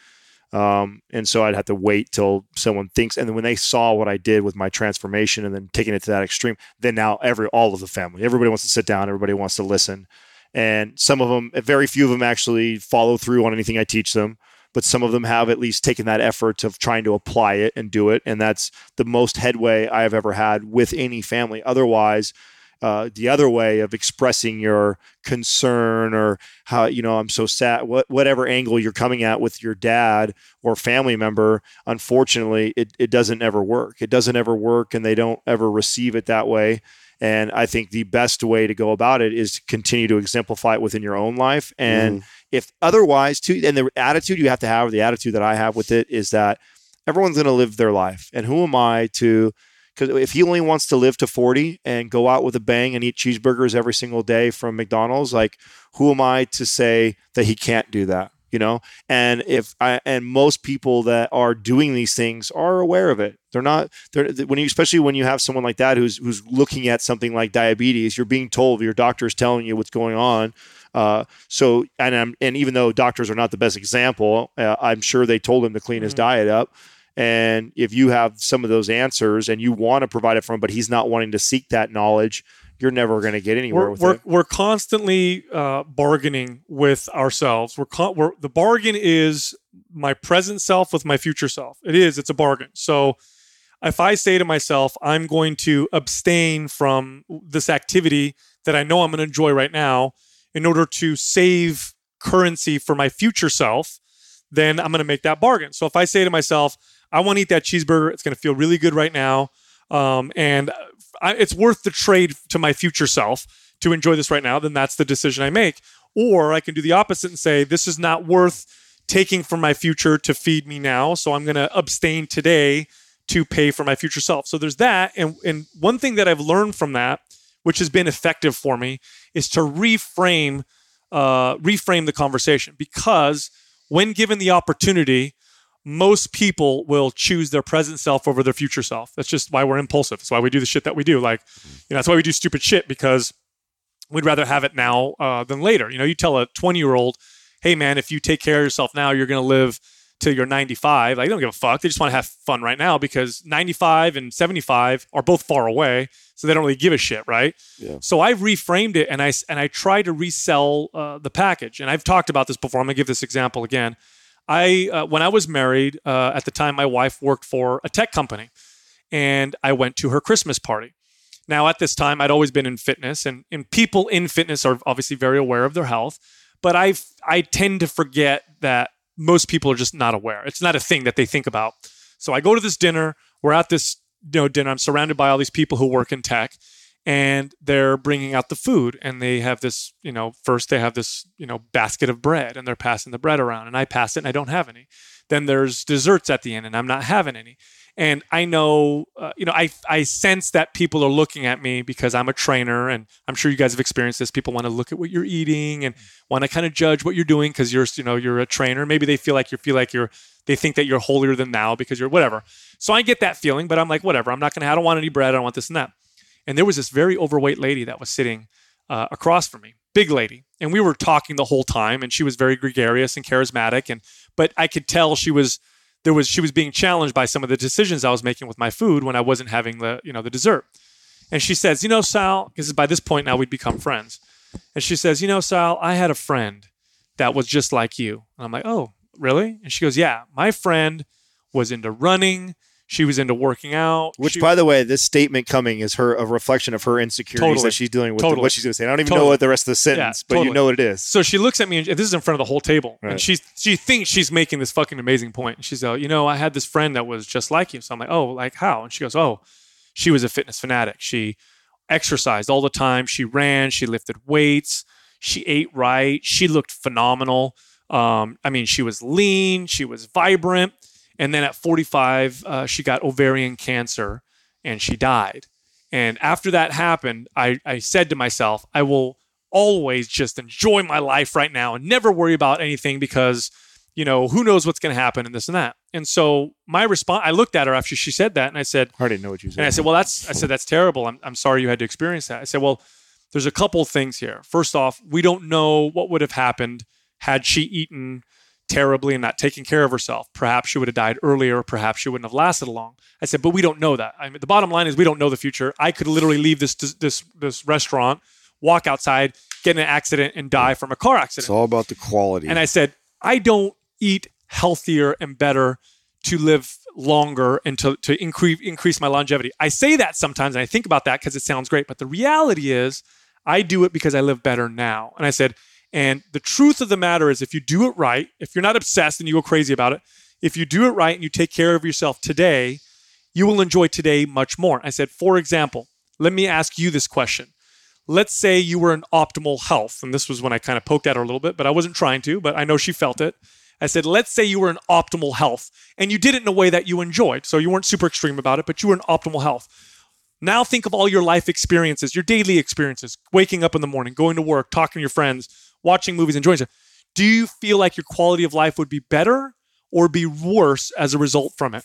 Um, and so I'd have to wait till someone thinks. And then when they saw what I did with my transformation and then taking it to that extreme, then now every, all of the family, everybody wants to sit down, everybody wants to listen. And some of them, very few of them actually follow through on anything I teach them, but some of them have at least taken that effort of trying to apply it and do it. And that's the most headway I've ever had with any family. Otherwise, Uh, the other way of expressing your concern or how, you know, I'm so sad, what, whatever angle you're coming at with your dad or family member, unfortunately, it, it doesn't ever work. It doesn't ever work, and they don't ever receive it that way. And I think the best way to go about it is to continue to exemplify it within your own life. And mm. if otherwise, too, and the attitude you have to have, or the attitude that I have with it, is that everyone's going to live their life. And who am I to... Because if he only wants to live to forty and go out with a bang and eat cheeseburgers every single day from McDonald's, like, who am I to say that he can't do that? You know, and if I, and most people that are doing these things are aware of it. They're not, they're, when you, especially when you have someone like that who's who's looking at something like diabetes, you're being told, your doctor is telling you what's going on. Uh, so, and I'm, and even though doctors are not the best example, uh, I'm sure they told him to clean mm-hmm. his diet up. And if you have some of those answers and you want to provide it for him, but he's not wanting to seek that knowledge, you're never going to get anywhere we're, with we're, it. We're constantly uh, bargaining with ourselves. We're, con- we're the bargain is my present self with my future self. It is. It's a bargain. So if I say to myself, I'm going to abstain from this activity that I know I'm going to enjoy right now in order to save currency for my future self, then I'm going to make that bargain. So if I say to myself, I want to eat that cheeseburger, it's going to feel really good right now. Um, and I, it's worth the trade to my future self to enjoy this right now, then that's the decision I make. Or I can do the opposite and say, this is not worth taking from my future to feed me now. So I'm going to abstain today to pay for my future self. So there's that. And, and one thing that I've learned from that, which has been effective for me, is to reframe, uh, reframe the conversation, because when given the opportunity, most people will choose their present self over their future self. That's just why we're impulsive. That's why we do the shit that we do. Like, you know, that's why we do stupid shit, because we'd rather have it now uh, than later. You know, you tell a twenty-year-old, hey, man, if you take care of yourself now, you're going to live till you're ninety-five. Like, they don't give a fuck. They just want to have fun right now, because ninety-five and seventy-five are both far away. So they don't really give a shit, right? Yeah. So I've reframed it, and I, and I try to resell uh, the package. And I've talked about this before. I'm going to give this example again. I uh, when I was married, uh, at the time, my wife worked for a tech company, and I went to her Christmas party. Now, at this time, I'd always been in fitness, and, and people in fitness are obviously very aware of their health, but I I tend to forget that most people are just not aware. It's not a thing that they think about. So I go to this dinner. We're at this you know, dinner. I'm surrounded by all these people who work in tech, and they're bringing out the food, and they have this, you know, first they have this, you know, basket of bread, and they're passing the bread around, and I pass it and I don't have any. Then there's desserts at the end, and I'm not having any. And I know, uh, you know, I, I sense that people are looking at me, because I'm a trainer, and I'm sure you guys have experienced this. People want to look at what you're eating and want to kind of judge what you're doing, because you're, you know, you're a trainer. Maybe they feel like you feel like you're, they think that you're holier than thou because you're whatever. So I get that feeling, but I'm like, whatever, I'm not going to, I don't want any bread. I don't want this and that. And there was this very overweight lady that was sitting uh, across from me, big lady. And we were talking the whole time, and she was very gregarious and charismatic. And but I could tell she was there was she was being challenged by some of the decisions I was making with my food when I wasn't having the you know the dessert. And she says, you know, Sal, because by this point now we'd become friends. And she says, you know, Sal, I had a friend that was just like you. And I'm like, oh, really? And she goes, yeah, my friend was into running. She was into working out. Which, she, by the way, this statement coming is her a reflection of her insecurities totally, that she's dealing with, totally. What she's going to say. I don't even totally. know what the rest of the sentence, yeah, but totally. You know what it is. So she looks at me, and this is in front of the whole table, right. And she's, she thinks she's making this fucking amazing point. And she's like, you know, I had this friend that was just like you. So I'm like, oh, like how? And she goes, oh, she was a fitness fanatic. She exercised all the time. She ran. She lifted weights. She ate right. She looked phenomenal. Um, I mean, she was lean. She was vibrant. And then at forty-five, uh, she got ovarian cancer and she died. And after that happened, I, I said to myself, I will always just enjoy my life right now and never worry about anything, because, you know, who knows what's going to happen and this and that. And so my response, I looked at her after she said that, and I said, I didn't know what you said. And I said, well, that's, I said, that's terrible. I'm, I'm sorry you had to experience that. I said, well, there's a couple things here. First off, we don't know what would have happened had she eaten terribly and not taking care of herself. Perhaps she would have died earlier. Perhaps she wouldn't have lasted long. I said, but we don't know that. I mean, the bottom line is we don't know the future. I could literally leave this this this restaurant, walk outside, get in an accident, and die from a car accident. It's all about the quality. And I said, I don't eat healthier and better to live longer and to, to increase increase my longevity. I say that sometimes, and I think about that because it sounds great. But the reality is I do it because I live better now. And I said, and the truth of the matter is, if you do it right, if you're not obsessed and you go crazy about it, if you do it right and you take care of yourself today, you will enjoy today much more. I said, for example, let me ask you this question. Let's say you were in optimal health. And this was when I kind of poked at her a little bit, but I wasn't trying to, but I know she felt it. I said, let's say you were in optimal health and you did it in a way that you enjoyed. So you weren't super extreme about it, but you were in optimal health. Now think of all your life experiences, your daily experiences, waking up in the morning, going to work, talking to your friends, watching movies, enjoying stuff. Do you feel like your quality of life would be better or be worse as a result from it?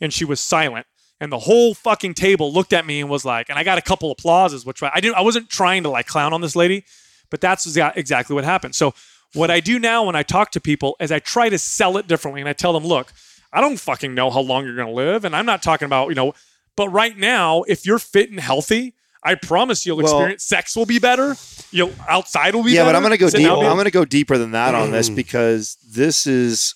And she was silent. And the whole fucking table looked at me and was like, and I got a couple applauses, which I didn't, I wasn't trying to like clown on this lady, but that's exactly what happened. So what I do now when I talk to people is I try to sell it differently. And I tell them, look, I don't fucking know how long you're going to live. And I'm not talking about, you know, but right now, if you're fit and healthy, I promise you'll well, experience sex will be better. You'll outside will be yeah, better. Yeah, but I'm going to go deep. I'm going to go deeper than that mm. on this, because this is,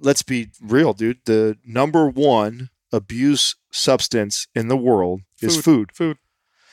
let's be real, dude. The number one abuse substance in the world food, is food. Food.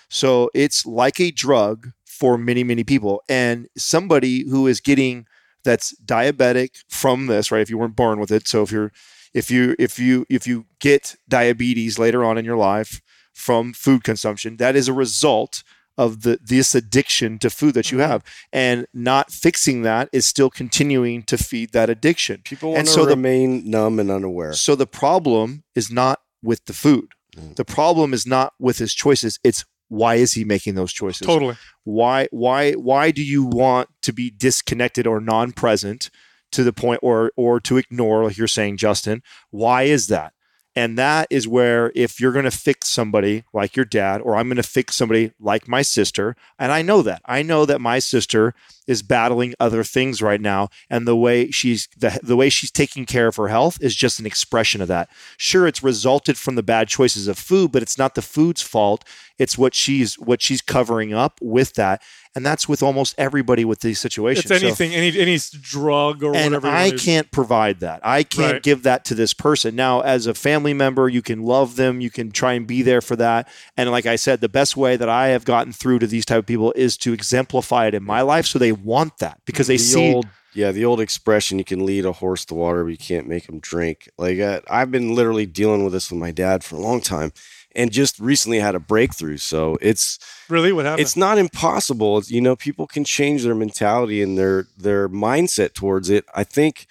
So it's like a drug for many, many people. And somebody who is getting that's diabetic from this, right? If you weren't born with it. So if you're, if you, if you, if you get diabetes later on in your life from food consumption, that is a result of the, this addiction to food that you have, and not fixing that is still continuing to feed that addiction. People want and to so remain the, numb and unaware. So the problem is not with the food. Mm. The problem is not with his choices. It's why is he making those choices? Totally. Why, why, why do you want to be disconnected or non-present to the point, or, or to ignore, like you're saying, Justin? Why is that? And that is where, if you're going to fix somebody like your dad, or I'm going to fix somebody like my sister, and I know that. I know that my sister is battling other things right now, and the way she's the, the way she's taking care of her health is just an expression of that. Sure, it's resulted from the bad choices of food, but it's not the food's fault. It's what she's what she's covering up with that. And that's with almost everybody with these situations. It's anything, so, any any drug or and whatever. And I can't provide that. I can't right. give that to this person. Now, as a family member, you can love them. You can try and be there for that. And like I said, the best way that I have gotten through to these type of people is to exemplify it in my life, so they want that, because they the see. Old, yeah, the old expression, you can lead a horse to water, but you can't make him drink. Like I, I've been literally dealing with this with my dad for a long time. And just recently had a breakthrough. So it's really what happened. It's not impossible. It's, you know, people can change their mentality and their their mindset towards it. I think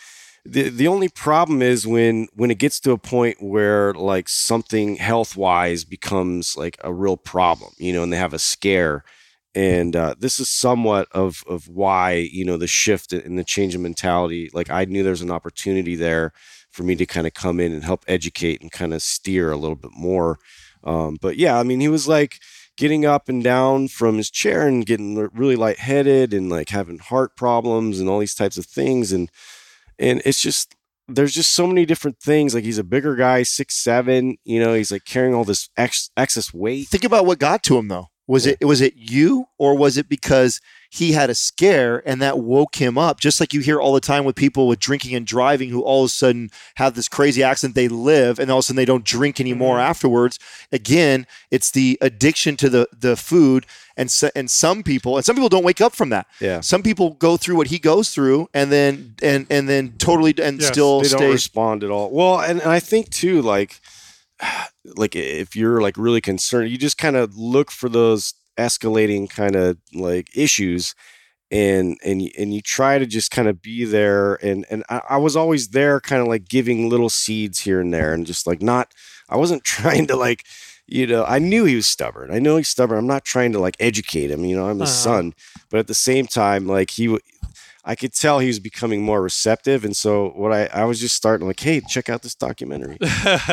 the the only problem is when when it gets to a point where like something health wise becomes like a real problem, you know, and they have a scare. And uh, this is somewhat of of why, you know, the shift and the change in mentality. Like I knew there's an opportunity there for me to kind of come in and help educate and kind of steer a little bit more. Um, but yeah, I mean, he was like getting up and down from his chair and getting really lightheaded and like having heart problems and all these types of things. And, and it's just, there's just so many different things. Like he's a bigger guy, six, seven, you know, he's like carrying all this ex- excess weight. Think about what got to him though. Was yeah. it, was it you, or was it because he had a scare and that woke him up? Just like you hear all the time with people with drinking and driving, who all of a sudden have this crazy accident, they live, and all of a sudden they don't drink anymore mm-hmm. afterwards. Again, it's the addiction to the, the food. And so, and some people, and some people don't wake up from that. Yeah. Some people go through what he goes through, and then, and, and then totally, and yes, still they stay. Don't respond at all. Well, and, and I think too, like, like if you're like really concerned, you just kind of look for those escalating kind of like issues, and and and you try to just kind of be there. And and I, I was always there, kind of like giving little seeds here and there, and just like not. I wasn't trying to like, you know. I knew he was stubborn. I know he's stubborn. I'm not trying to like educate him. You know, I'm his uh-huh. son. But at the same time, like he. W- I could tell he was becoming more receptive. And so what I, I was just starting like, hey, check out this documentary,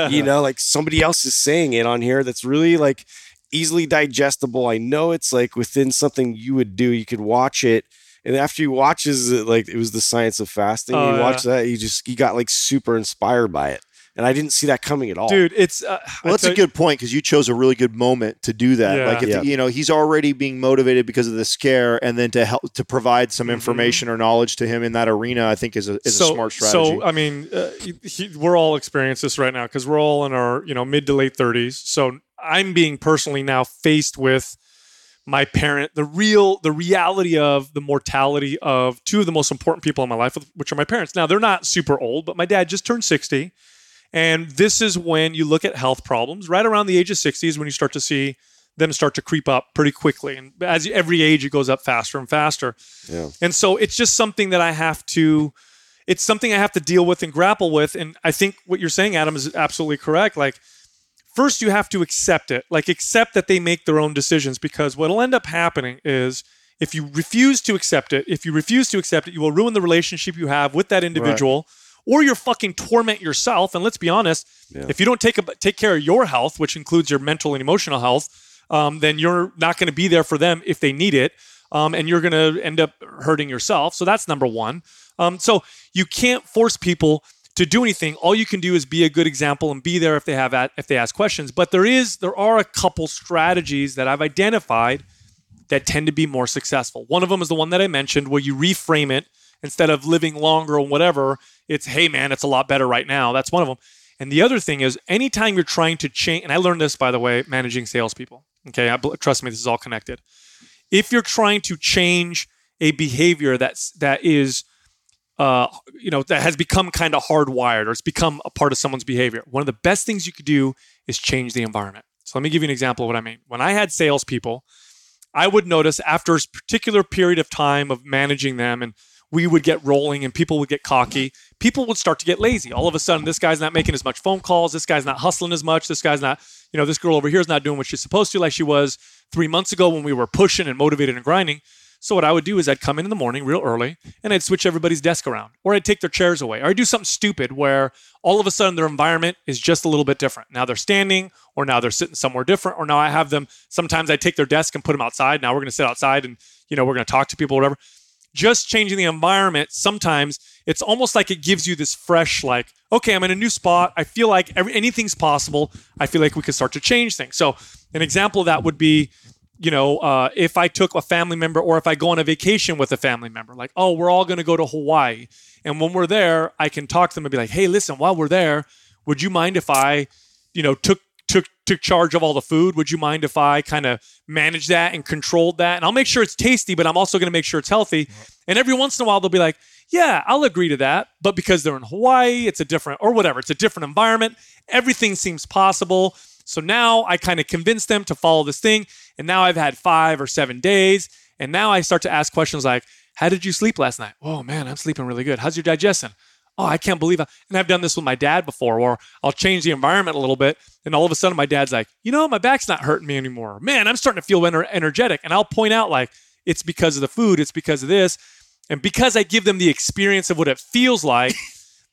you know, like somebody else is saying it on here. That's really like easily digestible. I know it's like within something you would do. You could watch it. And after you watches it, like it was the science of fasting. Oh, you watch yeah. that. You just, you got like super inspired by it. And I didn't see that coming at all. Dude, it's... Uh, well, that's a good point, because you chose a really good moment to do that. Yeah. Like, if, yeah. you know, he's already being motivated because of the scare, and then to help to provide some information mm-hmm. or knowledge to him in that arena, I think is a, is so, a smart strategy. So, I mean, uh, he, we're all experiencing this right now, because we're all in our, you know, mid to late thirties. So, I'm being personally now faced with my parent, the real, the reality of the mortality of two of the most important people in my life, which are my parents. Now, they're not super old, but my dad just turned sixty. And this is when you look at health problems. Right around the age of sixty is when you start to see them start to creep up pretty quickly. And as every age, it goes up faster and faster. Yeah. And so it's just something that I have to, it's something I have to deal with and grapple with. And I think what you're saying, Adam, is absolutely correct. Like, first you have to accept it. Like, accept that they make their own decisions, because what'll end up happening is if you refuse to accept it, if you refuse to accept it, you will ruin the relationship you have with that individual. Right. Or you're fucking torment yourself. And let's be honest, yeah. if you don't take a, take care of your health, which includes your mental and emotional health, um, then you're not going to be there for them if they need it. Um, and you're going to end up hurting yourself. So that's number one. Um, so you can't force people to do anything. All you can do is be a good example and be there if they have at, if they ask questions. But there is there are a couple strategies that I've identified that tend to be more successful. One of them is the one that I mentioned, where you reframe it. Instead of living longer or whatever, it's, hey, man, it's a lot better right now. That's one of them. And the other thing is, anytime you're trying to change, and I learned this, by the way, managing salespeople. Okay, I, trust me, this is all connected. If you're trying to change a behavior that's that is, uh, you know, that has become kind of hardwired, or it's become a part of someone's behavior, one of the best things you could do is change the environment. So let me give you an example of what I mean. When I had salespeople, I would notice after a particular period of time of managing them, and we would get rolling and people would get cocky. People would start to get lazy. All of a sudden, this guy's not making as much phone calls. This guy's not hustling as much. This guy's not, you know, this girl over here is not doing what she's supposed to like she was three months ago when we were pushing and motivated and grinding. So what I would do is I'd come in in the morning real early and I'd switch everybody's desk around, or I'd take their chairs away, or I'd do something stupid where all of a sudden their environment is just a little bit different. Now they're standing, or now they're sitting somewhere different, or now I have them, sometimes I take their desk and put them outside. Now we're going to sit outside and, you know, we're going to talk to people or whatever. Just changing the environment, sometimes it's almost like it gives you this fresh, like, okay, I'm in a new spot. I feel like every, anything's possible. I feel like we could start to change things. So an example of that would be, you know, uh, if I took a family member, or if I go on a vacation with a family member, like, oh, we're all going to go to Hawaii. And when we're there, I can talk to them and be like, hey, listen, while we're there, would you mind if I, you know, took took took charge of all the food? Would you mind if I kind of managed that and controlled that? And I'll make sure it's tasty, but I'm also going to make sure it's healthy. Mm-hmm. And every once in a while, they'll be like, yeah, I'll agree to that. But because they're in Hawaii, it's a different, or whatever, it's a different environment. Everything seems possible. So now I kind of convince them to follow this thing. And now I've had five or seven days. And now I start to ask questions like, how did you sleep last night? Oh man, I'm sleeping really good. How's your digestion? Oh, I can't believe I, and I've done this with my dad before, or I'll change the environment a little bit. And all of a sudden my dad's like, you know, my back's not hurting me anymore. Man, I'm starting to feel ener- energetic. And I'll point out, like, it's because of the food. It's because of this. And because I give them the experience of what it feels like,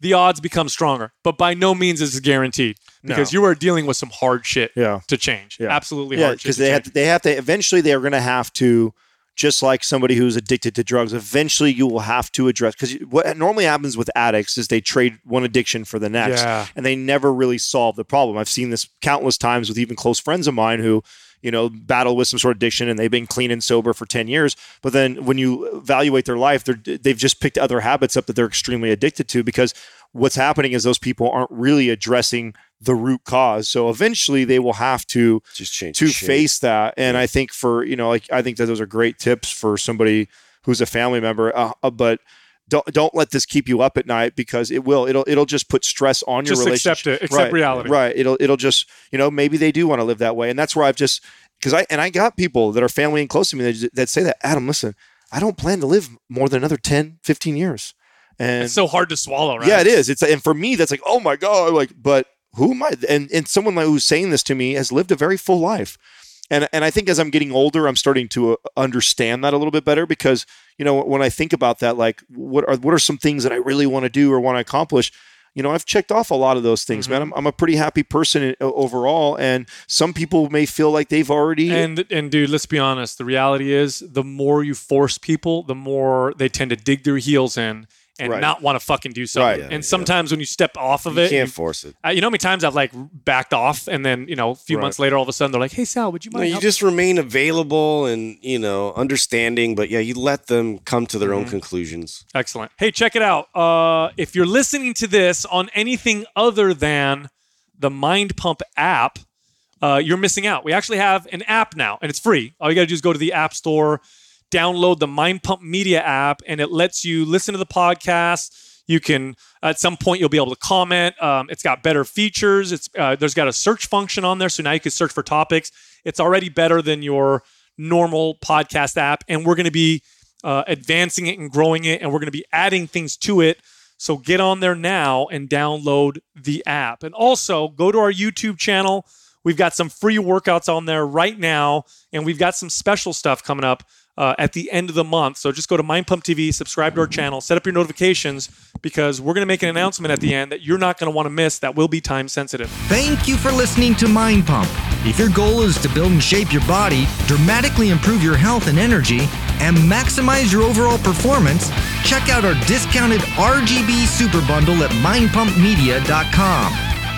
the odds become stronger. But by no means is it guaranteed, because no. you are dealing with some hard shit yeah. to change. Yeah. Absolutely yeah, hard shit to change. Because they have to, they have to, eventually they're going to have to, just like somebody who's addicted to drugs, eventually you will have to address, because what normally happens with addicts is they trade one addiction for the next yeah. and they never really solve the problem. I've seen this countless times with even close friends of mine who, you know, battle with some sort of addiction and they've been clean and sober for ten years. But then when you evaluate their life, they're, they've just picked other habits up that they're extremely addicted to, because what's happening is those people aren't really addressing the root cause. So eventually they will have to just change to face that. And yeah. I think for, you know, like, I think that those are great tips for somebody who's a family member, uh, but don't, don't let this keep you up at night, because it will, it'll, it'll just put stress on just your relationship. Accept it, accept right, reality. Right. It'll, it'll just, you know, maybe they do want to live that way. And that's where I've just, cause I, and I got people that are family and close to me that, that say that, Adam, listen, I don't plan to live more than another ten, fifteen years. And it's so hard to swallow, right? Yeah, it is. It's, and for me, that's like, oh my God, like, but who am I? And and someone who's saying this to me has lived a very full life. And and I think as I'm getting older, I'm starting to understand that a little bit better, because, you know, when I think about that, like, what are what are some things that I really want to do or want to accomplish? You know, I've checked off a lot of those things, mm-hmm. man. I'm, I'm a pretty happy person overall. And some people may feel like they've already... And, and dude, let's be honest. The reality is, the more you force people, the more they tend to dig their heels in and right. not want to fucking do something. Right. Yeah, and sometimes yeah. when you step off of you it, can't you can't force it. I, you know how many times I've like backed off, and then, you know, a few right. months later, all of a sudden they're like, hey, Sal, would you mind? No, you just me? remain available and, you know, understanding, but yeah, you let them come to their mm-hmm. own conclusions. Excellent. Hey, check it out. Uh, if you're listening to this on anything other than the Mind Pump app, uh, you're missing out. We actually have an app now, and it's free. All you got to do is go to the App Store, download the Mind Pump Media app, and it lets you listen to the podcast. You can, at some point, you'll be able to comment. Um, it's got better features. It's uh, there's got a search function on there, so now you can search for topics. It's already better than your normal podcast app, and we're going to be uh, advancing it and growing it, and we're going to be adding things to it. So get on there now and download the app. And also, go to our YouTube channel. We've got some free workouts on there right now, and we've got some special stuff coming up uh, at the end of the month. So just go to Mind Pump T V, subscribe to our channel, set up your notifications, because we're going to make an announcement at the end that you're not going to want to miss that will be time sensitive. Thank you for listening to Mind Pump. If your goal is to build and shape your body, dramatically improve your health and energy, and maximize your overall performance, check out our discounted R G B Super Bundle at mind pump media dot com.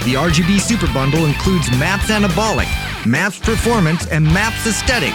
The R G B Super Bundle includes MAPS Anabolic, MAPS Performance, and MAPS Aesthetic.